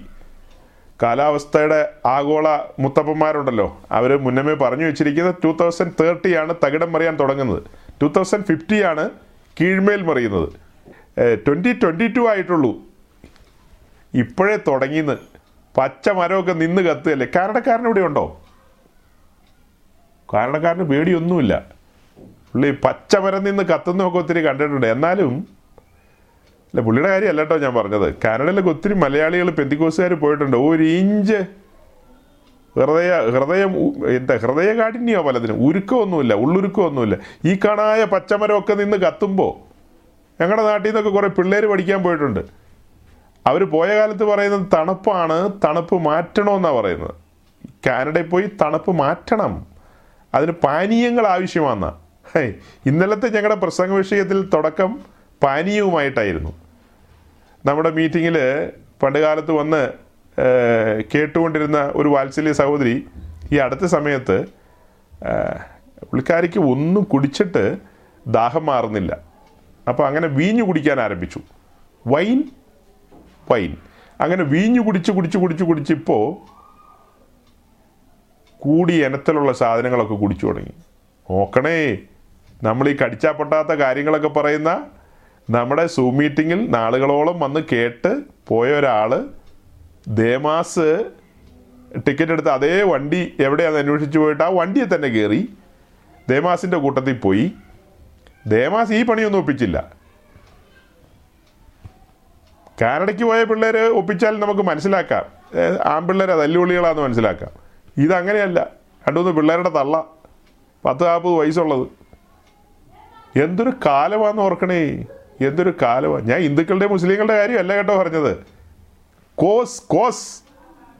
കാലാവസ്ഥയുടെ ആഗോള മുത്തപ്പന്മാരുണ്ടല്ലോ, അവർ മുന്നമേ പറഞ്ഞു വെച്ചിരിക്കുന്നത് 2030 തകിടം മറിയാൻ തുടങ്ങുന്നത്. 2050 കീഴ്മേൽ മറിയുന്നത്. 2022 ആയിട്ടുള്ളൂ ഇപ്പോഴേ തുടങ്ങിയെന്ന്. പച്ച മരമൊക്കെ നിന്ന് കത്തുകയല്ലേ. കാനഡക്കാരൻ ഇവിടെ ഉണ്ടോ? കാനഡക്കാരന് പേടിയൊന്നുമില്ല. പുള്ളി പച്ചമരം നിന്ന് കത്തുന്നതൊക്കെ ഒത്തിരി കണ്ടിട്ടുണ്ട്. എന്നാലും അല്ല, പുള്ളിയുടെ കാര്യമല്ല കേട്ടോ ഞാൻ പറഞ്ഞത്. കാനഡയിലൊക്കെ ഒത്തിരി മലയാളികൾ പെന്തിക്കോസുകാർ പോയിട്ടുണ്ട്. ഒരു ഇഞ്ച് ഹൃദയകാഠിന്യോ പലതിനും, ഉരുക്കമൊന്നുമില്ല, ഉള്ളുരുക്കമൊന്നുമില്ല. ഈ കാണായ പച്ചമരമൊക്കെ നിന്ന് കത്തുമ്പോൾ ഞങ്ങളുടെ നാട്ടിൽ നിന്നൊക്കെ കുറേ പിള്ളേർ പഠിക്കാൻ പോയിട്ടുണ്ട്. അവർ പോയ കാലത്ത് പറയുന്നത് തണുപ്പാണ്, തണുപ്പ് മാറ്റണമെന്നാണ് പറയുന്നത്. കാനഡയിൽ പോയി തണുപ്പ് മാറ്റണം, അതിന് പാനീയങ്ങൾ ആവശ്യമാണെന്നാണ്. ഇന്നലത്തെ ഞങ്ങളുടെ പ്രസംഗ വിഷയത്തിൽ തുടക്കം പാനീയവുമായിട്ടായിരുന്നു. നമ്മുടെ മീറ്റിങ്ങിൽ പണ്ട് കാലത്ത് വന്ന് കേട്ടുകൊണ്ടിരുന്ന ഒരു വാത്സല്യ സഹോദരി ഈ അടുത്ത സമയത്ത് പുള്ളിക്കാരിക്ക് ഒന്നും കുടിച്ചിട്ട് ദാഹം മാറുന്നില്ല. അപ്പോൾ അങ്ങനെ വീഞ്ഞു കുടിക്കാൻ ആരംഭിച്ചു. വൈൻ അങ്ങനെ വീഞ്ഞു കുടിച്ച് ഇപ്പോൾ കൂടി ഇനത്തിലുള്ള സാധനങ്ങളൊക്കെ കുടിച്ചു തുടങ്ങി. നോക്കണേ, നമ്മൾ ഈ കടിച്ചാൽ പൊട്ടാത്ത കാര്യങ്ങളൊക്കെ പറയുന്ന നമ്മുടെ സൂം മീറ്റിങ്ങിൽ നാളുകളോളം വന്ന് കേട്ട് പോയ ഒരാൾ ദേമാസ് ടിക്കറ്റ് എടുത്ത് അതേ വണ്ടി എവിടെയാണെന്ന് അന്വേഷിച്ച് പോയിട്ട് ആ വണ്ടിയെ തന്നെ കയറി ദേമാസിൻ്റെ കൂട്ടത്തിൽ പോയി. ദേമാസ് ഈ പണിയൊന്നും ഒപ്പിച്ചില്ല. കാനഡയ്ക്ക് പോയ പിള്ളേർ ഒപ്പിച്ചാൽ നമുക്ക് മനസ്സിലാക്കാം, ആൺപിള്ളേർ തല്ലുപുള്ളികളാണെന്ന് മനസ്സിലാക്കാം. ഇതങ്ങനെയല്ല, രണ്ടുമൂന്ന് പിള്ളേരുടെ തള്ള, 10-40 വയസ്സുള്ളത്. എന്തൊരു കാലമാണെന്ന് ഓർക്കണേ, എന്തൊരു കാലമാണ്. ഞാൻ ഹിന്ദുക്കളുടെ മുസ്ലിങ്ങളുടെ കാര്യമല്ല കേട്ടോ പറഞ്ഞത്,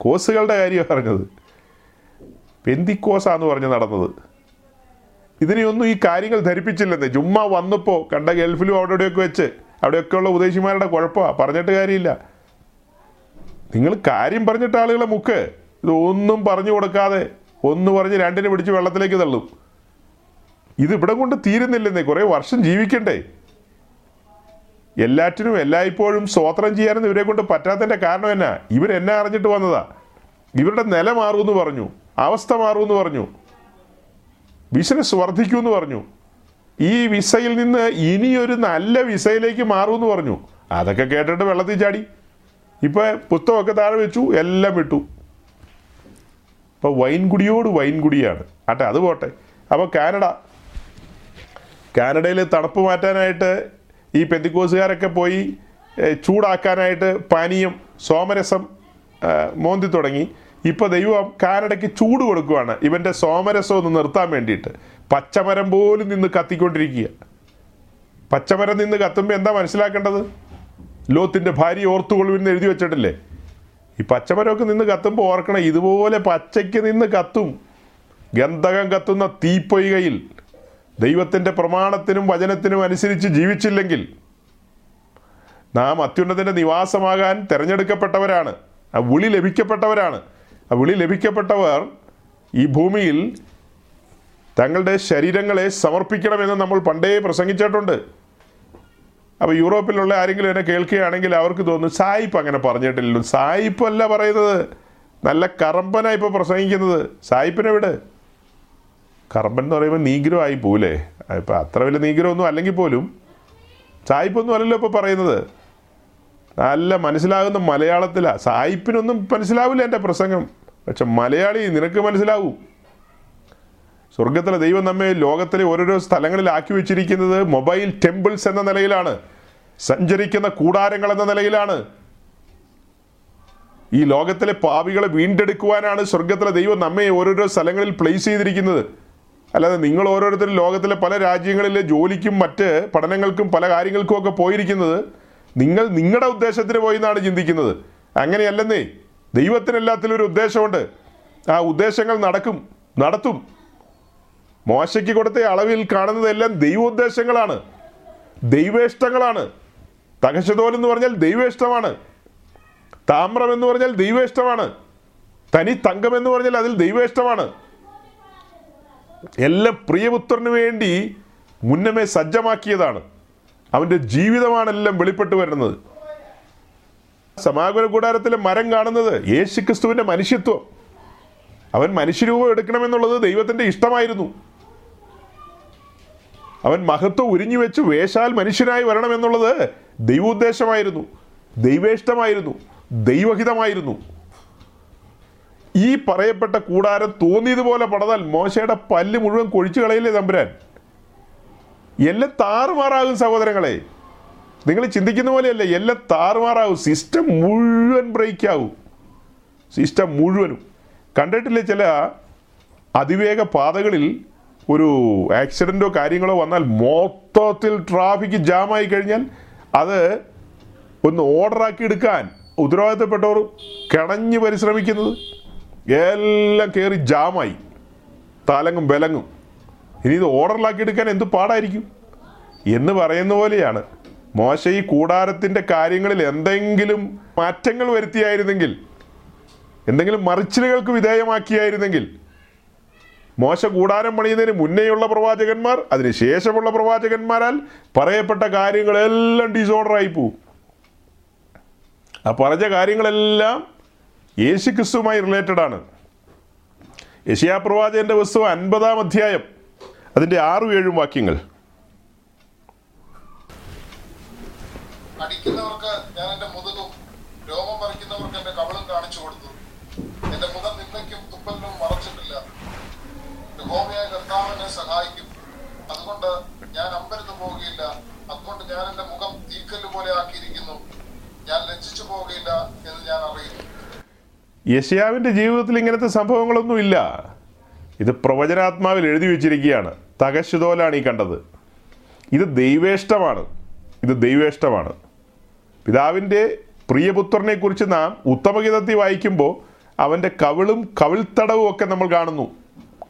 കോസുകളുടെ കാര്യമാണ് പറഞ്ഞത്. പെന്തിക്കോസാന്ന് പറഞ്ഞ് നടന്നത്. ഇതിനെയൊന്നും ഈ കാര്യങ്ങൾ ധരിപ്പിച്ചില്ലെന്ന്. ചുമ്മാ വന്നപ്പോൾ കണ്ട ഗൾഫിലും അവിടെ ഇവിടെയൊക്കെ വെച്ച് അവിടെയൊക്കെയുള്ള ഉപദേശിമാരുടെ കുഴപ്പമാണ്, പറഞ്ഞിട്ട് കാര്യമില്ല. നിങ്ങൾ കാര്യം പറഞ്ഞിട്ട് ആളുകളെ മുക്ക്. ഇതൊന്നും പറഞ്ഞു കൊടുക്കാതെ ഒന്ന് പറഞ്ഞ് രണ്ടിനെ പിടിച്ച് വെള്ളത്തിലേക്ക് തള്ളും. ഇതിവിടെ കൊണ്ട് തീരുന്നില്ലെന്നേ, കുറേ വർഷം ജീവിക്കണ്ടേ. എല്ലാറ്റിനും എല്ലായ്പ്പോഴും സ്വോത്രം ചെയ്യാനൊന്നും ഇവരെ കൊണ്ട് പറ്റാത്തതിൻ്റെ കാരണം എന്നാ, ഇവരെന്നെ അറിഞ്ഞിട്ട് വന്നതാ. ഇവരുടെ നില മാറുമെന്ന് പറഞ്ഞു, അവസ്ഥ മാറുമെന്ന് പറഞ്ഞു, ബിസിനസ് വർദ്ധിക്കുമെന്ന് പറഞ്ഞു, ഈ വിസയിൽ നിന്ന് ഇനിയൊരു നല്ല വിസയിലേക്ക് മാറുമെന്ന് പറഞ്ഞു. അതൊക്കെ കേട്ടിട്ട് വെള്ളത്തിൽ ചാടി ഇപ്പം പുസ്തകമൊക്കെ താഴെ വെച്ചു, എല്ലാം വിട്ടു. ഇപ്പോൾ വൈൻകുടിയോട് വൈൻകുടിയാണ്. ആട്ടെ, അത് പോട്ടെ. അപ്പോൾ കാനഡയിൽ തണുപ്പ് മാറ്റാനായിട്ട് ഈ പെന്തിക്കോസുകാരൊക്കെ പോയി ചൂടാക്കാനായിട്ട് പാനീയം സോമരസം മോന്തി തുടങ്ങി. ഇപ്പോൾ ദൈവം കാനഡയ്ക്ക് ചൂട് കൊടുക്കുകയാണ്, ഇവൻ്റെ സോമരസം ഒന്ന് നിർത്താൻ വേണ്ടിയിട്ട്. പച്ചമരം പോലും നിന്ന് കത്തിക്കൊണ്ടിരിക്കുക. പച്ചമരം നിന്ന് കത്തുമ്പോൾ എന്താ മനസ്സിലാക്കേണ്ടത്? ലോത്തിൻ്റെ ഭാര്യ ഓർത്തുകൊള്ളുവെന്ന് എഴുതി വെച്ചിട്ടില്ലേ? ഈ പച്ചമരമൊക്കെ നിന്ന് കത്തുമ്പോൾ ഓർക്കണം, ഇതുപോലെ പച്ചയ്ക്ക് നിന്ന് കത്തും. ഗന്ധകം കത്തുന്ന തീപ്പൊയ്കയിൽ ദൈവത്തിൻ്റെ പ്രമാണത്തിനും വചനത്തിനും അനുസരിച്ച് ജീവിച്ചില്ലെങ്കിൽ നാം അത്യുന്നതൻ്റെ നിവാസമാകാൻ തിരഞ്ഞെടുക്കപ്പെട്ടവരാണ്, ആ വിളി ലഭിക്കപ്പെട്ടവരാണ്. ആ വിളി ലഭിക്കപ്പെട്ടവർ ഈ ഭൂമിയിൽ തങ്ങളുടെ ശരീരങ്ങളെ സമർപ്പിക്കണമെന്ന് നമ്മൾ പണ്ടേ പ്രസംഗിച്ചിട്ടുണ്ട്. അപ്പോൾ യൂറോപ്പിലുള്ള ആരെങ്കിലും എന്നെ കേൾക്കുകയാണെങ്കിൽ അവർക്ക് തോന്നും സായിപ്പ് അങ്ങനെ പറഞ്ഞിട്ടില്ലല്ലോ. സായിപ്പല്ല പറയുന്നത്, നല്ല കറമ്പനാണ് ഇപ്പോൾ പ്രസംഗിക്കുന്നത്. സായിപ്പിനെവിടെ? കറമ്പൻ എന്ന് പറയുമ്പോൾ നീഗ്രഹം ആയി പോവില്ലേ? ഇപ്പം അത്ര വലിയ നീഗ്രഹമൊന്നും അല്ലെങ്കിൽ പോലും സായിപ്പൊന്നും അല്ലല്ലോ ഇപ്പോൾ പറയുന്നത്. നല്ല മനസ്സിലാകുന്ന മലയാളത്തിലാണ്. സായിപ്പിനൊന്നും മനസ്സിലാവില്ല എൻ്റെ പ്രസംഗം, പക്ഷെ മലയാളി നിനക്ക് മനസ്സിലാവും. സ്വർഗത്തിലെ ദൈവം നമ്മെ ലോകത്തിലെ ഓരോരോ സ്ഥലങ്ങളിലാക്കി വെച്ചിരിക്കുന്നത് മൊബൈൽ ടെമ്പിൾസ് എന്ന നിലയിലാണ്, സഞ്ചരിക്കുന്ന കൂടാരങ്ങൾ എന്ന നിലയിലാണ്. ഈ ലോകത്തിലെ പാപികളെ വീണ്ടെടുക്കുവാനാണ് സ്വർഗത്തിലെ ദൈവം നമ്മെ ഓരോരോ സ്ഥലങ്ങളിൽ പ്ലേസ് ചെയ്തിരിക്കുന്നത്. അല്ലാതെ നിങ്ങൾ ഓരോരുത്തരും ലോകത്തിലെ പല രാജ്യങ്ങളിലെ ജോലിക്കും മറ്റ് പഠനങ്ങൾക്കും പല കാര്യങ്ങൾക്കും ഒക്കെ പോയിരിക്കുന്നത് നിങ്ങൾ നിങ്ങളുടെ ഉദ്ദേശത്തിന് പോയി എന്നാണ് ചിന്തിക്കുന്നത്. അങ്ങനെയല്ലെന്നേ, ദൈവത്തിന് എല്ലാത്തിലും ഒരു ഉദ്ദേശമുണ്ട്. ആ ഉദ്ദേശങ്ങൾ നടത്തും. മോശയ്ക്ക് കൊടുത്ത അളവിൽ കാണുന്നതെല്ലാം ദൈവോദ്ദേശങ്ങളാണ്, ദൈവേഷ്ടങ്ങളാണ്. തകശതോൽ എന്ന് പറഞ്ഞാൽ ദൈവേഷ്ടമാണ്, താമ്രം എന്ന് പറഞ്ഞാൽ ദൈവേഷ്ടമാണ്, തനി തങ്കം എന്ന് പറഞ്ഞാൽ അതിൽ ദൈവേഷ്ടമാണ്. എല്ലാം പ്രിയപുത്രന് വേണ്ടി മുന്നമേ സജ്ജമാക്കിയതാണ്. അവൻ്റെ ജീവിതമാണെല്ലാം വെളിപ്പെട്ടു വരുന്നത്. സമാഗമന കൂടാരത്തിലെ മരം കാണുന്നത് യേശുക്രിസ്തുവിൻ്റെ മനുഷ്യത്വം. അവൻ മനുഷ്യരൂപം എടുക്കണമെന്നുള്ളത് ദൈവത്തിൻ്റെ ഇഷ്ടമായിരുന്നു. അവൻ മഹത്വം ഉരിഞ്ഞു വെച്ച് വേഷാൽ മനുഷ്യനായി വരണമെന്നുള്ളത് ദൈവോദ്ദേശമായിരുന്നു, ദൈവേഷ്ടമായിരുന്നു, ദൈവഹിതമായിരുന്നു. ഈ പറയപ്പെട്ട കൂടാരം തോന്നിയതുപോലെ പടതാൽ മോശയുടെ പല്ല് മുഴുവൻ കൊഴിച്ചു കളയില്ലേ തമ്പുരാൻ? എല്ലാം താറുമാറാകും സഹോദരങ്ങളെ. നിങ്ങൾ ചിന്തിക്കുന്ന പോലെയല്ല, എല്ലാം താറുമാറാകും. സിസ്റ്റം മുഴുവൻ ബ്രേക്കാകും, സിസ്റ്റം മുഴുവനും. കണ്ടിട്ടില്ലേ ചില അതിവേഗ പാതകളിൽ ഒരു ആക്സിഡൻറ്റോ കാര്യങ്ങളോ വന്നാൽ മൊത്തത്തിൽ ട്രാഫിക് ജാമായി കഴിഞ്ഞാൽ അത് ഒന്ന് ഓർഡറാക്കി എടുക്കാൻ ഉത്തരവാദിത്തപ്പെട്ടവർ കിണഞ്ഞ് പരിശ്രമിക്കുന്നത്. എല്ലാം കയറി ജാമായി തലങ്ങും വിലങ്ങും. ഇനി ഇത് ഓർഡറിലാക്കിയെടുക്കാൻ എന്ത് പാടായിരിക്കും എന്ന് പറയുന്ന പോലെയാണ്. മോശ ഈ കൂടാരത്തിൻ്റെ കാര്യങ്ങളിൽ എന്തെങ്കിലും മാറ്റങ്ങൾ വരുത്തിയായിരുന്നെങ്കിൽ, എന്തെങ്കിലും മറിച്ചിലുകൾക്ക് വിധേയമാക്കിയായിരുന്നെങ്കിൽ, മോശ കൂടാരം പണിയുന്നതിന് മുന്നേയുള്ള പ്രവാചകന്മാർ അതിനുശേഷമുള്ള പ്രവാചകന്മാരാൽ പറയപ്പെട്ട കാര്യങ്ങളെല്ലാം ഡിസോർഡറായി പോവും. ആ പറഞ്ഞ കാര്യങ്ങളെല്ലാം യേശുക്രിസ്തുവുമായി റിലേറ്റഡാണ്. യെശയ്യാ പ്രവാചകൻ്റെ പുസ്തകം 50-ാം അധ്യായം അതിൻ്റെ 6-7 വാക്യങ്ങൾ. പോലെ ആക്കിയിരിക്കുന്നു. ഞാൻ ലജ്ജിച്ചു പോകില്ല എന്ന് ഞാൻ അറിയുന്നു. യെശയ്യാവിന്റെ ജീവിതത്തിൽ ഇങ്ങനത്തെ സംഭവങ്ങളൊന്നുമില്ല. ഇത് പ്രവചനാത്മാവിൽ എഴുതി വെച്ചിരിക്കുകയാണ്. തകശുതോലാണ് ഈ കണ്ടത്. ഇത് ദൈവേഷ്ടമാണ്. പിതാവിൻ്റെ പ്രിയപുത്രനെ കുറിച്ച് നാം ഉത്തമഗീതത്തിൽ വായിക്കുമ്പോൾ അവൻ്റെ കവിളും കവിൾത്തടവും ഒക്കെ നമ്മൾ കാണുന്നു.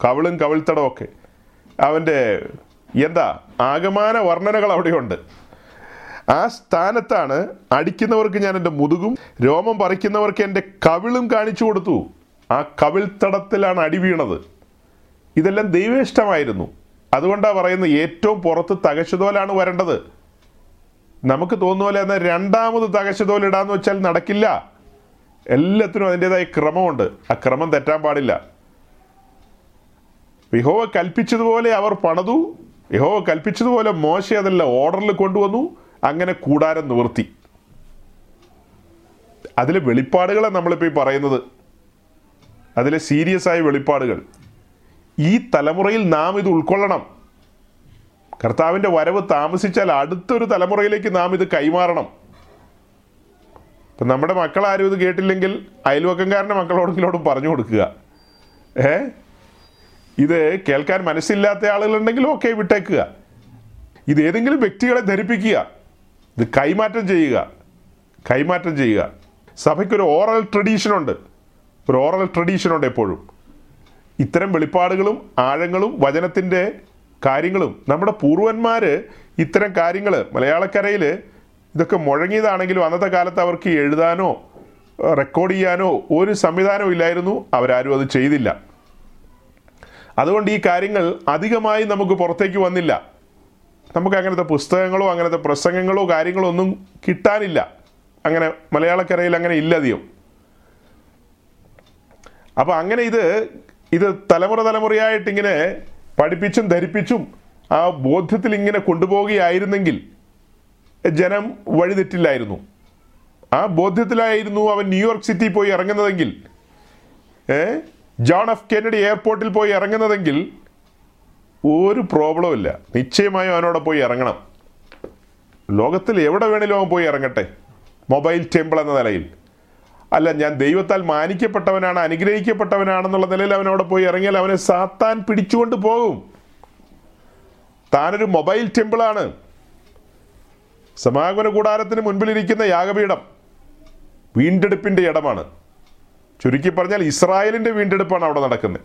കവിളും കവിൾത്തടവും ഒക്കെ അവൻ്റെ ആകമാന വർണ്ണനകൾ അവിടെയുണ്ട്. ആ സ്ഥാനത്താണ് അടിക്കുന്നവർക്ക് ഞാൻ എൻ്റെ മുതുകും രോമം പറിക്കുന്നവർക്ക് എൻ്റെ കവിളും കാണിച്ചു കൊടുത്തു. ആ കവിൾത്തടത്തിലാണ് അടി വീണത്. ഇതെല്ലാം ദൈവേഷ്ടമായിരുന്നു. അതുകൊണ്ടാണ് പറയുന്നത് ഏറ്റവും പുറത്ത് തകശുതോലാണ് വരേണ്ടത്. നമുക്ക് തോന്നുന്ന പോലെ എന്നാൽ രണ്ടാമത് തകശുതോലിടാന്ന് വെച്ചാൽ നടക്കില്ല. എല്ലാത്തിനും അതിൻ്റെതായ ക്രമമുണ്ട്. ആ ക്രമം തെറ്റാൻ പാടില്ല. യഹോവ കൽപ്പിച്ചതുപോലെ അവർ പണിതു. യഹോവ കൽപ്പിച്ചതുപോലെ മോശ അതെല്ലാം ഓർഡറിൽ കൊണ്ടുവന്നു. അങ്ങനെ കൂടാരം നിവർത്തി. അതിലെ വെളിപ്പാടുകളാണ് നമ്മളിപ്പോൾ ഈ പറയുന്നത്. അതിലെ സീരിയസ് ആയ വെളിപ്പാടുകൾ. ഈ തലമുറയിൽ നാം ഇത് ഉൾക്കൊള്ളണം. കർത്താവിൻ്റെ വരവ് താമസിച്ചാൽ അടുത്തൊരു തലമുറയിലേക്ക് നാം ഇത് കൈമാറണം. ഇപ്പം നമ്മുടെ മക്കളാരും ഇത് കേട്ടില്ലെങ്കിൽ അയൽവക്കംകാരൻ്റെ മക്കളോടെങ്കിലോടും പറഞ്ഞു കൊടുക്കുക. ഇത് കേൾക്കാൻ മനസ്സില്ലാത്ത ആളുകളുണ്ടെങ്കിലും ഒക്കെ വിട്ടേക്കുക. ഇത് ഏതെങ്കിലും വ്യക്തികളെ ധരിപ്പിക്കുക. ഇത് കൈമാറ്റം ചെയ്യുക. സഭയ്ക്കൊരു ഓറൽ ട്രഡീഷനുണ്ട് എപ്പോഴും. ഇത്തരം വെളിപ്പാടുകളും ആഴങ്ങളും വചനത്തിൻ്റെ കാര്യങ്ങളും നമ്മുടെ പൂർവന്മാർ ഇത്തരം കാര്യങ്ങൾ മലയാളക്കരയിൽ ഇതൊക്കെ മുഴങ്ങിയതാണെങ്കിലും അന്നത്തെ കാലത്ത് അവർക്ക് എഴുതാനോ റെക്കോർഡ് ചെയ്യാനോ ഒരു സംവിധാനവും ഇല്ലായിരുന്നു. അവരാരും അത് ചെയ്തില്ല. അതുകൊണ്ട് ഈ കാര്യങ്ങൾ അധികമായി നമുക്ക് പുറത്തേക്ക് വന്നില്ല. നമുക്ക് അങ്ങനത്തെ പുസ്തകങ്ങളോ അങ്ങനത്തെ പ്രസംഗങ്ങളോ കാര്യങ്ങളോ ഒന്നും കിട്ടാനില്ല. അങ്ങനെ മലയാളക്കരയിൽ അങ്ങനെ ഇല്ല അധികം. അപ്പം അങ്ങനെ ഇത് തലമുറയായിട്ടിങ്ങനെ പഠിപ്പിച്ചും ധരിപ്പിച്ചും ആ ബോധ്യത്തിൽ ഇങ്ങനെ കൊണ്ടുപോവുകയായിരുന്നെങ്കിൽ ജനം വഴിതെറ്റില്ലായിരുന്നു. ആ ബോധ്യത്തിലായിരുന്നു അവൻ ന്യൂയോർക്ക് സിറ്റിയിൽ പോയി ഇറങ്ങുന്നതെങ്കിൽ, ജോൺ എഫ് കെന്നഡി എയർപോർട്ടിൽ പോയി ഇറങ്ങുന്നതെങ്കിൽ ഒരു പ്രോബ്ലവും ഇല്ല. നിശ്ചയമായും അവനോടെ പോയി ഇറങ്ങണം. ലോകത്തിൽ എവിടെ വേണേലും അവൻ പോയി ഇറങ്ങട്ടെ, മൊബൈൽ ടെമ്പിൾ എന്ന നിലയിൽ അല്ല. ഞാൻ ദൈവത്താൽ മാനിക്കപ്പെട്ടവനാണ്, അനുഗ്രഹിക്കപ്പെട്ടവനാണെന്നുള്ള നിലയിൽ അവനോടെ പോയി ഇറങ്ങിയാൽ അവനെ സാത്താൻ പിടിച്ചുകൊണ്ട് പോകും. താനൊരു മൊബൈൽ ടെമ്പിളാണ്. സമാഗമന കൂടാരത്തിന് മുൻപിലിരിക്കുന്ന യാഗപീഠം വീണ്ടെടുപ്പിൻ്റെ ഇടമാണ്. ചുരുക്കി പറഞ്ഞാൽ ഇസ്രായേലിൻ്റെ വീണ്ടെടുപ്പാണ് അവിടെ നടക്കുന്നത്.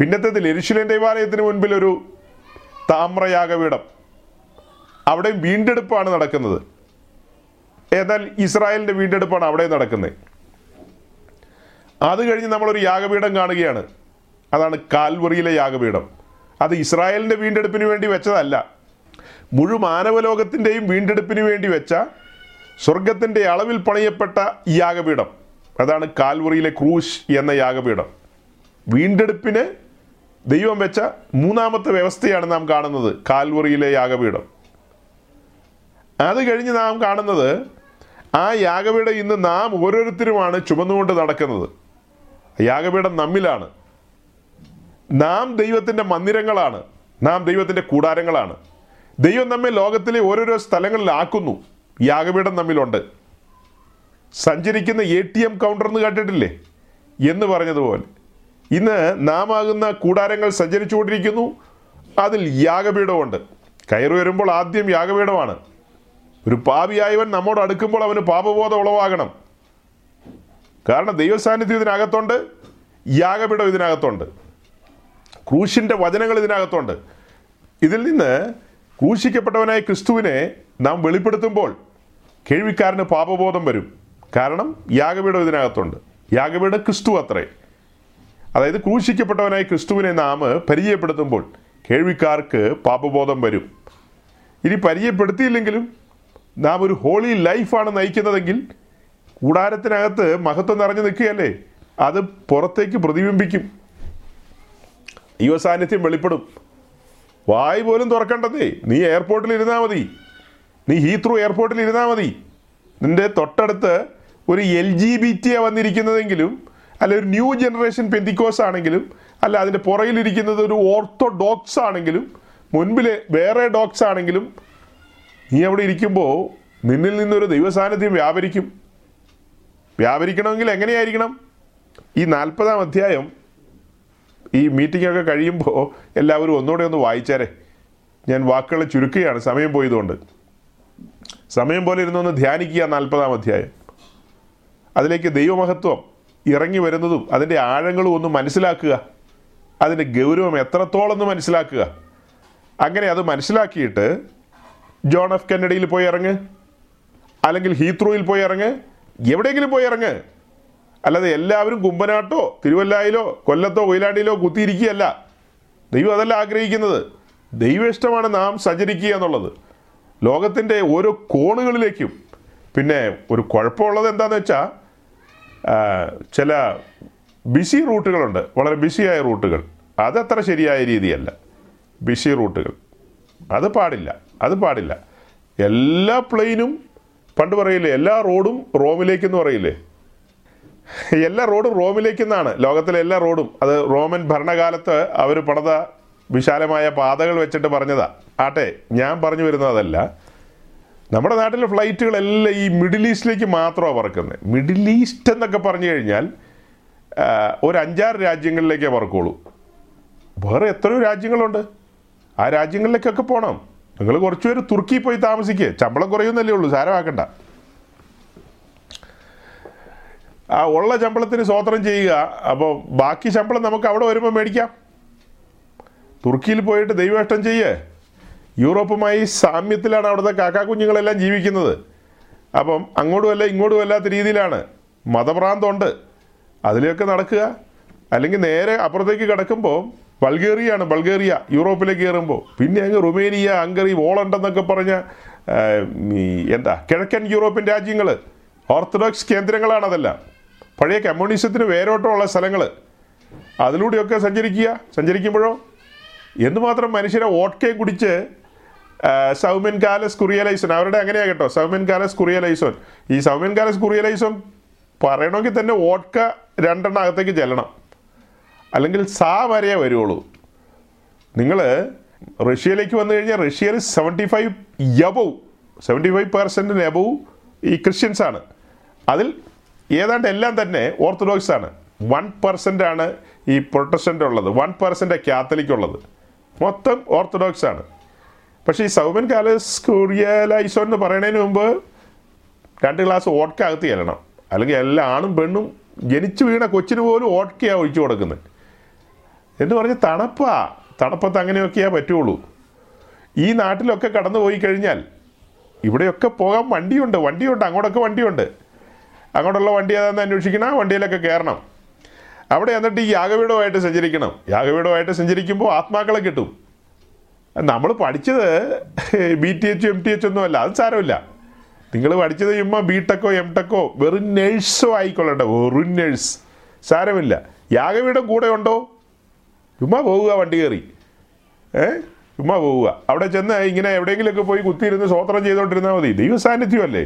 പിന്നത്തേതിൽ യെരൂശലേം ദൈവാലയത്തിന് മുൻപിൽ ഒരു താമ്രയാഗപീഠം, അവിടെയും വീണ്ടെടുപ്പാണ് നടക്കുന്നത്. എന്നാൽ ഇസ്രായേലിൻ്റെ വീണ്ടെടുപ്പാണ് അവിടെ നടക്കുന്നത്. അത് കഴിഞ്ഞ് നമ്മളൊരു യാഗപീഠം കാണുകയാണ്. അതാണ് കാൽവരിയിലെ യാഗപീഠം. അത് ഇസ്രായേലിൻ്റെ വീണ്ടെടുപ്പിന് വേണ്ടി വെച്ചതല്ല, മുഴുവനവലോകത്തിൻ്റെയും വീണ്ടെടുപ്പിന് വേണ്ടി വെച്ച സ്വർഗത്തിൻ്റെ അളവിൽ പണിയപ്പെട്ട ഈ യാഗപീഠം. അതാണ് കാൽവരിയിലെ ക്രൂശ് എന്ന യാഗപീഠം. വീണ്ടെടുപ്പിന് ദൈവം വെച്ച മൂന്നാമത്തെ വ്യവസ്ഥയാണ് നാം കാണുന്നത്, കാൽവരിയിലെ യാഗപീഠം. അത് കഴിഞ്ഞ് നാം കാണുന്നത് ആ യാഗപീഠം ഇന്ന് നാം ഓരോരുത്തരുമാണ് ചുമന്നുകൊണ്ട് നടക്കുന്നത്. യാഗപീഠം നമ്മിലാണ്. നാം ദൈവത്തിൻ്റെ മന്ദിരങ്ങളാണ്, നാം ദൈവത്തിൻ്റെ കൂടാരങ്ങളാണ്. ദൈവം നമ്മെ ലോകത്തിലെ ഓരോരോ സ്ഥലങ്ങളിലാക്കുന്നു. യാഗപീഠം നമ്മിലുണ്ട്. സഞ്ചരിക്കുന്ന ATM കൗണ്ടർ എന്ന് കേട്ടിട്ടില്ലേ എന്ന് പറഞ്ഞതുപോലെ ഇന്ന് നാം ആകുന്ന കൂടാരങ്ങൾ സഞ്ചരിച്ചു കൊണ്ടിരിക്കുന്നു. അതിൽ യാഗപീഠമുണ്ട്. കയറി വരുമ്പോൾ ആദ്യം യാഗപീഠമാണ്. ഒരു പാപിയായവൻ നമ്മോട് അടുക്കുമ്പോൾ അവന് പാപബോധം ഉളവാകണം. കാരണം ദൈവസാന്നിധ്യം ഇതിനകത്തുണ്ട്, യാഗപീഠം ഇതിനകത്തുണ്ട്, ക്രൂശിൻ്റെ വചനങ്ങൾ ഇതിനകത്തുണ്ട്. ഇതിൽ നിന്ന് ക്രൂശിക്കപ്പെട്ടവനായ ക്രിസ്തുവിനെ നാം വെളിപ്പെടുത്തുമ്പോൾ കേൾവിക്കാരന് പാപബോധം വരും. കാരണം യാഗപീഠം ഇതിനകത്തുണ്ട്. യാഗപീഠം ക്രിസ്തു അത്രേ. അതായത് ക്രൂശിക്കപ്പെട്ടവനായ ക്രിസ്തുവിനെ നാം പരിചയപ്പെടുത്തുമ്പോൾ കേൾവിക്കാർക്ക് പാപബോധം വരും. ഇനി പരിചയപ്പെടുത്തിയില്ലെങ്കിലും നാം ഒരു ഹോളി ലൈഫാണ് നയിക്കുന്നതെങ്കിൽ കൂടാരത്തിനകത്ത് മഹത്വം നിറഞ്ഞു നിൽക്കുകയല്ലേ, അത് പുറത്തേക്ക് പ്രതിബിംബിക്കും. യുവസാന്നിധ്യം വെളിപ്പെടും. വായ് പോലും തുറക്കണ്ടതേ, നീ എയർപോർട്ടിലിരുന്നാൽ മതി, നീ ഹീത്രൂ എയർപോർട്ടിലിരുന്നാൽ മതി. നിൻ്റെ തൊട്ടടുത്ത് ഒരു LGBT വന്നിരിക്കുന്നതെങ്കിലും, അല്ല ഒരു ന്യൂ ജനറേഷൻ പെന്തിക്കോസ് ആണെങ്കിലും, അല്ല അതിൻ്റെ പുറകിലിരിക്കുന്നത് ഒരു ഓർത്തഡോക്സ് ആണെങ്കിലും, മുൻപിൽ വേറെ ഡോക്സ് ആണെങ്കിലും, നീ അവിടെ ഇരിക്കുമ്പോൾ നിന്നിൽ നിന്നൊരു ദൈവസാന്നിധ്യം വ്യാപരിക്കും. വ്യാപരിക്കണമെങ്കിൽ എങ്ങനെയായിരിക്കണം? ഈ 40-ാം അധ്യായം ഈ മീറ്റിങ്ങൊക്കെ കഴിയുമ്പോൾ എല്ലാവരും ഒന്നുകൂടെ ഒന്ന് വായിച്ചാരേ. ഞാൻ വാക്കുകളെ ചുരുക്കുകയാണ് സമയം പോയതുകൊണ്ട്. സമയം പോലെ ഇരുന്നൊന്ന് ധ്യാനിക്കുക 40-ാം അധ്യായം. അതിലേക്ക് ദൈവമഹത്വം ഇറങ്ങി വരുന്നതും അതിൻ്റെ ആഴങ്ങളും ഒന്ന് മനസ്സിലാക്കുക, അതിൻ്റെ ഗൗരവം എത്രത്തോളം ഒന്ന് മനസ്സിലാക്കുക. അങ്ങനെ അത് മനസ്സിലാക്കിയിട്ട് ജോൺ എഫ് കെന്നഡിയിൽ പോയി ഇറങ്ങ്, അല്ലെങ്കിൽ ഹീത്രൂയിൽ പോയി ഇറങ്ങ്, എവിടെയെങ്കിലും പോയി ഇറങ്ങ്. അല്ലാതെ എല്ലാവരും കുമ്പനാട്ടോ തിരുവല്ലായിലോ കൊല്ലത്തോ കൊയിലാണ്ടിയിലോ കുത്തിയിരിക്കുകയല്ല. ദൈവം അതല്ല ആഗ്രഹിക്കുന്നത്. ദൈവ ഇഷ്ടമാണ് നാം സഞ്ചരിക്കുക എന്നുള്ളത്, ലോകത്തിൻ്റെ ഓരോ കോണുകളിലേക്കും. പിന്നെ ഒരു കുഴപ്പമുള്ളത് എന്താണെന്ന് വെച്ചാൽ, ചില ബിസി റൂട്ടുകളുണ്ട്, വളരെ ബിസിയായ റൂട്ടുകൾ. അതത്ര ശരിയായ രീതിയല്ല. ബിസി റൂട്ടുകൾ അത് പാടില്ല, അത് പാടില്ല. എല്ലാ പ്ലെയിനും പണ്ട് പറയില്ലേ, എല്ലാ റോഡും റോമിലേക്കെന്ന് പറയില്ലേ, എല്ലാ റോഡും റോമിലേക്കെന്നാണ് ലോകത്തിലെ എല്ലാ റോഡും. അത് റോമൻ ഭരണകാലത്ത് അവർ പണിത വിശാലമായ പാതകൾ വെച്ചിട്ട് പറഞ്ഞതാ. ആട്ടെ, ഞാൻ പറഞ്ഞു വരുന്നതല്ല. നമ്മുടെ നാട്ടിലെ ഫ്ലൈറ്റുകളെല്ലാം ഈ മിഡിൽ ഈസ്റ്റിലേക്ക് മാത്രമാണ് പറക്കുന്നത്. മിഡിൽ ഈസ്റ്റ് എന്നൊക്കെ പറഞ്ഞു കഴിഞ്ഞാൽ ഒരു 5-6 രാജ്യങ്ങളിലേക്കേ പറക്കുള്ളൂ. വേറെ എത്രയോ രാജ്യങ്ങളുണ്ട്, ആ രാജ്യങ്ങളിലേക്കൊക്കെ പോകണം. നിങ്ങൾ കുറച്ച് പേര് തുർക്കി പോയി താമസിക്കുക, ശമ്പളം കുറയുന്നല്ലേ ഉള്ളൂ, സാരമാക്കണ്ട. ആ ഉള്ള ശമ്പളത്തിന് സ്വോത്രം ചെയ്യുക. അപ്പോൾ ബാക്കി ശമ്പളം നമുക്ക് അവിടെ വരുമ്പോൾ മേടിക്കാം. തുർക്കിയിൽ പോയിട്ട് ദൈവേഷ്ടം ചെയ്യേ. യൂറോപ്പുമായി സാമ്യത്തിലാണ് അവിടുത്തെ കാക്കാക്കുഞ്ഞുങ്ങളെല്ലാം ജീവിക്കുന്നത്. അപ്പം അങ്ങോട്ടുമല്ല ഇങ്ങോട്ടുമല്ലാത്ത രീതിയിലാണ്, മതഭ്രാന്തമുണ്ട്, അതിലൊക്കെ നടക്കുക. അല്ലെങ്കിൽ നേരെ അപ്പുറത്തേക്ക് കിടക്കുമ്പോൾ ബൾഗേറിയാണ്, ബൾഗേറിയ യൂറോപ്പിലേക്ക് കയറുമ്പോൾ. പിന്നെ അങ്ങ് റുമേനിയ, ഹംഗറി, പോളണ്ട് എന്നൊക്കെ പറഞ്ഞ കിഴക്കൻ യൂറോപ്യൻ രാജ്യങ്ങൾ, ഓർത്തഡോക്സ് കേന്ദ്രങ്ങളാണ് അതെല്ലാം, പഴയ കമ്മ്യൂണിസത്തിന് വേരോട്ടമുള്ള സ്ഥലങ്ങൾ. അതിലൂടെയൊക്കെ സഞ്ചരിക്കുക. സഞ്ചരിക്കുമ്പോഴോ എന്തുമാത്രം മനുഷ്യരെ ഓട്ടക്കയും കുടിച്ച് സൗമ്യൻ കാലസ് കുറിയലൈസോൻ, അവരുടെ അങ്ങനെയാണ് കേട്ടോ, സൗമ്യൻ കാലസ് കുറിയലൈസോൻ. ഈ സൗമ്യൻ കാലസ് കുറിയലൈസോൻ പറയണമെങ്കിൽ തന്നെ ഓട്ടക്ക 2 എണ്ണത്തേക്ക് ചെല്ലണം, അല്ലെങ്കിൽ സാ വരെയേ വരുള്ളൂ. നിങ്ങൾ റഷ്യയിലേക്ക് വന്നു കഴിഞ്ഞാൽ റഷ്യയിൽ 75% എബവ് ഈ ക്രിസ്ത്യൻസാണ്. അതിൽ ഏതാണ്ട് എല്ലാം തന്നെ ഓർത്തഡോക്സ് ആണ്. 1% ഈ പ്രൊട്ടസ്റ്റൻ്റ് ഉള്ളത്, 1% കാത്തലിക് ഉള്ളത്, മൊത്തം ഓർത്തഡോക്സ് ആണ്. പക്ഷേ ഈ സൗമൻ കാലസ് കുറിയലൈസോൻ എന്ന് പറയുന്നതിന് മുമ്പ് 2 ഗ്ലാസ് ഓട്ടക്ക അകത്ത് ചെല്ലണം. അല്ലെങ്കിൽ എല്ലാ ആണും പെണ്ണും ജനിച്ചു വീണ കൊച്ചിന് പോലും ഓട്ടക്കയാണ് ഒഴിച്ചു കൊടുക്കുന്നത്. എന്ന് പറഞ്ഞാൽ തണുപ്പത്ത് അങ്ങനെയൊക്കെയാ പറ്റുള്ളൂ. ഈ നാട്ടിലൊക്കെ കടന്നു പോയി കഴിഞ്ഞാൽ ഇവിടെയൊക്കെ പോകാൻ വണ്ടിയുണ്ട്, അങ്ങോട്ടൊക്കെ വണ്ടിയുണ്ട്. അങ്ങോട്ടുള്ള വണ്ടി ഏതാണെന്ന് അന്വേഷിക്കണം, ആ വണ്ടിയിലൊക്കെ കയറണം. അവിടെ എന്നിട്ട് ഈ യാഗവീടമായിട്ട് സഞ്ചരിക്കണം. യാഗവീടമായിട്ട് സഞ്ചരിക്കുമ്പോൾ ആത്മാക്കളെ കിട്ടും. നമ്മൾ പഠിച്ചത് BTH MTH ഒന്നും അല്ല, അത് സാരമില്ല. നിങ്ങൾ പഠിച്ചത് ചുമ്മാ BTechോ MTechോ വെറും നേഴ്സോ ആയിക്കൊള്ളട്ടെ, വെറും നേഴ്സ്, സാരമില്ല. യാഗവീടം കൂടെ ഉണ്ടോ? ചുമ്മാ പോവുക, വണ്ടി കയറി ചുമ്മാ പോവുക. അവിടെ ചെന്ന് ഇങ്ങനെ എവിടെയെങ്കിലുമൊക്കെ പോയി കുത്തിയിരുന്ന് സ്വോത്രം ചെയ്തുകൊണ്ടിരുന്നാൽ മതി. ദൈവ സാന്നിധ്യമല്ലേ,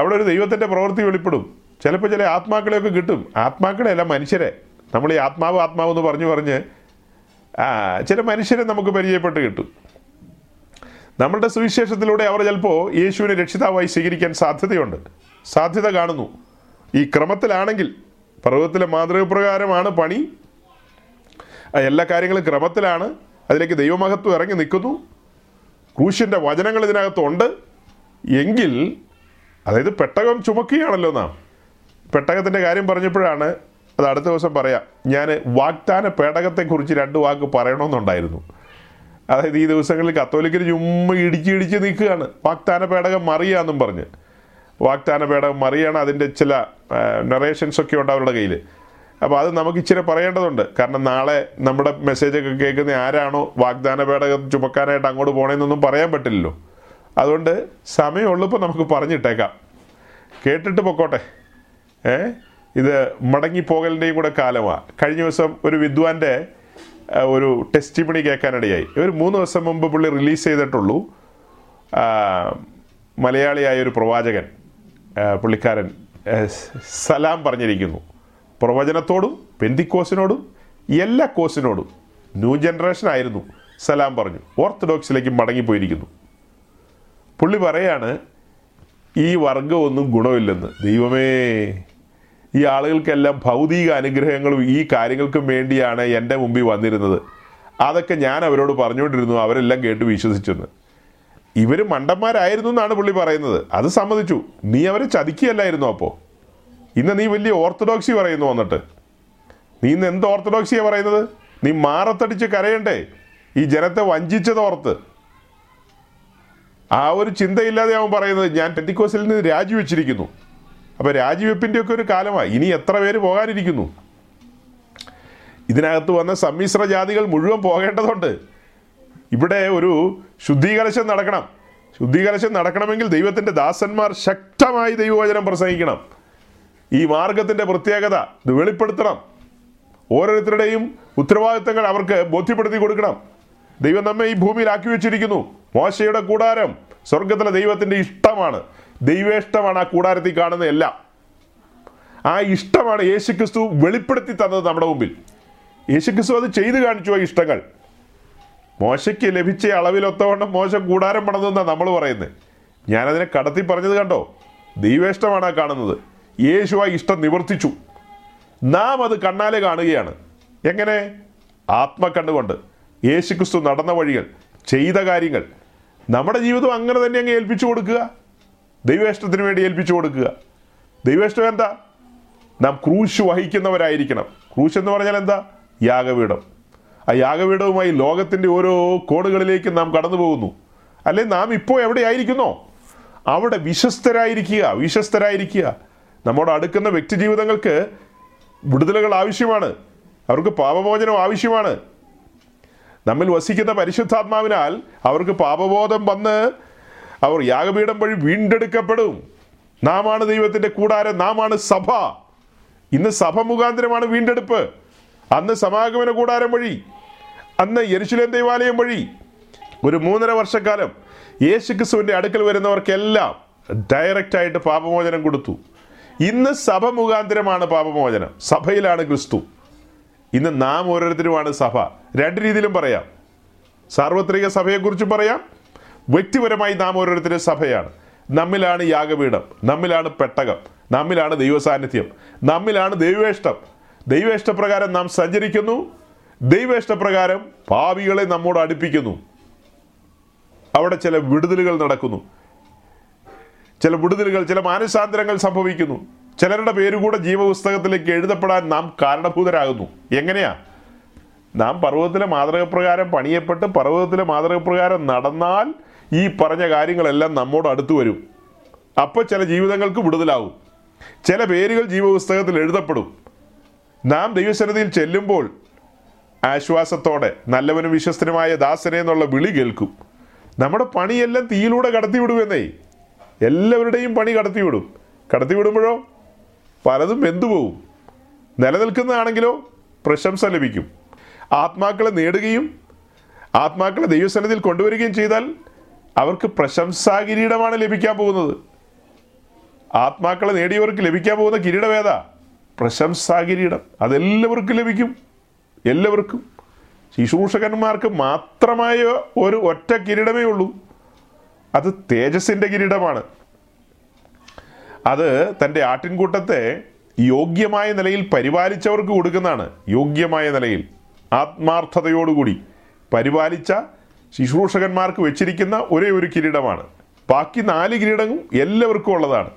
അവിടെ ഒരു ദൈവത്തിൻ്റെ പ്രവൃത്തി വെളിപ്പെടും. ചിലപ്പോൾ ചില ആത്മാക്കളെയൊക്കെ കിട്ടും. ആത്മാക്കളെയല്ല, മനുഷ്യരെ. നമ്മൾ ഈ ആത്മാവ് എന്ന് പറഞ്ഞ് ചില മനുഷ്യരെ നമുക്ക് പരിചയപ്പെട്ട് കിട്ടും. നമ്മളുടെ സുവിശേഷത്തിലൂടെ അവർ ചിലപ്പോൾ യേശുവിനെ രക്ഷിതാവായി സ്വീകരിക്കാൻ സാധ്യതയുണ്ട്, സാധ്യത കാണുന്നു. ഈ ക്രമത്തിലാണെങ്കിൽ പർവ്വതത്തിലെ മാതൃകപ്രകാരമാണ് പണി, എല്ലാ കാര്യങ്ങളും ക്രമത്തിലാണ്. അതിലേക്ക് ദൈവമഹത്വം ഇറങ്ങി നിൽക്കുന്നു. ക്രൂശിൻ്റെ വചനങ്ങൾ ഇതിനകത്തുണ്ട്. എങ്കിൽ അതായത് പെട്ടകം ചുമക്കുകയാണല്ലോ നാം. പെട്ടകത്തിൻ്റെ കാര്യം പറഞ്ഞപ്പോഴാണ്, അത് അടുത്ത ദിവസം പറയാം. ഞാൻ വാഗ്ദാന പേടകത്തെക്കുറിച്ച് 2 വാക്ക് പറയണമെന്നുണ്ടായിരുന്നു. അതായത് ഈ ദിവസങ്ങളിൽ കത്തോലിക്കർ ചുമ്മാ ഇടിച്ച് നിൽക്കുകയാണ്. വാഗ്ദാന പേടകം മറിയാന്നും പറഞ്ഞ്, വാഗ്ദാന പേടകം മറിയാണ്. അതിൻ്റെ ചില നറേഷൻസൊക്കെ ഉണ്ട് അവരുടെ കയ്യിൽ. അപ്പോൾ അത് നമുക്ക് ഇച്ചിരി പറയേണ്ടതുണ്ട്. കാരണം നാളെ നമ്മുടെ മെസ്സേജൊക്കെ കേൾക്കുന്ന ആരാണോ വാഗ്ദാന പേടകം ചുമക്കാനായിട്ട് അങ്ങോട്ട് പോകണമെന്നൊന്നും പറയാൻ പറ്റില്ലല്ലോ. അതുകൊണ്ട് സമയമുള്ളപ്പോൾ നമുക്ക് പറഞ്ഞിട്ടേക്കാം, കേട്ടിട്ട് പൊക്കോട്ടെ. ഇത് മടങ്ങിപ്പോകലിൻ്റെയും കൂടെ കാലമാണ്. കഴിഞ്ഞ ദിവസം ഒരു വിദ്വാൻ്റെ ഒരു ടെസ്റ്റിമണി കേൾക്കാനിടയായി. ഒരു 3 ദിവസം മുമ്പ് പുള്ളി റിലീസ് ചെയ്തിട്ടുള്ളൂ. മലയാളിയായ ഒരു പ്രവാചകൻ, പുള്ളിക്കാരൻ സലാം പറഞ്ഞിരിക്കുന്നു. പ്രവചനത്തോടും പെന്തിക്കോസിനോടും എല്ലാ കോസിനോടും ന്യൂ ജനറേഷനായിരുന്നു. സലാം പറഞ്ഞു, ഓർത്തഡോക്സിലേക്ക് മടങ്ങിപ്പോയിരിക്കുന്നു. പുള്ളി പറയാണ്, ഈ വർഗമൊന്നും ഗുണമില്ലെന്ന്. ദൈവമേ, ഈ ആളുകൾക്കെല്ലാം ഭൗതിക അനുഗ്രഹങ്ങളും ഈ കാര്യങ്ങൾക്കും വേണ്ടിയാണ് എൻ്റെ മുമ്പിൽ വന്നിരുന്നത്. അതൊക്കെ ഞാൻ അവരോട് പറഞ്ഞുകൊണ്ടിരുന്നു, അവരെല്ലാം കേട്ട് വിശ്വസിച്ചെന്ന്. ഇവർ മണ്ടന്മാരായിരുന്നു എന്നാണ് പുള്ളി പറയുന്നത്. അത് സമ്മതിച്ചു. നീ അവരെ ചതിക്കുകയല്ലായിരുന്നു അപ്പോൾ. ഇന്ന് നീ വലിയ ഓർത്തഡോക്സി പറയുന്നു വന്നിട്ട്. നീ ഇന്ന് എന്ത് ഓർത്തഡോക്സിയാണ് പറയുന്നത്? നീ മാറത്തടിച്ച് കരയണ്ടേ ഈ ജനത്തെ വഞ്ചിച്ചതോർത്ത്? ആ ഒരു ചിന്തയില്ലാതെ അവൻ പറയുന്നത് ഞാൻ പെന്തിക്കോസിൽ നിന്ന് രാജിവെച്ചിരിക്കുന്നു. അപ്പോൾ രാജിവെപ്പിൻ്റെയൊക്കെ ഒരു കാലമായി. ഇനി എത്ര പേര് പോകാനിരിക്കുന്നു? ഇതിനകത്ത് വന്ന സമ്മിശ്ര ജാതികൾ മുഴുവൻ പോകേണ്ടതുണ്ട്. ഇവിടെ ഒരു ശുദ്ധീകരണം നടക്കണം. ശുദ്ധീകരണം നടക്കണമെങ്കിൽ ദൈവത്തിൻ്റെ ദാസന്മാർ ശക്തമായി ദൈവവചനം പ്രസംഗിക്കണം. ഈ മാർഗത്തിൻ്റെ പ്രത്യേകത ഇത് വെളിപ്പെടുത്തണം. ഓരോരുത്തരുടെയും ഉത്തരവാദിത്തങ്ങൾ അവർക്ക് ബോധ്യപ്പെടുത്തി കൊടുക്കണം. ദൈവം നമ്മെ ഈ ഭൂമിയിലാക്കി വെച്ചിരിക്കുന്നു. മോശയുടെ കൂടാരം സ്വർഗത്തിലെ ദൈവത്തിൻ്റെ ഇഷ്ടമാണ്. ദൈവേഷ്ടമാണ് ആ കൂടാരത്തിൽ കാണുന്ന എല്ലാം. ആ ഇഷ്ടമാണ് യേശുക്രിസ്തു വെളിപ്പെടുത്തി തന്നത് നമ്മുടെ മുമ്പിൽ. യേശുക്രിസ്തു അത് ചെയ്തു കാണിച്ചു. ആ ഇഷ്ടങ്ങൾ മോശയ്ക്ക് ലഭിച്ച അളവിലൊത്തവണ്ണം മോശ കൂടാരം പണിതെന്നാണ് നമ്മൾ പറയുന്നത്. ഞാനതിനെ കടത്തി പറഞ്ഞത് കണ്ടോ? ദൈവേഷ്ടമാണ് ആ കാണുന്നത്. യേശു ആ ഇഷ്ടം നിവർത്തിച്ചു. നാം അത് കണ്ണാലെ കാണുകയാണ്. എങ്ങനെ? ആത്മക്കണ്ണുകൊണ്ട് യേശുക്രിസ്തു നടന്ന വഴികൾ, ചെയ്ത കാര്യങ്ങൾ നമ്മുടെ ജീവിതം അങ്ങനെ തന്നെ അങ്ങ് ഏൽപ്പിച്ചു കൊടുക്കുക. ദൈവേഷ്ടത്തിന് വേണ്ടി ഏൽപ്പിച്ചു കൊടുക്കുക. ദൈവേഷ്ടം എന്താ? നാം ക്രൂശ് വഹിക്കുന്നവരായിരിക്കണം. ക്രൂശ് എന്ന് പറഞ്ഞാൽ എന്താ? യാഗപീഠം. ആ യാഗപീഠവുമായി ലോകത്തിൻ്റെ ഓരോ കോണുകളിലേക്കും നാം കടന്നു പോകുന്നു. അല്ലെ? നാം ഇപ്പോൾ എവിടെയായിരിക്കുന്നോ അവിടെ വിശ്വസ്തരായിരിക്കുക. വിശ്വസ്തരായിരിക്കുക. നമ്മോട് അടുക്കുന്ന വ്യക്തി ജീവിതങ്ങൾക്ക് വിടുതലുകൾ ആവശ്യമാണ്. അവർക്ക് പാപമോചനം ആവശ്യമാണ്. നമ്മിൽ വസിക്കുന്ന പരിശുദ്ധാത്മാവിനാൽ അവർക്ക് പാപബോധം വന്ന് അവർ യാഗപീഠം വഴി വീണ്ടെടുക്കപ്പെടും. നാമാണ് ദൈവത്തിൻ്റെ കൂടാരം. നാമാണ് സഭ. ഇന്ന് സഭ മുഖാന്തരമാണ് വീണ്ടെടുപ്പ്. അന്ന് സമാഗമന കൂടാരം വഴി, അന്ന് യെരൂശലേം ദേവാലയം വഴി ഒരു 3.5 വർഷക്കാലം യേശുക്രിസ്തുവിൻ്റെ അടുക്കൽ വരുന്നവർക്കെല്ലാം ഡയറക്റ്റായിട്ട് പാപമോചനം കൊടുത്തു. ഇന്ന് സഭ മുഖാന്തരമാണ് പാപമോചനം. സഭയിലാണ് ക്രിസ്തു. ഇന്ന് നാം ഓരോരുത്തരുമാണ് സഭ. രണ്ട് രീതിയിലും പറയാം. സാർവത്രിക സഭയെക്കുറിച്ചും പറയാം. വ്യക്തിപരമായി നാം ഓരോരുത്തരും സഭയാണ്. നമ്മിലാണ് യാഗപീഠം, നമ്മിലാണ് പെട്ടകം, നമ്മിലാണ് ദൈവസാന്നിധ്യം, നമ്മിലാണ് ദൈവേഷ്ടം. ദൈവേഷ്ടപ്രകാരം നാം സഞ്ചരിക്കുന്നു. ദൈവേഷ്ടപ്രകാരം പാപികളെ നമ്മോട് അടുപ്പിക്കുന്നു. അവിടെ ചില വിടുതലുകൾ നടക്കുന്നു. ചില വിടുതലുകൾ, ചില മാനസാന്തരങ്ങൾ സംഭവിക്കുന്നു. ചിലരുടെ പേരുകൂടെ ജീവപുസ്തകത്തിലേക്ക് എഴുതപ്പെടാൻ നാം കാരണഭൂതരാകുന്നു. എങ്ങനെയാ? നാം പർവ്വതത്തിലെ മാതൃകപ്രകാരം പണിയപ്പെട്ട് പർവ്വതത്തിലെ മാതൃകപ്രകാരം നടന്നാൽ ഈ പറഞ്ഞ കാര്യങ്ങളെല്ലാം നമ്മോട് അടുത്ത് വരും. അപ്പോൾ ചില ജീവിതങ്ങൾക്ക് വിടുതലാവും. ചില പേരുകൾ ജീവപുസ്തകത്തിൽ എഴുതപ്പെടും. നാം ദൈവസന്നിധിയിൽ ചെല്ലുമ്പോൾ ആശ്വാസത്തോടെ നല്ലവനും വിശ്വസ്തനുമായ ദാസനെ എന്നുള്ള വിളി കേൾക്കും. നമ്മുടെ പണിയെല്ലാം തീയിലൂടെ കടത്തിവിടുമെന്നേ. എല്ലാവരുടെയും പണി കടത്തിവിടും. കടത്തിവിടുമ്പോഴോ പലതും വെന്തുപോകും. നിലനിൽക്കുന്നതാണെങ്കിലോ പ്രശംസ ലഭിക്കും. ആത്മാക്കളെ നേടുകയും ആത്മാക്കളെ ദൈവസന്നിധിയിൽ കൊണ്ടുവരികയും ചെയ്താൽ അവർക്ക് പ്രശംസാ കിരീടമാണ് ലഭിക്കാൻ പോകുന്നത്. ആത്മാക്കളെ നേടിയവർക്ക് ലഭിക്കാൻ പോകുന്ന കിരീടമേതാ? പ്രശംസാ കിരീടം. അതെല്ലാവർക്കും ലഭിക്കും. എല്ലാവർക്കും. ശുശ്രൂഷകന്മാർക്ക് മാത്രമായ ഒരു ഒറ്റ കിരീടമേ ഉള്ളൂ. അത് തേജസ്സിൻ്റെ കിരീടമാണ്. അത് തൻ്റെ ആട്ടിൻകൂട്ടത്തെ യോഗ്യമായ നിലയിൽ പരിപാലിച്ചവർക്ക് കൊടുക്കുന്നതാണ്. യോഗ്യമായ നിലയിൽ ആത്മാർത്ഥതയോടുകൂടി പരിപാലിച്ച ശുശ്രൂഷകന്മാർക്ക് വെച്ചിരിക്കുന്ന ഒരേ ഒരു കിരീടമാണ്. ബാക്കി 4 കിരീടവും എല്ലാവർക്കും ഉള്ളതാണ്.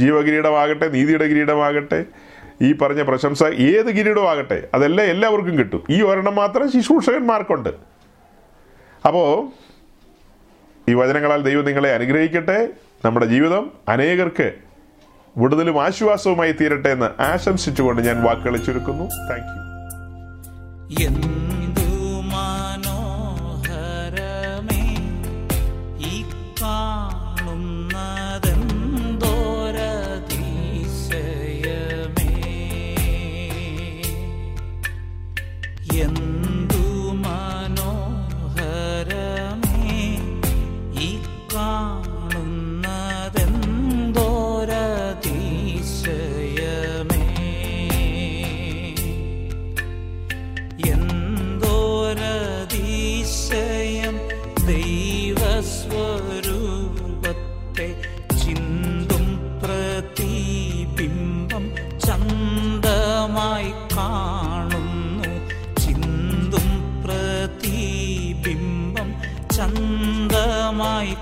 ജീവകിരീടമാകട്ടെ, നീതിയുടെ കിരീടമാകട്ടെ, ഈ പറഞ്ഞ പ്രശംസ, ഏത് കിരീടമാകട്ടെ, അതെല്ലാം എല്ലാവർക്കും കിട്ടും. ഈ ഒരെണ്ണം മാത്രം ശുശ്രൂഷകന്മാർക്കുണ്ട്. അപ്പോൾ ഈ വചനങ്ങളാൽ ദൈവം നിങ്ങളെ അനുഗ്രഹിക്കട്ടെ. നമ്മുടെ ജീവിതം അനേകർക്ക് വിടുതലും ആശ്വാസവുമായി തീരട്ടെ എന്ന് ആശംസിച്ചുകൊണ്ട് ഞാൻ വാക്കുകളെ ചുരുക്കുന്നു. Thank you. എന്തു മനോഹരമേ ഈ കാണുന്നതെന്തോരതിശയമേ, എന്തു മനോഹരമേ ഈ കാണുന്നതെന്തോരതിശയമേ, എന്തോരതിശയം ദൈവസ്വരൂപത്തെ ചിന്ത ായി കാണുന്നു ചിന്തും പ്രതിബിംബം ചന്തമായി